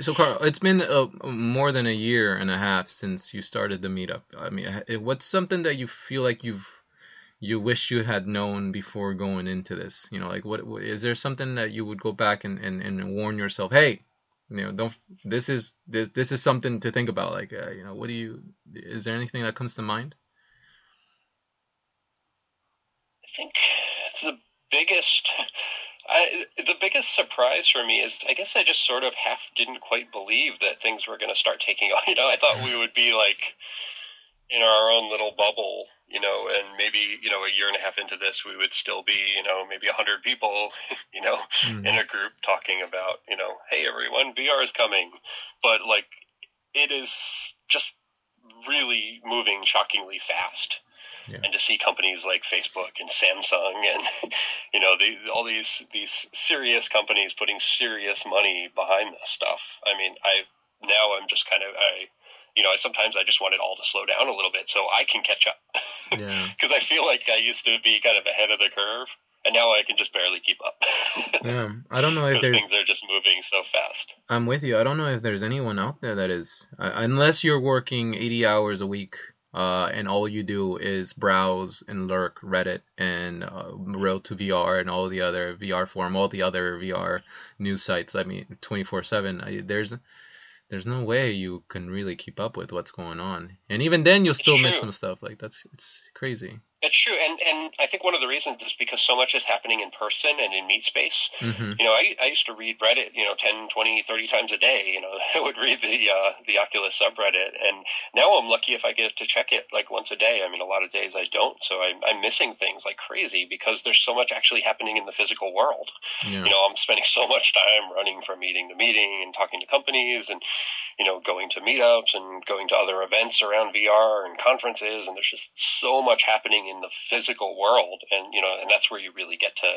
So, Carl, it's been uh, more than a year and a half since you started the meetup. I mean, what's something that you feel like you've you wish you had known before going into this? You know, like what is there something that you would go back and, and, and warn yourself? Hey, you know, don't this is this this is something to think about. Like, uh, you know, what do you? Is there anything that comes to mind? I think it's the biggest. I, the biggest surprise for me is I guess I just sort of half didn't quite believe that things were going to start taking off. You know, I thought we would be like in our own little bubble, you know, and maybe, you know, a year and a half into this, we would still be, you know, maybe a hundred people, you know, mm-hmm. in a group talking about, you know, hey, everyone, V R is coming. But like, it is just really moving shockingly fast. Yeah. And to see companies like Facebook and Samsung and, you know, the, all these these serious companies putting serious money behind this stuff. I mean, I now I'm just kind of, I, you know, I, sometimes I just want it all to slow down a little bit so I can catch up. Yeah. Because I feel like I used to be kind of ahead of the curve, and now I can just barely keep up. Yeah, I don't know if there's things are just moving so fast. I'm with you. I don't know if there's anyone out there that is, uh, unless you're working eighty hours a week. Uh, and all you do is browse and lurk Reddit and uh, Rail to V R and all the other V R forum, all the other V R news sites. I mean, twenty-four seven. There's there's no way you can really keep up with what's going on. And even then, you'll still miss some stuff. Like that's it's crazy. It's true, and and I think one of the reasons is because so much is happening in person and in meet space. Mm-hmm. You know, I I used to read Reddit, you know, ten, twenty, thirty times a day. You know, I would read the uh, the Oculus subreddit, and now I'm lucky if I get to check it like once a day. I mean, a lot of days I don't, so I'm I'm missing things like crazy because there's so much actually happening in the physical world. Yeah. You know, I'm spending so much time running from meeting to meeting and talking to companies and you know going to meetups and going to other events around V R and conferences, and there's just so much happening in the physical world, and you know and that's where you really get to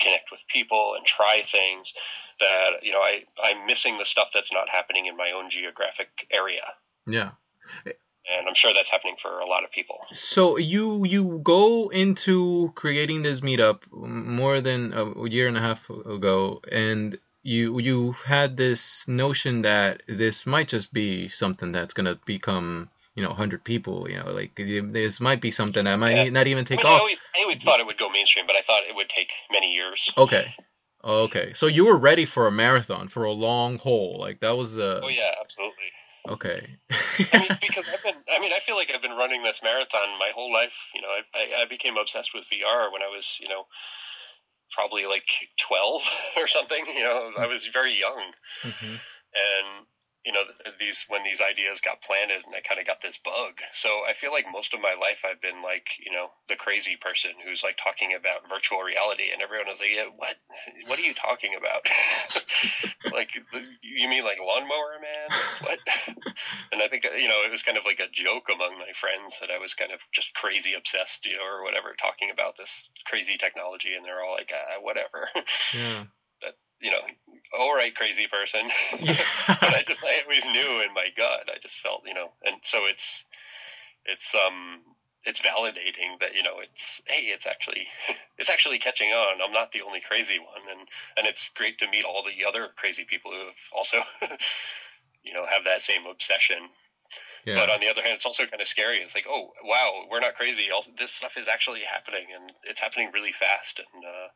connect with people and try things that you know I I'm missing the stuff that's not happening in my own geographic area. Yeah. And I'm sure that's happening for a lot of people. So you you go into creating this meetup more than a year and a half ago, and you you had this notion that this might just be something that's going to become, you know, one hundred people. You know, like this might be something that might yeah. not even take I mean, off. I always, I always thought it would go mainstream, but I thought it would take many years. Okay. Okay. So you were ready for a marathon, for a long haul. Like that was the... Oh, yeah, absolutely. Okay. I mean, because I've been, I mean, I feel like I've been running this marathon my whole life. You know, I, I became obsessed with V R when I was, you know, probably like twelve or something. You know, I was very young. Mm-hmm. And, you know, these, when these ideas got planted and I kind of got this bug. So I feel like most of my life I've been like, you know, the crazy person who's like talking about virtual reality and everyone is like, yeah, what, what are you talking about? Like, you mean like lawnmower man? Like, what? And I think, you know, it was kind of like a joke among my friends that I was kind of just crazy obsessed, you know, or whatever, talking about this crazy technology. And they're all like, ah, whatever. Yeah. You know, all right, crazy person. But I just, I always knew in my gut, I just felt, you know, and so it's, it's, um, it's validating that, you know, it's, hey, it's actually, it's actually catching on. I'm not the only crazy one. And, and it's great to meet all the other crazy people who have also, you know, have that same obsession. Yeah. But on the other hand, it's also kind of scary. It's like, oh, wow, we're not crazy. All this stuff is actually happening and it's happening really fast. And, uh,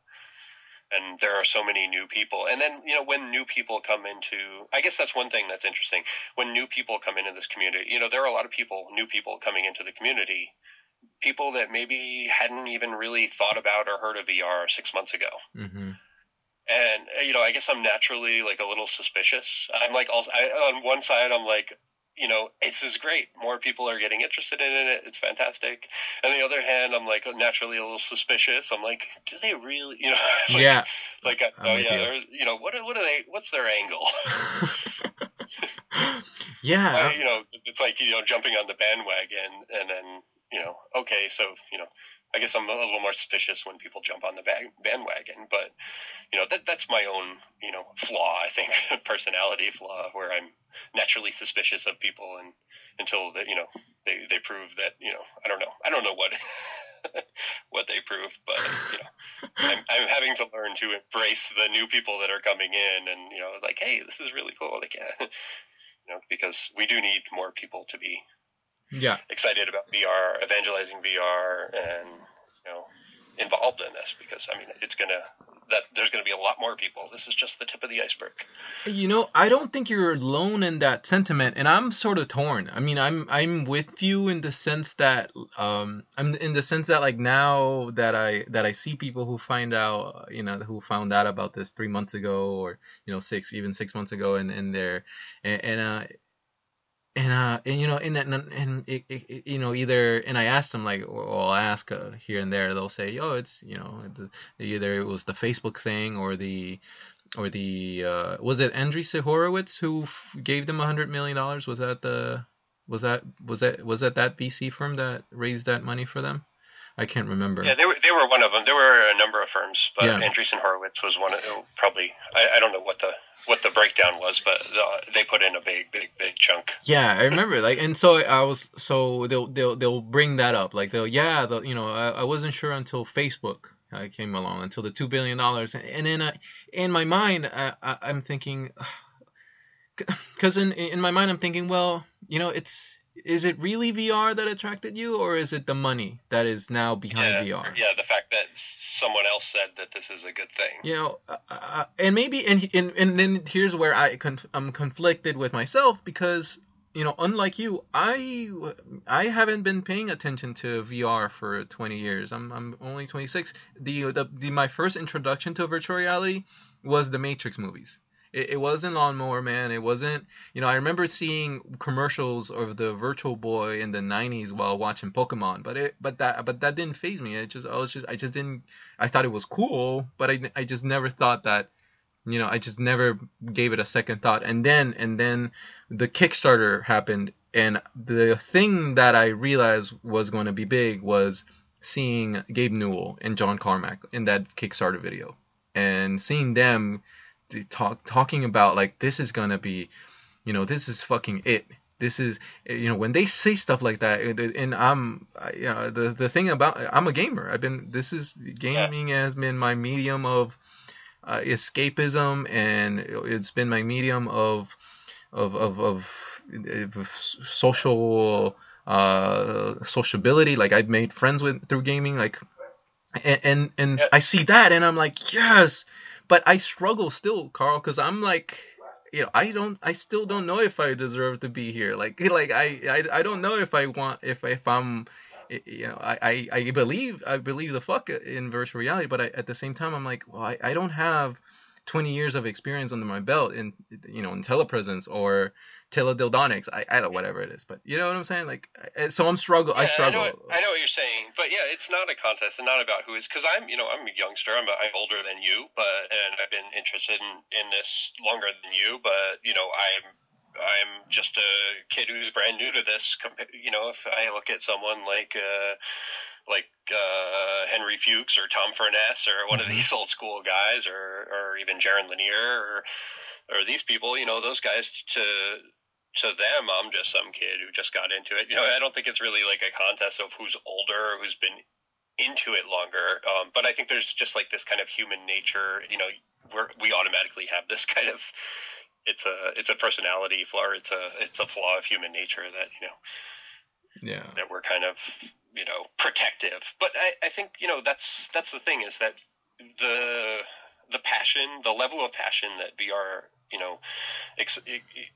And there are so many new people. And then, you know, when new people come into, I guess that's one thing that's interesting. When new people come into this community, you know, there are a lot of people, new people coming into the community, people that maybe hadn't even really thought about or heard of V R six months ago. Mm-hmm. And, you know, I guess I'm naturally like a little suspicious. I'm like, also, I, on one side, I'm like, you know, this is great. More people are getting interested in it. It's fantastic. On the other hand, I'm like naturally a little suspicious. I'm like, do they really, you know, like, yeah, like, I'm oh yeah, you. you know, what, what are they, what's their angle? Yeah. I, you know, it's like, you know, jumping on the bandwagon and then, you know, okay. So, you know, I guess I'm a little more suspicious when people jump on the bandwagon, but you know, that that's my own, you know, flaw, I think, personality flaw where I'm naturally suspicious of people and until that, you know, they, they prove that, you know, I don't know, I don't know what, what they prove, but you know, I'm, I'm having to learn to embrace the new people that are coming in and, you know, like, hey, this is really cool. Like, yeah, you know, because we do need more people to be, yeah, excited about V R, evangelizing V R, and you know, involved in this because I mean, it's gonna that there's gonna be a lot more people. This is just the tip of the iceberg. You know, I don't think you're alone in that sentiment, and I'm sort of torn. I mean, I'm I'm with you in the sense that um, I'm in the sense that like now that I that I see people who find out, you know, who found out about this three months ago or you know six even six months ago, and and they're and, and uh. And, uh, and, you know, and, and, and it, it, you know, either, and I asked them, like, well, I'll ask uh, here and there, they'll say, oh, it's, you know, either it was the Facebook thing or the, or the, uh, was it Andreessen Horowitz who f- gave them one hundred million dollars? Was that the, was that, was that, was that that V C firm that raised that money for them? I can't remember. Yeah, they were they were one of them. There were a number of firms, but yeah. Andreessen Horowitz was one of probably. I, I don't know what the what the breakdown was, but the, they put in a big, big, big chunk. Yeah, I remember. Like, and so I was. So they'll they'll they'll bring that up. Like, they'll yeah, they'll, you know, I, I wasn't sure until Facebook I came along, until the two billion dollars, and then I, in my mind I, I I'm thinking, because in in my mind I'm thinking, well, you know, it's. Is it really V R that attracted you, or is it the money that is now behind yeah, V R? Yeah, the fact that someone else said that this is a good thing. You know, uh, uh, and maybe, and, and and then here's where I conf- I'm conflicted with myself because, you know, unlike you, I I haven't been paying attention to V R for twenty years. I'm I'm only twenty-six. The the, the my first introduction to virtual reality was the Matrix movies. It wasn't Lawnmower Man. It wasn't, you know, I remember seeing commercials of the Virtual Boy in the nineties while watching Pokemon, but it, but that, but that didn't faze me. It just, I was just, I just didn't, I thought it was cool, but I, I just never thought that, you know, I just never gave it a second thought. And then, and then the Kickstarter happened, and the thing that I realized was going to be big was seeing Gabe Newell and John Carmack in that Kickstarter video, and seeing them. Talk, talking about like this is gonna be, you know, this is fucking it, This is, you know, when they say stuff like that, and I'm, you know, the, the thing about, I'm a gamer. I've been, this is, gaming yeah. has been my medium of uh, escapism, and it's been my medium of, of, of, of, of social, uh, sociability. Like, I've made friends with, through gaming, like, and, and, and yeah. I see that, and I'm like, yes, but I struggle still, Carl, because I'm like, you know, I don't, I still don't know if I deserve to be here. Like, like I, I, I don't know if I want, if, if I'm, you know, I, I, I believe, I believe the fuck in virtual reality, but I, at the same time, I'm like, well, I, I don't have twenty years of experience under my belt in, you know, in telepresence or teledildonics. I, I don't, whatever it is, but you know what I'm saying? Like, so I'm struggle. Yeah, I struggle. I know, what, I know what you're saying, but yeah, it's not a contest and not about who is, cause I'm, you know, I'm a youngster. I'm, a, I'm older than you, but, and I've been interested in, in this longer than you, but you know, I'm, I'm just a kid who's brand new to this. You know, if I look at someone like, uh, like uh, Henry Fuchs or Tom Furness or one of these old school guys, or, or even Jaron Lanier or or these people, you know, those guys, to to them, I'm just some kid who just got into it. You know, I don't think it's really like a contest of who's older or who's been into it longer. Um, but I think there's just like this kind of human nature, you know, we're, we automatically have this kind of, it's a it's a personality flaw, or it's a, it's a flaw of human nature that, you know, yeah, that we're kind of, you know, protective. But I, I think, you know, that's, that's the thing, is that the, the passion, the level of passion that V R, you know, ex-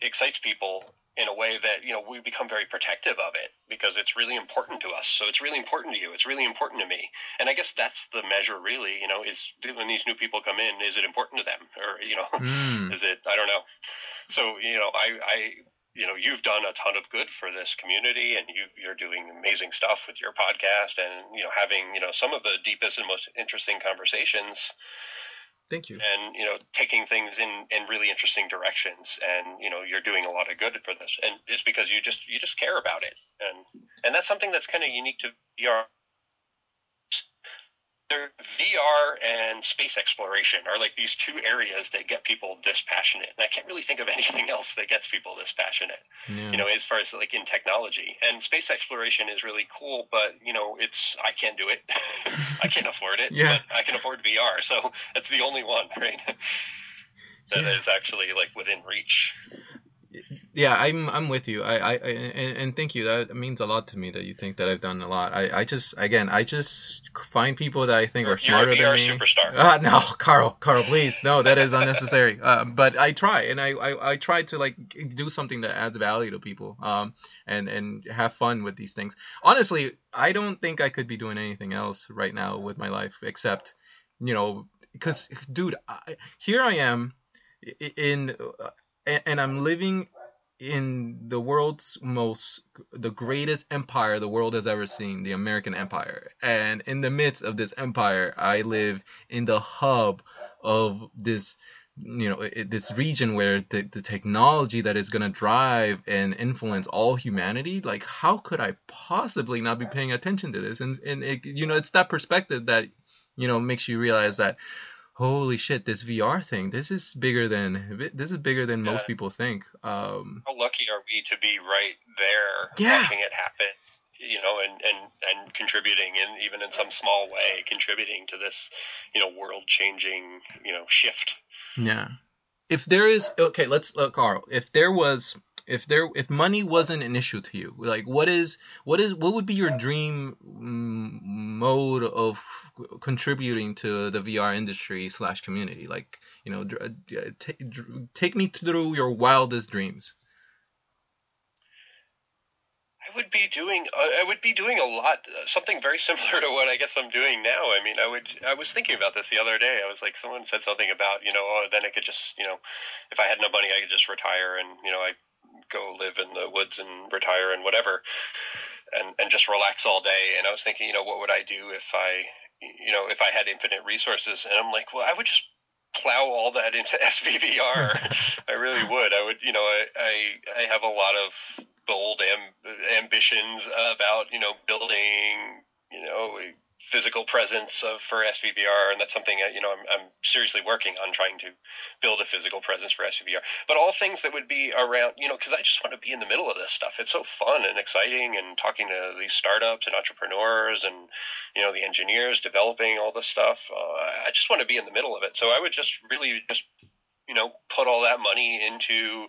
excites people in a way that, you know, we become very protective of it because it's really important to us. So it's really important to you. It's really important to me. And I guess that's the measure, really, you know, is when these new people come in, is it important to them? Or, you know, mm. is it, I don't know. So, you know, I, I, you know, you've done a ton of good for this community, and you, you're doing amazing stuff with your podcast, and, you know, having, you know, some of the deepest and most interesting conversations. Thank you. And, you know, taking things in, in really interesting directions, and, you know, you're doing a lot of good for this, and it's because you just, you just care about it. And, and that's something that's kind of unique to V R. V R and space exploration are like these two areas that get people this passionate, and I can't really think of anything else that gets people this passionate. Yeah. You know, as far as like in technology, and space exploration is really cool, but you know, it's, I can't do it. I can't afford it. Yeah. But I can afford V R, so that's the only one, right? that yeah. is actually like within reach. Yeah, I'm I'm with you. I, I, I and, and thank you. That means a lot to me that you think that I've done a lot. I, I just again I just find people that I think are smarter than me. You're a V R superstar. Uh, no, Carl, Carl, please, no, that is unnecessary. Uh, but I try, and I, I, I try to like do something that adds value to people, um, and and have fun with these things. Honestly, I don't think I could be doing anything else right now with my life except, you know, because dude, I, here I am, in. Uh, And I'm living in the world's most, the greatest empire the world has ever seen, the American empire. And in the midst of this empire, I live in the hub of this, you know, this region where the, the technology that is going to drive and influence all humanity. Like, how could I possibly not be paying attention to this? And, and it, you know, it's that perspective that, you know, makes you realize that, holy shit, this V R thing, this is bigger than this is bigger than yeah. most people think. Um, How lucky are we to be right there yeah. watching it happen, you know, and, and, and contributing, and even in some small way, contributing to this, you know, world-changing, you know, shift. Yeah. If there is – okay, let's look, Carl. If there was – If there, if money wasn't an issue to you, like what is, what is, what would be your dream mode of contributing to the V R industry slash community? Like, you know, t- take me through your wildest dreams. I would be doing, I would be doing a lot, something very similar to what I guess I'm doing now. I mean, I would, I was thinking about this the other day. I was like, someone said something about, you know, oh, then I could just, you know, if I had no money, I could just retire and, you know, I. go live in the woods and retire and whatever, and, and just relax all day. And I was thinking, you know, what would I do if I, you know, if I had infinite resources? And I'm like, well, I would just plow all that into S V V R. I really would. I would, you know, I, I, I have a lot of bold amb- ambitions about, you know, building, you know, physical presence of, for S F V R, and that's something you know I'm, I'm seriously working on, trying to build a physical presence for S F V R. But all things that would be around, you know, because I just want to be in the middle of this stuff. It's so fun and exciting, and talking to these startups and entrepreneurs, and you know, the engineers developing all this stuff. Uh, I just want to be in the middle of it. So I would just really just you know put all that money into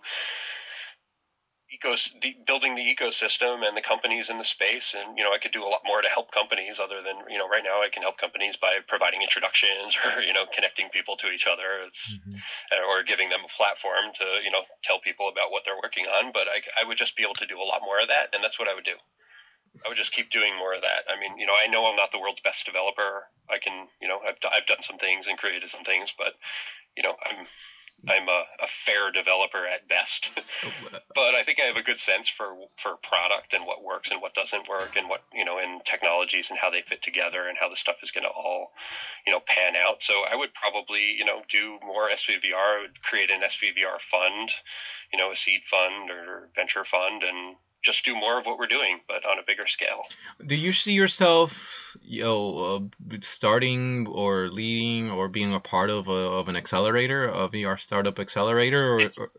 Ecos, the, building the ecosystem and the companies in the space. And, you know, I could do a lot more to help companies other than, you know, right now I can help companies by providing introductions or, you know, connecting people to each other. It's, mm-hmm. or giving them a platform to, you know, tell people about what they're working on. But I, I would just be able to do a lot more of that. And that's what I would do. I would just keep doing more of that. I mean, you know, I know I'm not the world's best developer. I can, you know, I've, I've done some things and created some things, but, you know, I'm, I'm a, a fair developer at best, but I think I have a good sense for, for product and what works and what doesn't work, and what, you know, and technologies and how they fit together and how the stuff is going to all, you know, pan out. So I would probably, you know, do more S V V R. I would create an S V V R fund, you know, a seed fund or venture fund, and just do more of what we're doing, but on a bigger scale. Do you see yourself, you know, uh, starting or leading or being a part of a, of an accelerator, a V R startup accelerator? Or, or...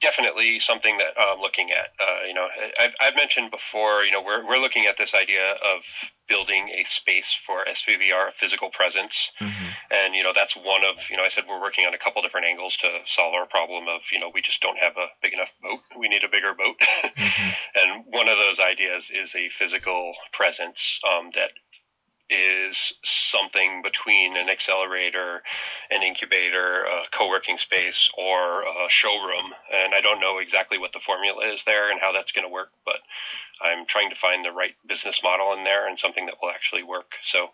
Definitely something that I'm looking at. Uh, you know, I've, I've mentioned before, you know, we're we're looking at this idea of building a space for S V V R, a physical presence. Mm-hmm. And, you know, that's one of, you know, I said we're working on a couple different angles to solve our problem of, you know, we just don't have a big enough boat. We need a bigger boat. Mm-hmm. And one of those ideas is a physical presence um, that is something between an accelerator, an incubator, a co-working space, or a showroom. And I don't know exactly what the formula is there and how that's going to work, but I'm trying to find the right business model in there and something that will actually work. So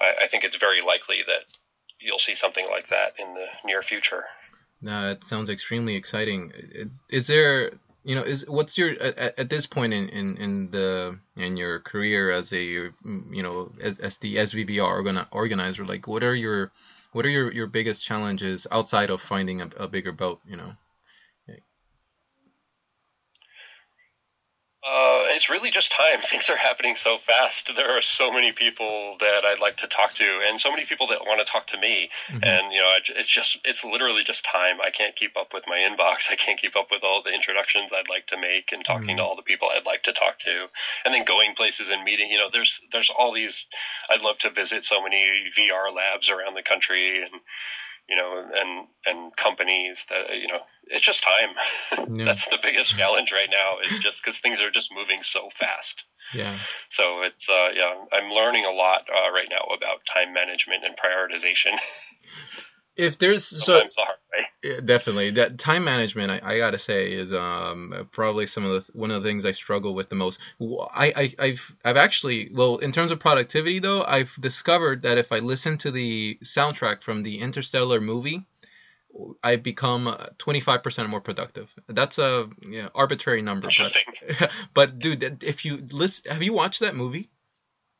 I, I think it's very likely that you'll see something like that in the near future. No, it sounds extremely exciting. Is there... You know, is what's your at, at this point in, in, in the in your career as a you know as, as the S V V R organizer? Like, what are your what are your, your biggest challenges outside of finding a, a bigger boat? You know, uh, it's really just time. Things are happening so fast. There are so many people that I'd like to talk to, and so many people that want to talk to me. Mm-hmm. And you know, it's just it's literally just time. I can't keep up with my inbox. I can't keep up with all the introductions I'd like to make, and talking mm-hmm. to all the people I'd like to talk to, and then going places and meeting. You know, there's there's all these. I'd love to visit so many V R labs around the country, and you know, and and companies that you know. It's just time. Yeah. That's the biggest challenge right now, is just because things are just moving so fast. Yeah. So it's, uh, yeah, I'm learning a lot uh, right now about time management and prioritization. If there's Sometimes so the hard way. Definitely that time management, I, I gotta say, is um probably some of the one of the things I struggle with the most. I, I I've I've actually well in terms of productivity though, I've discovered that if I listen to the soundtrack from the Interstellar movie, I become twenty-five percent more productive. That's a you know, arbitrary number. Interesting. But, but dude, if you listen, have you watched that movie?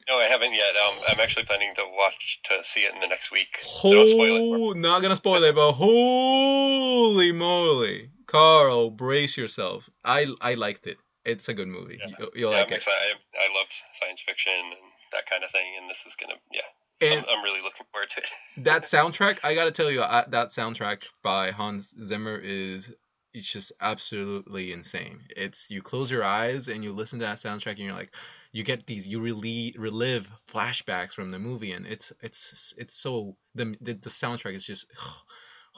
No, I haven't yet. Um, I'm actually planning to watch to see it in the next week. So don't spoil it. Not gonna spoil it, but holy moly, Carl, brace yourself. I I liked it. It's a good movie. Yeah. You, you'll yeah, like I'm it. Excited. I I love science fiction and that kind of thing, and this is gonna yeah. And I'm really looking forward to it. That soundtrack, I got to tell you, I, that soundtrack by Hans Zimmer is it's just absolutely insane. It's you close your eyes and you listen to that soundtrack and you're like, you get these, you really relive flashbacks from the movie, and it's it's it's so the the, the soundtrack is just.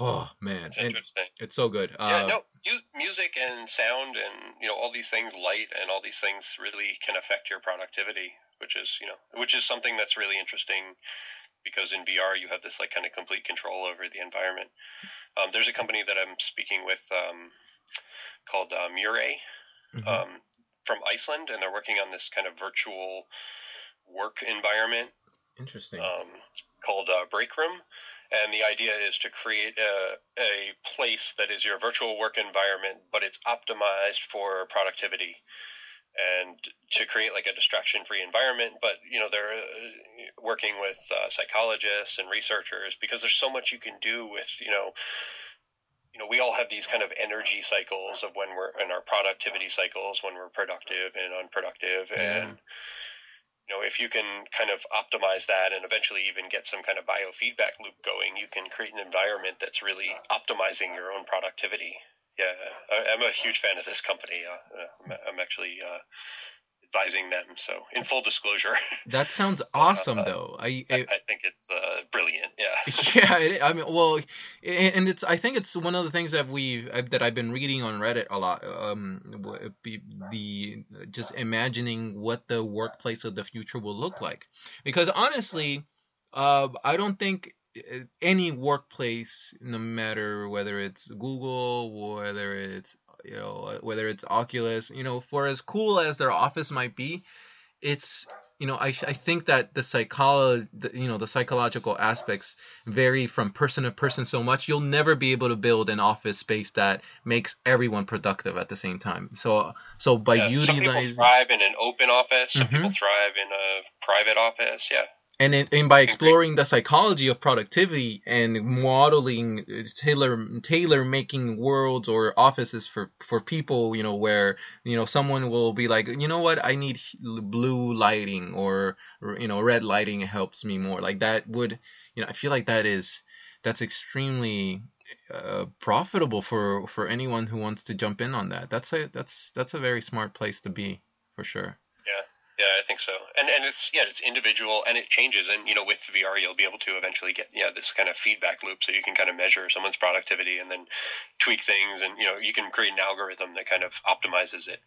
Oh man, it's interesting. And it's so good. Yeah, uh, no, mu- music and sound and you know all these things, light and all these things really can affect your productivity, which is you know which is something that's really interesting, because in V R you have this like kind of complete control over the environment. Um, there's a company that I'm speaking with um, called uh, Mure mm-hmm. um, from Iceland, and they're working on this kind of virtual work environment. Interesting. Um, it's called uh, Break Room. And the idea is to create a, a place that is your virtual work environment, but it's optimized for productivity, and to create like a distraction-free environment. But, you know, they're working with uh, psychologists and researchers, because there's so much you can do with, you know, you know, we all have these kind of energy cycles of when we're in our productivity cycles, when we're productive and unproductive. Yeah. And, you know, if you can kind of optimize that and eventually even get some kind of biofeedback loop going, you can create an environment that's really optimizing your own productivity. Yeah, I'm a huge fan of this company. Uh, I'm actually uh, advising them. So, in full disclosure. That sounds awesome, uh, though. I, I I think it's uh, brilliant. Yeah. Yeah. It, I mean, well, and it's. I think it's one of the things that we that I've been reading on Reddit a lot. Um, the just imagining what the workplace of the future will look like, because honestly, uh, I don't think. Any workplace, no matter whether it's Google, whether it's you know, whether it's Oculus, you know, for as cool as their office might be, it's you know, I I think that the psycholo- the, you know, the psychological aspects vary from person to person so much. You'll never be able to build an office space that makes everyone productive at the same time. So so by yeah, utilizing, some people thrive in an open office, some mm-hmm. people thrive in a private office, yeah. And, it, and by exploring the psychology of productivity and modeling, tailor tailor making worlds or offices for, for people, you know, where, you know, someone will be like, you know what, I need blue lighting or, you know, red lighting helps me more. Like that would, you know, I feel like that is, that's extremely uh, profitable for, for anyone who wants to jump in on that. That's a, that's, that's a very smart place to be for sure. Yeah. Yeah, I think so. And and it's yeah, it's individual and it changes. And you know, with V R, you'll be able to eventually get yeah this kind of feedback loop, so you can kind of measure someone's productivity and then tweak things. And you know, you can create an algorithm that kind of optimizes it.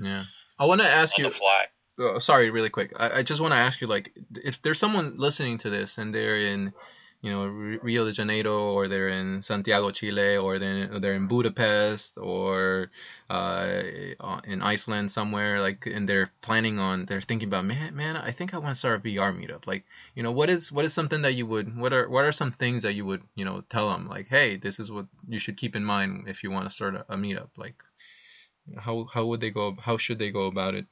Yeah, I want to ask you. On the fly. Oh, sorry, really quick. I, I just want to ask you, like, if there's someone listening to this and they're in, you know, Rio de Janeiro, or they're in Santiago, Chile, or they're in, they're in Budapest, or uh, in Iceland somewhere, like, and they're planning on, they're thinking about, man, man, I think I want to start a V R meetup. Like, you know, what is, what is something that you would, what are, what are some things that you would, you know, tell them, like, hey, this is what you should keep in mind if you want to start a, a meetup. Like, how, how would they go, how should they go about it?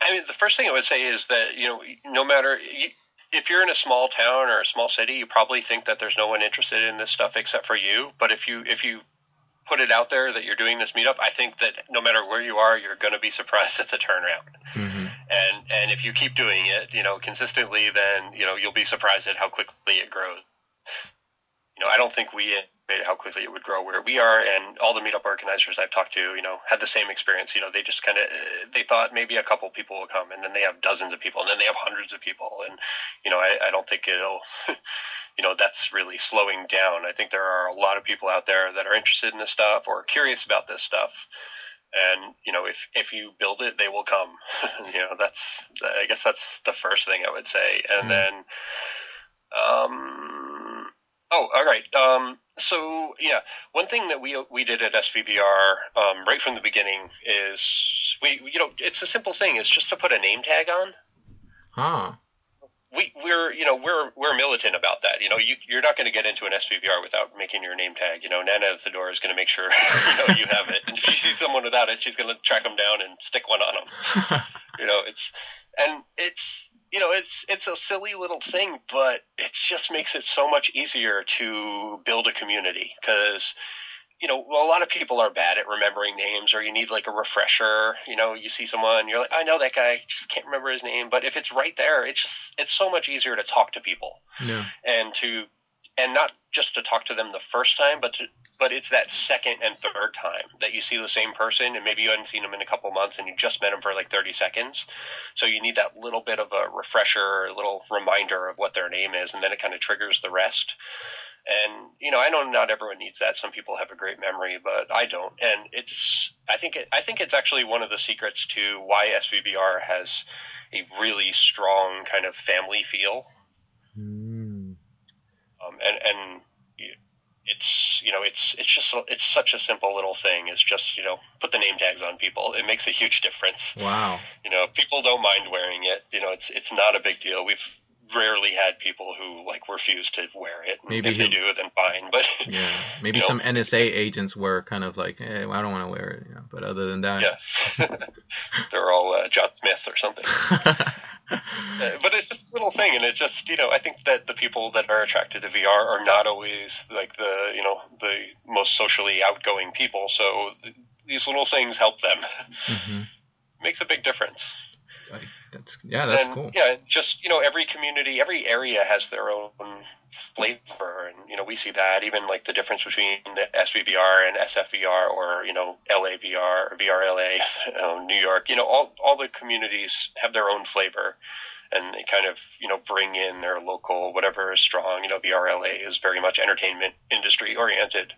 I mean, the first thing I would say is that, you know, no matter. You, If you're in a small town or a small city, you probably think that there's no one interested in this stuff except for you. But if you if you put it out there that you're doing this meetup, I think that no matter where you are, you're going to be surprised at the turnout. Mm-hmm. And and if you keep doing it, you know, consistently, then you know you'll be surprised at how quickly it grows. You know, I don't think we anticipated how quickly it would grow where we are, and all the meetup organizers I've talked to, you know, had the same experience. You know, they just kind of, they thought maybe a couple people will come, and then they have dozens of people, and then they have hundreds of people, and, you know, I, I don't think it'll, you know, that's really slowing down. I think there are a lot of people out there that are interested in this stuff or curious about this stuff, and, you know, if, if you build it, they will come. You know, that's, I guess that's the first thing I would say. And mm-hmm. then, um... Oh, all right. Um, so, yeah, one thing that we we did at S V V R um, right from the beginning is we you know it's a simple thing. It's just to put a name tag on. Huh. We we're you know we're we're militant about that. You know you you're not going to get into an S V V R without making your name tag. You know Nana at the door is going to make sure you know you have it. And if she sees someone without it, she's going to track them down and stick one on them. you know it's and it's. You know, it's it's a silly little thing, but it just makes it so much easier to build a community because, you know, well, a lot of people are bad at remembering names, or you need like a refresher. You know, you see someone, you're like, I know that guy, just can't remember his name. But if it's right there, it's just it's so much easier to talk to people, yeah. and to and not just to talk to them the first time, but to. But it's that second and third time that you see the same person, and maybe you hadn't seen them in a couple months and you just met them for like thirty seconds. So you need that little bit of a refresher, a little reminder of what their name is, and then it kind of triggers the rest. And, you know, I know not everyone needs that. Some people have a great memory, but I don't. And it's I think it, I think it's actually one of the secrets to why S V V R has a really strong kind of family feel. Mm. Um, and and It's, you know, it's, it's just, it's such a simple little thing. It's just, you know, put the name tags on people. It makes a huge difference. Wow. You know, people don't mind wearing it. You know, it's, it's not a big deal. We've rarely had people who like refuse to wear it. And maybe if he, they do, then fine. But yeah, maybe some know. N S A agents were kind of like, hey, well, I don't want to wear it. You know, but other than that, yeah, they're all uh, John Smith or something. But it's just a little thing, and it's just, you know, I think that the people that are attracted to V R are not always like the, you know, the most socially outgoing people. So th- these little things help them. Mm-hmm. Makes a big difference. I, that's Yeah, that's and, cool. Yeah, just, you know, every community, every area has their own flavor. And, you know, we see that even like the difference between the S V V R and S F V R or, you know, L A V R or V R L A, you know, New York, you know, all, all the communities have their own flavor. And they kind of, you know, bring in their local, whatever is strong. You know, V R L A is very much entertainment industry oriented.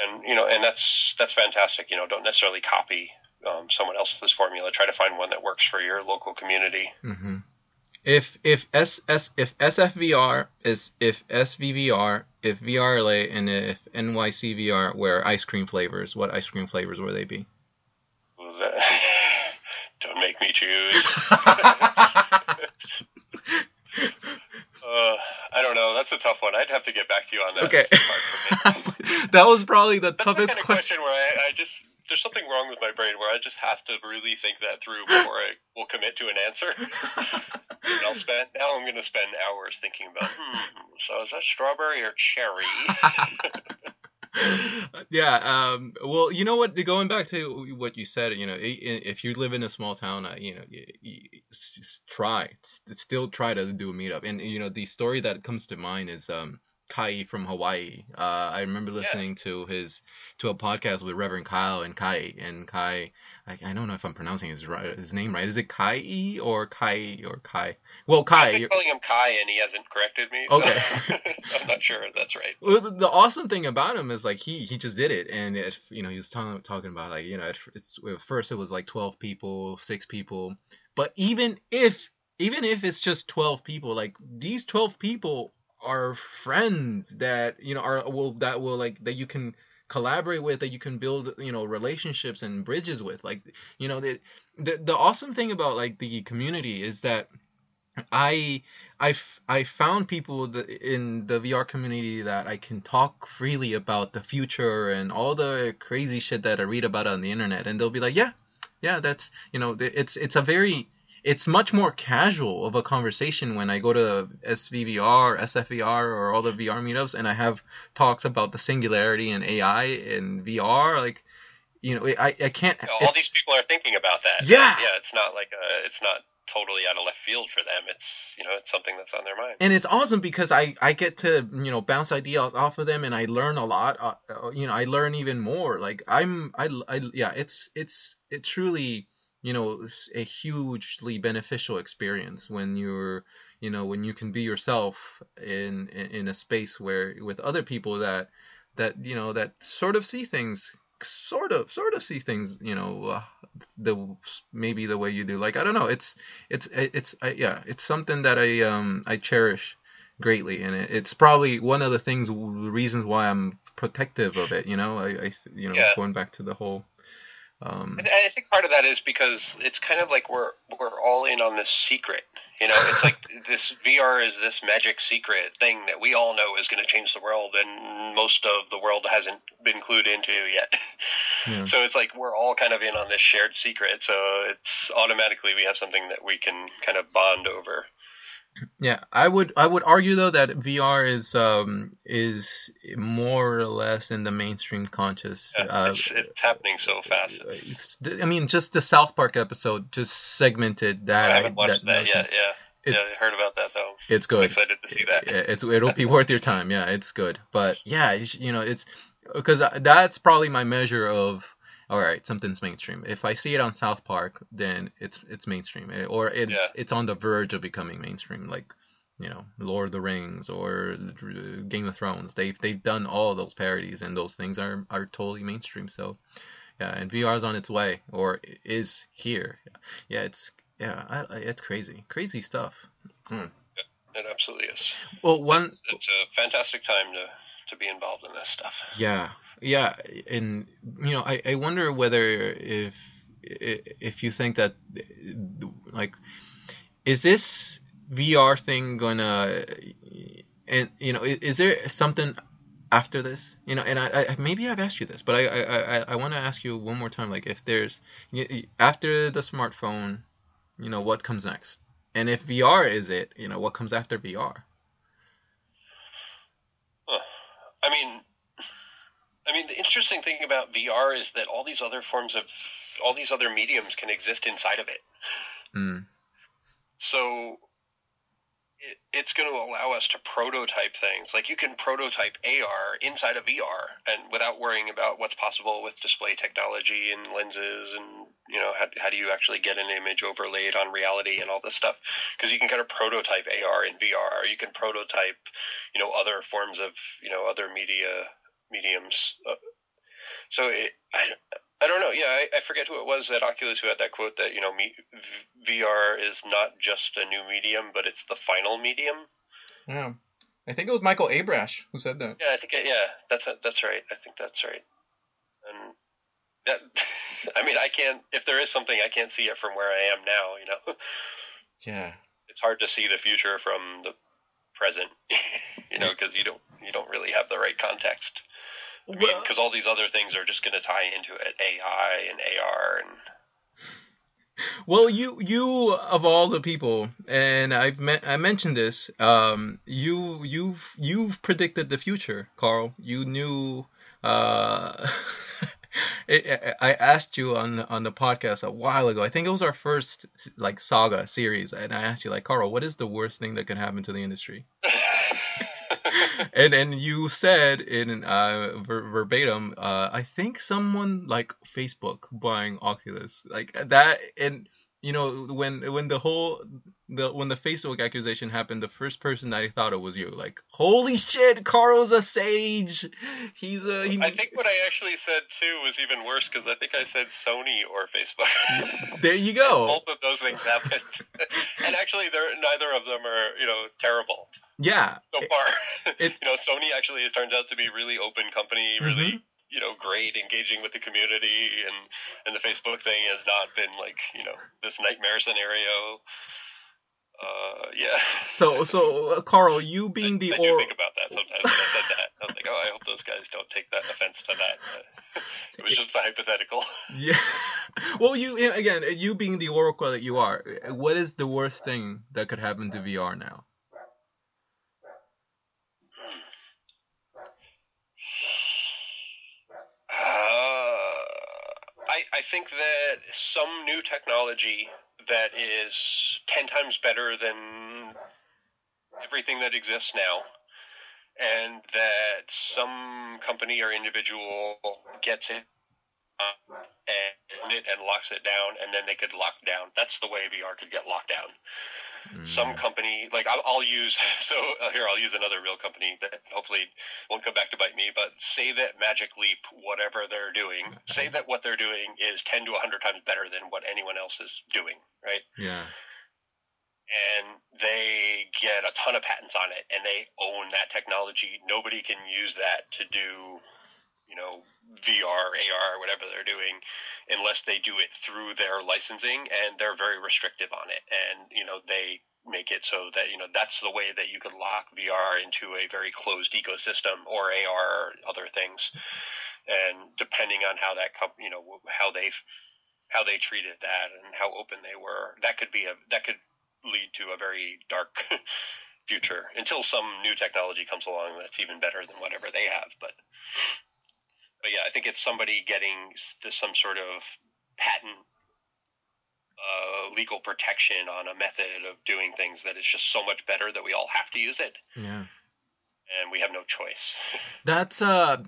And, you know, and that's that's fantastic. You know, don't necessarily copy um, someone else's formula. Try to find one that works for your local community. Mm-hmm. If if S S if S F V R is if S V V R, if V R L A, and if N Y C V R were ice cream flavors, what ice cream flavors would they be? Well, that, don't make me choose. Uh, I don't know. That's a tough one. I'd have to get back to you on that. Okay. That was probably the That's toughest the kind of question. Where I, I just there's something wrong with my brain where I just have to really think that through before I will commit to an answer. And I'll spend now. I'm going to spend hours thinking about. Hmm, so is that strawberry or cherry? Yeah. Um, well, you know what? Going back to what you said, you know, if you live in a small town, you know, you, you try, still try to do a meetup. And you know, the story that comes to mind is. Um, Kai from Hawaii. Uh, I remember listening yeah. to his to a podcast with Reverend Kyle and Kai and Kai. I, I don't know if I'm pronouncing his his name right. Is it Kai or Kai or Kai? Well, Kai. I've been calling him Kai, and he hasn't corrected me. So okay, I'm not sure if that's right. Well, the, the awesome thing about him is like he he just did it, and if you know he was talking talking about like you know it, it's at first it was like twelve people, six people, but even if even if it's just twelve people, like these twelve people. Are friends that you know are will that will like that you can collaborate with, that you can build you know relationships and bridges with. Like you know the the, the awesome thing about like the community is that I I I found people that in the V R community that I can talk freely about the future and all the crazy shit that I read about on the internet, and they'll be like, yeah, yeah, that's you know it's it's a very It's much more casual of a conversation when I go to S V V R, S F V R, or all the V R meetups, and I have talks about the singularity and A I and V R. Like, you know, I I can't. All these people are thinking about that. Yeah, yeah. It's not like a, it's not totally out of left field for them. It's you know, it's something that's on their mind. And it's awesome because I I get to you know bounce ideas off of them, and I learn a lot. Uh, you know, I learn even more. Like I'm I I yeah, it's it's it truly. You know, a hugely beneficial experience when you're, you know, when you can be yourself in, in in a space where with other people that that you know that sort of see things, sort of sort of see things, you know, uh, the maybe the way you do. Like I don't know, it's it's it's I, yeah, it's something that I um I cherish greatly, and it, it's probably one of the things, the reasons why I'm protective of it. You know, I, I you know yeah. going back to the whole. Um, and I think part of that is because it's kind of like we're we're all in on this secret, you know. It's like this V R is this magic secret thing that we all know is going to change the world, and most of the world hasn't been clued into yet. Yeah. So it's like we're all kind of in on this shared secret. So it's automatically we have something that we can kind of bond over. Yeah, I would I would argue though that V R is um is more or less in the mainstream conscious. Yeah, uh, it's, it's happening so fast. It's, I mean, just the South Park episode just segmented that. I haven't watched that, that yet. Yeah, yeah, I heard about that though. It's good. I'm excited to see that. It, it's it'll be worth your time. Yeah, it's good. But yeah, you know, it's because that's probably my measure of. All right, something's mainstream. If I see it on South Park, then it's it's mainstream, or it's yeah. it's on the verge of becoming mainstream. Like, you know, Lord of the Rings or Game of Thrones. They've they've done all those parodies, and those things are are totally mainstream. So, yeah, and V R is on its way, or is here. Yeah, it's yeah, I, I, it's crazy, crazy stuff. Mm. It absolutely is. Well, one, it's, it's a fantastic time to. to be involved in this stuff. Yeah. Yeah. And, you know, I, I wonder whether if, if you think that, like, is this V R thing gonna, and, you know, is there something after this, you know, and I, I maybe I've asked you this, but I, I, I want to ask you one more time, like if there's after the smartphone, you know, what comes next? And if V R is it, you know, what comes after V R? I mean, I mean, the interesting thing about V R is that all these other forms of all these other mediums can exist inside of it. Mm. So it, it's going to allow us to prototype things. Like, you can prototype A R inside of V R, and without worrying about what's possible with display technology and lenses and, you know, how, how do you actually get an image overlaid on reality and all this stuff? Because you can kind of prototype A R in V R. You can prototype, you know, other forms of, you know, other media mediums. Uh, so it, I, I don't know. Yeah, I, I forget who it was at Oculus who had that quote that, you know, me, V R is not just a new medium, but it's the final medium. Yeah, I think it was Michael Abrash who said that. Yeah, I think yeah, that's that's right. I think that's right. And that, I mean, I can't. If there is something, I can't see it from where I am now. You know. Yeah. It's hard to see the future from the present. You know, because you don't you don't really have the right context. I mean, because all these other things are just going to tie into it, A I and A R. And... Well, you, you of all the people, and I've me- I mentioned this, um, you, you've, you've predicted the future, Carl. You knew, uh, it, I asked you on, on the podcast a while ago, I think it was our first, like, saga series, and I asked you, like, Carl, what is the worst thing that can happen to the industry? And and you said in uh, ver- verbatim, uh, I think someone like Facebook buying Oculus, like that. And you know, when when the whole the when the Facebook accusation happened, the first person that I thought of was you. Like, holy shit, Carl's a sage. He's a. He... I think what I actually said too was even worse, because I think I said Sony or Facebook. There you go. Both of those things happened, and actually, they're neither of them are, you know, terrible. Yeah. So far, it, you know, Sony actually has turned out to be really open company, really, mm-hmm. you know, great, engaging with the community, and, and the Facebook thing has not been like, you know, this nightmare scenario. Uh, yeah. So, so uh, Carl, you being I, the I do or- think about that sometimes when I said that. I was like, oh, I hope those guys don't take that offense to that. It was just a hypothetical. Yeah. Well, you again, you being the oracle that you are, what is the worst thing that could happen to V R now? I think that some new technology that is ten times better than everything that exists now, and that some company or individual gets it and, and locks it down, and then they could lock down. That's the way V R could get locked down. Some company, like I'll, I'll use, so uh, here I'll use another real company that hopefully won't come back to bite me, but say that Magic Leap, whatever they're doing, say that what they're doing is ten to one hundred times better than what anyone else is doing, right? Yeah. And they get a ton of patents on it, and they own that technology. Nobody can use that to do, you know, V R, A R, whatever they're doing, unless they do it through their licensing, and they're very restrictive on it. And, you know, they make it so that, you know, that's the way that you could lock V R into a very closed ecosystem, or A R or other things. And depending on how that company, you know, how they how they treated that and how open they were, that could be a that could lead to a very dark future until some new technology comes along that's even better than whatever they have. But But yeah, I think it's somebody getting some sort of patent uh, legal protection on a method of doing things that is just so much better that we all have to use it. Yeah. And we have no choice. That's uh,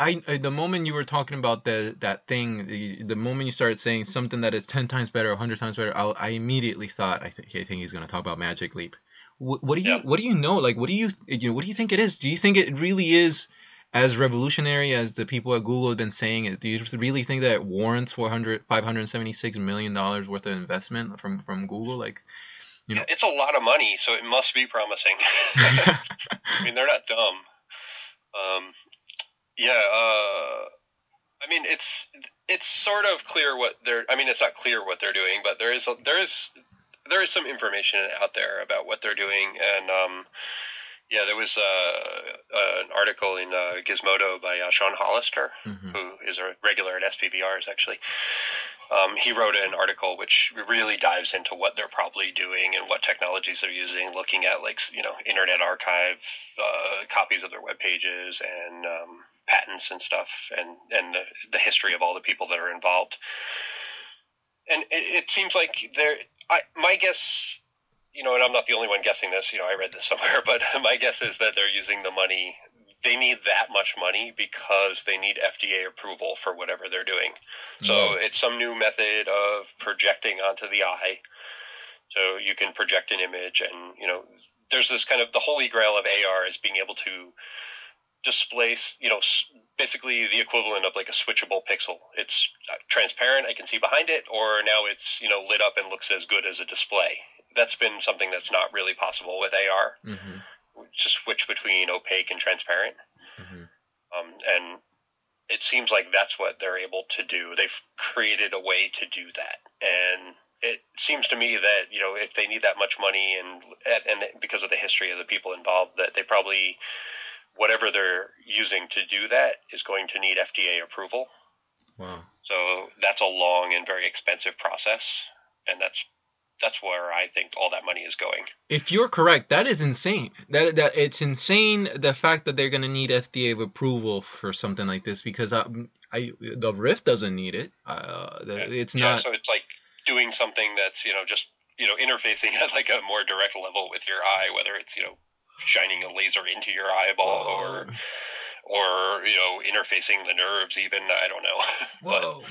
I the moment you were talking about the that thing, the, the moment you started saying something that is ten times better, a hundred times better, I'll, I immediately thought, I think I think he's going to talk about Magic Leap. What, what do you yeah. What do you know? Like, what do you you know? What do you think it is? Do you think it really is as revolutionary as the people at Google have been saying? Do you really think that it warrants four hundred, five hundred seventy-six million dollars worth of investment from, from Google? Like, you know, yeah, it's a lot of money, so it must be promising. I mean, they're not dumb. Um, yeah, uh, I mean, it's it's sort of clear what they're. I mean, it's not clear what they're doing, but there is there is there is some information out there about what they're doing, and. Um, Yeah, there was uh, uh, an article in uh, Gizmodo by uh, Sean Hollister, mm-hmm. who is a regular at S P V Rs, actually. Um, he wrote an article which really dives into what they're probably doing and what technologies they're using, looking at, like, you know, Internet Archive uh, copies of their web pages and um, patents and stuff, and, and the, the history of all the people that are involved. And it, it seems like there. I, my guess you know, and I'm not the only one guessing this, you know, I read this somewhere, but my guess is that they're using the money. They need that much money because they need F D A approval for whatever they're doing. Mm-hmm. So it's some new method of projecting onto the eye. So you can project an image and, you know, there's this kind of, the holy grail of A R is being able to displace, you know, basically the equivalent of like a switchable pixel. It's transparent, I can see behind it, or now it's, you know, lit up and looks as good as a display. That's been something that's not really possible with A R. Mm-hmm. Just switch between opaque and transparent. Mm-hmm. Um, and it seems like that's what they're able to do. They've created a way to do that. And it seems to me that, you know, if they need that much money and, and because of the history of the people involved, that they probably, whatever they're using to do that is going to need F D A approval. Wow. So that's a long and very expensive process. And that's, That's where I think all that money is going. If you're correct, that is insane. That that it's insane, the fact that they're going to need F D A approval for something like this, because I, I the Rift doesn't need it. Uh, the, yeah. It's not. Yeah, so it's like doing something that's, you know, just, you know, interfacing at like a more direct level with your eye, whether it's, you know, shining a laser into your eyeball oh. or or you know, interfacing the nerves. Even I don't know. Whoa. But,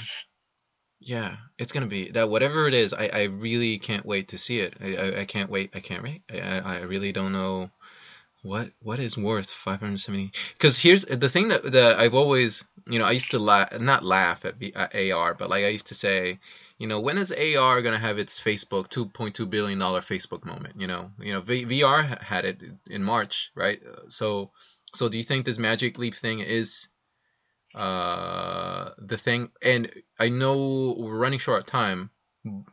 yeah, it's gonna be that, whatever it is. I, I really can't wait to see it. I, I, I can't wait. I can't wait. I, I really don't know what what is worth five hundred seventy. Because here's the thing that that I've always, you know, I used to laugh, not laugh at, B, at A R, but like I used to say, you know, when is A R gonna have its Facebook two point two billion dollars Facebook moment? You know, you know, v, VR had it in March, right? So, so do you think this Magic Leap thing is uh the thing? And I know we're running short of time,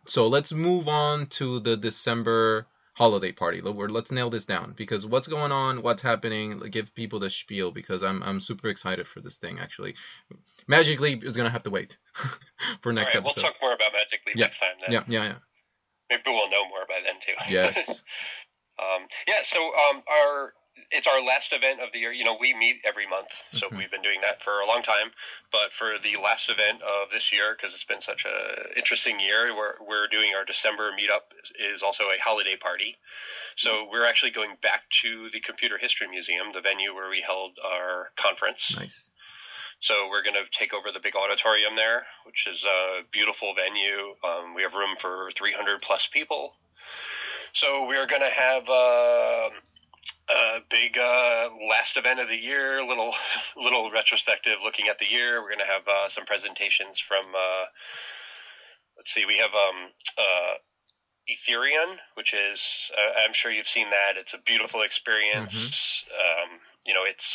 so let's move on to the December holiday party. Let's nail this down, because what's going on, what's happening, give people the spiel, because i'm i'm super excited for this thing. Actually, Magic Leap is gonna have to wait for next All right, episode. We'll talk more about Magic Leap yeah. next time then. yeah yeah yeah maybe we'll know more by then too. Yes. um yeah so um our It's our last event of the year. You know, we meet every month, so mm-hmm. we've been doing that for a long time. But for the last event of this year, because it's been such a interesting year, we're, we're doing our December meetup is also a holiday party. So we're actually going back to the Computer History Museum, the venue where we held our conference. Nice. So we're going to take over the big auditorium there, which is a beautiful venue. Um, we have room for three hundred plus people. So we're going to have uh, – Uh, big uh, last event of the year, little little retrospective looking at the year. We're going to have uh, some presentations from, uh, let's see, we have um, uh, Ethereum, which is, uh, I'm sure you've seen that. It's a beautiful experience. Mm-hmm. Um, you know, it's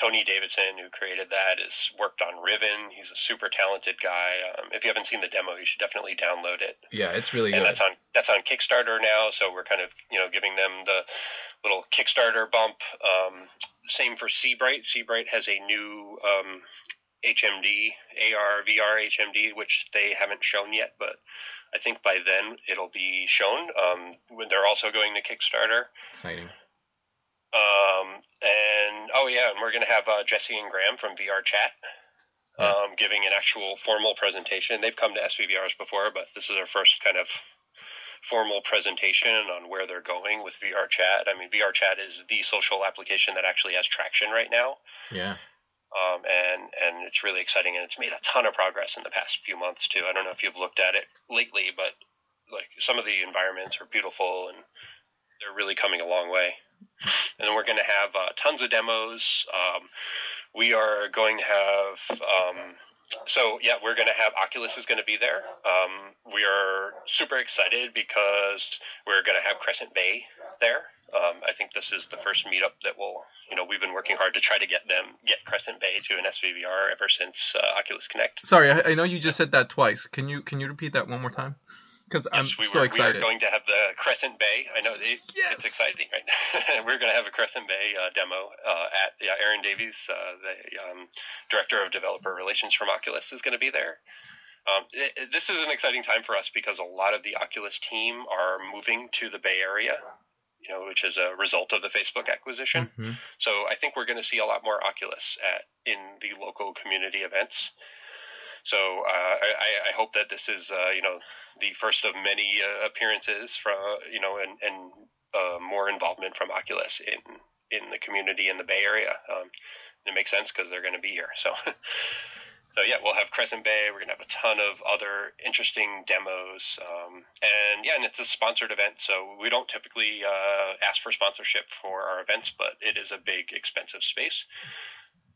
Tony Davidson, who created that, has worked on Riven. He's a super talented guy. Um, if you haven't seen the demo, you should definitely download it. Yeah, it's really and good. And that's on, that's on Kickstarter now, so we're kind of, you know, giving them the little Kickstarter bump. Um, same for Seabright. Seabright has a new um, H M D, A R, V R H M D, which they haven't shown yet, but I think by then it'll be shown. Um, when they're also going to Kickstarter. Exciting. Um, and, oh yeah, and we're going to have uh, Jesse and Graham from VRChat um, yeah. giving an actual formal presentation. They've come to S V V Rs before, but this is our first kind of formal presentation on where they're going with VRChat. I mean, VRChat is the social application that actually has traction right now. Yeah. Um, and, and it's really exciting, and it's made a ton of progress in the past few months too. I don't know if you've looked at it lately, but like some of the environments are beautiful, and they're really coming a long way. And then we're going to have uh, tons of demos. Um, we are going to have um, – so, yeah, we're going to have – Oculus is going to be there. Um, we are super excited because we're going to have Crescent Bay there. Um, I think this is the first meetup that will – you know, we've been working hard to try to get them – get Crescent Bay to an S V V R ever since uh, Oculus Connect. Sorry, I, I know you just said that twice. Can you can you repeat that one more time? Because I'm yes, we so were, excited. We are going to have the Crescent Bay. I know it, yes. It's exciting, right? We're going to have a Crescent Bay uh, demo uh, at yeah, Aaron Davies, uh, the um, Director of Developer Relations from Oculus, is going to be there. Um, it, it, this is an exciting time for us because a lot of the Oculus team are moving to the Bay Area, you know, which is a result of the Facebook acquisition. Mm-hmm. So I think we're going to see a lot more Oculus at in the local community events. So uh, I, I hope that this is, uh, you know, the first of many uh, appearances from, you know, and, and uh, more involvement from Oculus in in the community in the Bay Area. Um, it makes sense because they're going to be here. So, so yeah, we'll have Crescent Bay. We're going to have a ton of other interesting demos. Um, and yeah, and it's a sponsored event. So we don't typically uh, ask for sponsorship for our events, but it is a big, expensive space.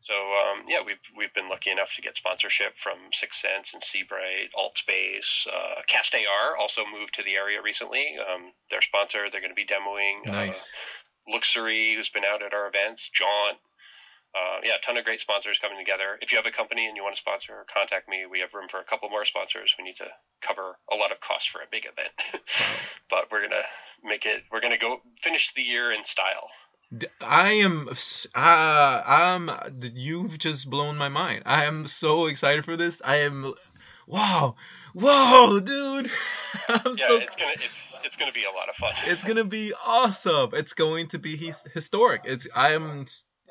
So, um, yeah, we've we've been lucky enough to get sponsorship from Sixth Sense and Seabright, Altspace, uh, Cast A R also moved to the area recently. Um, their sponsor, they're going to be demoing nice. uh, Luxury, who's been out at our events, Jaunt. Uh, yeah, a ton of great sponsors coming together. If you have a company and you want to sponsor, contact me. We have room for a couple more sponsors. We need to cover a lot of costs for a big event. But we're going to make it – we're going to go finish the year in style. I am, uh, I'm, you've just blown my mind. I am so excited for this. I am, wow, whoa, dude. I'm yeah, so it's gonna, it's, it's gonna be a lot of fun. It's gonna be awesome. It's going to be his, historic. It's, I'm,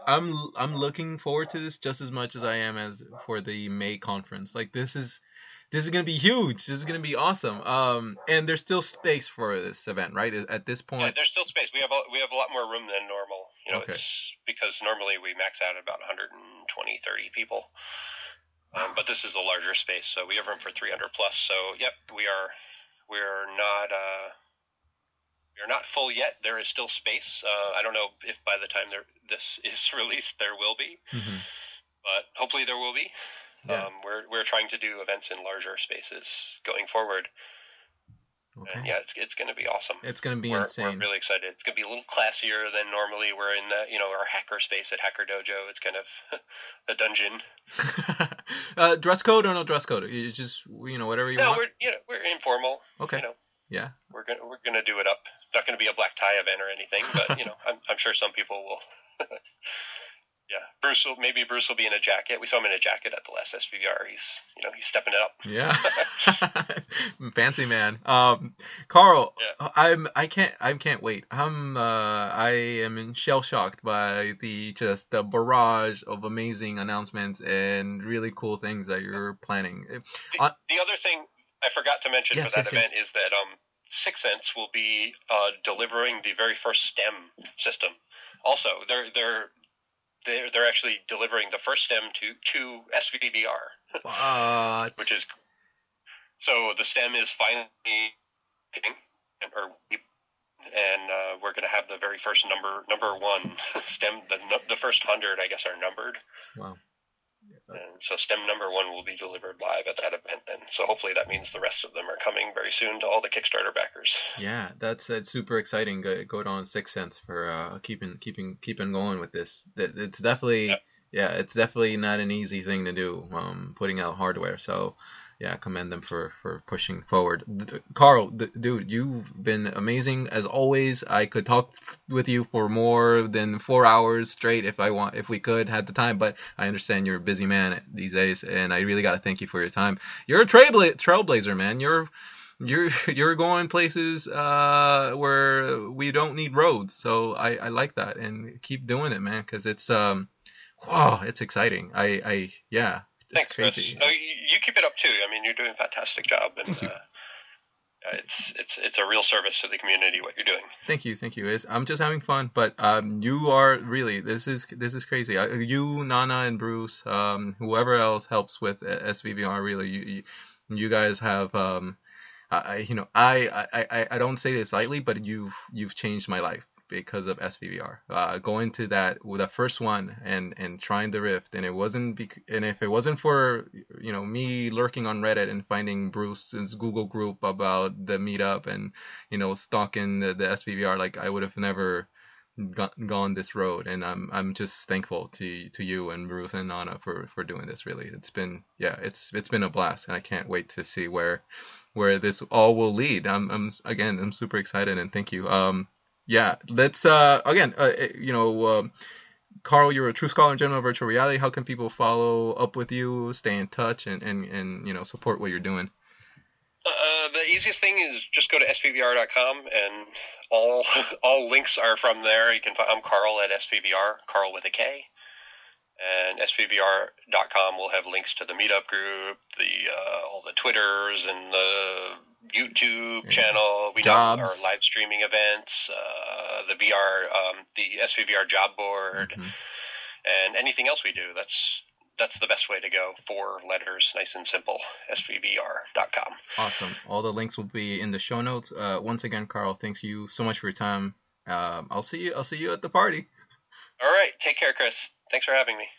I'm, I'm looking forward to this just as much as I am as for the May conference. Like this is, this is gonna be huge. This is gonna be awesome. Um, and there's still space for this event, right? At this point, yeah, there's still space. We have a, we have a lot more room than normal. You know, okay. It's because normally we max out at about one hundred twenty, thirty people, um, but this is a larger space, so we have room for three hundred plus. So, yep, we are, we're not, uh, we're not full yet. There is still space. Uh, I don't know if by the time there, this is released, there will be, mm-hmm. but hopefully there will be. Yeah. Um, we're we're trying to do events in larger spaces going forward. Okay. And yeah, it's it's going to be awesome. It's going to be we're, insane. We're really excited. It's going to be a little classier than normally. We're in the you know our hacker space at Hacker Dojo. It's kind of a dungeon. uh, dress code or no dress code? It's just you know whatever you no, want. No, we're you know we're informal. Okay. You know, yeah. We're gonna we're gonna do it up. It's not going to be a black tie event or anything, but you know I'm I'm sure some people will. Yeah, Bruce will maybe Bruce will be in a jacket. We saw him in a jacket at the last S F V R. He's you know he's stepping it up. Yeah, fancy man. Um, Carl, yeah. I'm I can't I can't wait. I'm uh, I am shell shocked by the just the barrage of amazing announcements and really cool things that you're planning. The, uh, the other thing I forgot to mention yes, for that yes, event yes. is that um, Sixth Sense will be uh, delivering the very first STEM system. Also, they're they're They're, they're actually delivering the first STEM to, to S V B R, which is – so the STEM is finally – or and uh, we're going to have the very first number number one STEM – the the first one hundred, I guess, are numbered. Wow. And so STEM number one will be delivered live at that event, and so hopefully that means the rest of them are coming very soon to all the Kickstarter backers. Yeah, that's, that's super exciting. Go, go on Sixth Sense for uh, keeping keeping keeping going with this. It's definitely yeah. yeah, it's definitely not an easy thing to do. Um, putting out hardware, so yeah, commend them for, for pushing forward. D- Carl, d- dude, you've been amazing as always. I could talk f- with you for more than four hours straight if I want, if we could, had the time. But I understand you're a busy man these days, and I really got to thank you for your time. You're a trailbla- trailblazer, man. You're you're you're going places uh, where we don't need roads. So I, I like that, and keep doing it, man, because it's um, wow, it's exciting. I I yeah. It's Thanks, crazy. No, you keep it up too. I mean, you're doing a fantastic job, and uh, it's it's it's a real service to the community what you're doing. Thank you, thank you. It's, I'm just having fun, but um, you are really this is this is crazy. You, Nana, and Bruce, um, whoever else helps with S V B R, really, you you guys have. Um, I you know I, I, I don't say this lightly, but you've you've changed my life. Because of S V B R, uh, going to that with the first one and, and trying the Rift, and it wasn't bec- and if it wasn't for you know me lurking on Reddit and finding Bruce's Google group about the meetup and you know stalking the, the S V B R, like I would have never got, gone this road. And I'm I'm just thankful to to you and Bruce and Nana for, for doing this. Really, it's been yeah, it's it's been a blast, and I can't wait to see where where this all will lead. I'm I'm again I'm super excited, and thank you. Um. Yeah, let's, uh, again, uh, you know, uh, Carl, you're a true scholar in general virtual reality. How can people follow up with you, stay in touch, and, and, and you know, support what you're doing? Uh, the easiest thing is just go to S V B R dot com, and all all links are from there. You can find, I'm Carl at S V B R, Carl with a K. And S F V R dot com will have links to the meetup group, the uh, all the Twitters and the YouTube channel. We do our live streaming events, uh, the V R, um, the S F V R job board, mm-hmm. and anything else we do. That's that's the best way to go. Four letters, nice and simple. S F V R dot com. Awesome. All the links will be in the show notes. Uh, once again, Carl, thanks you so much for your time. Um, I'll see you. I'll see you at the party. All right. Take care, Chris. Thanks for having me.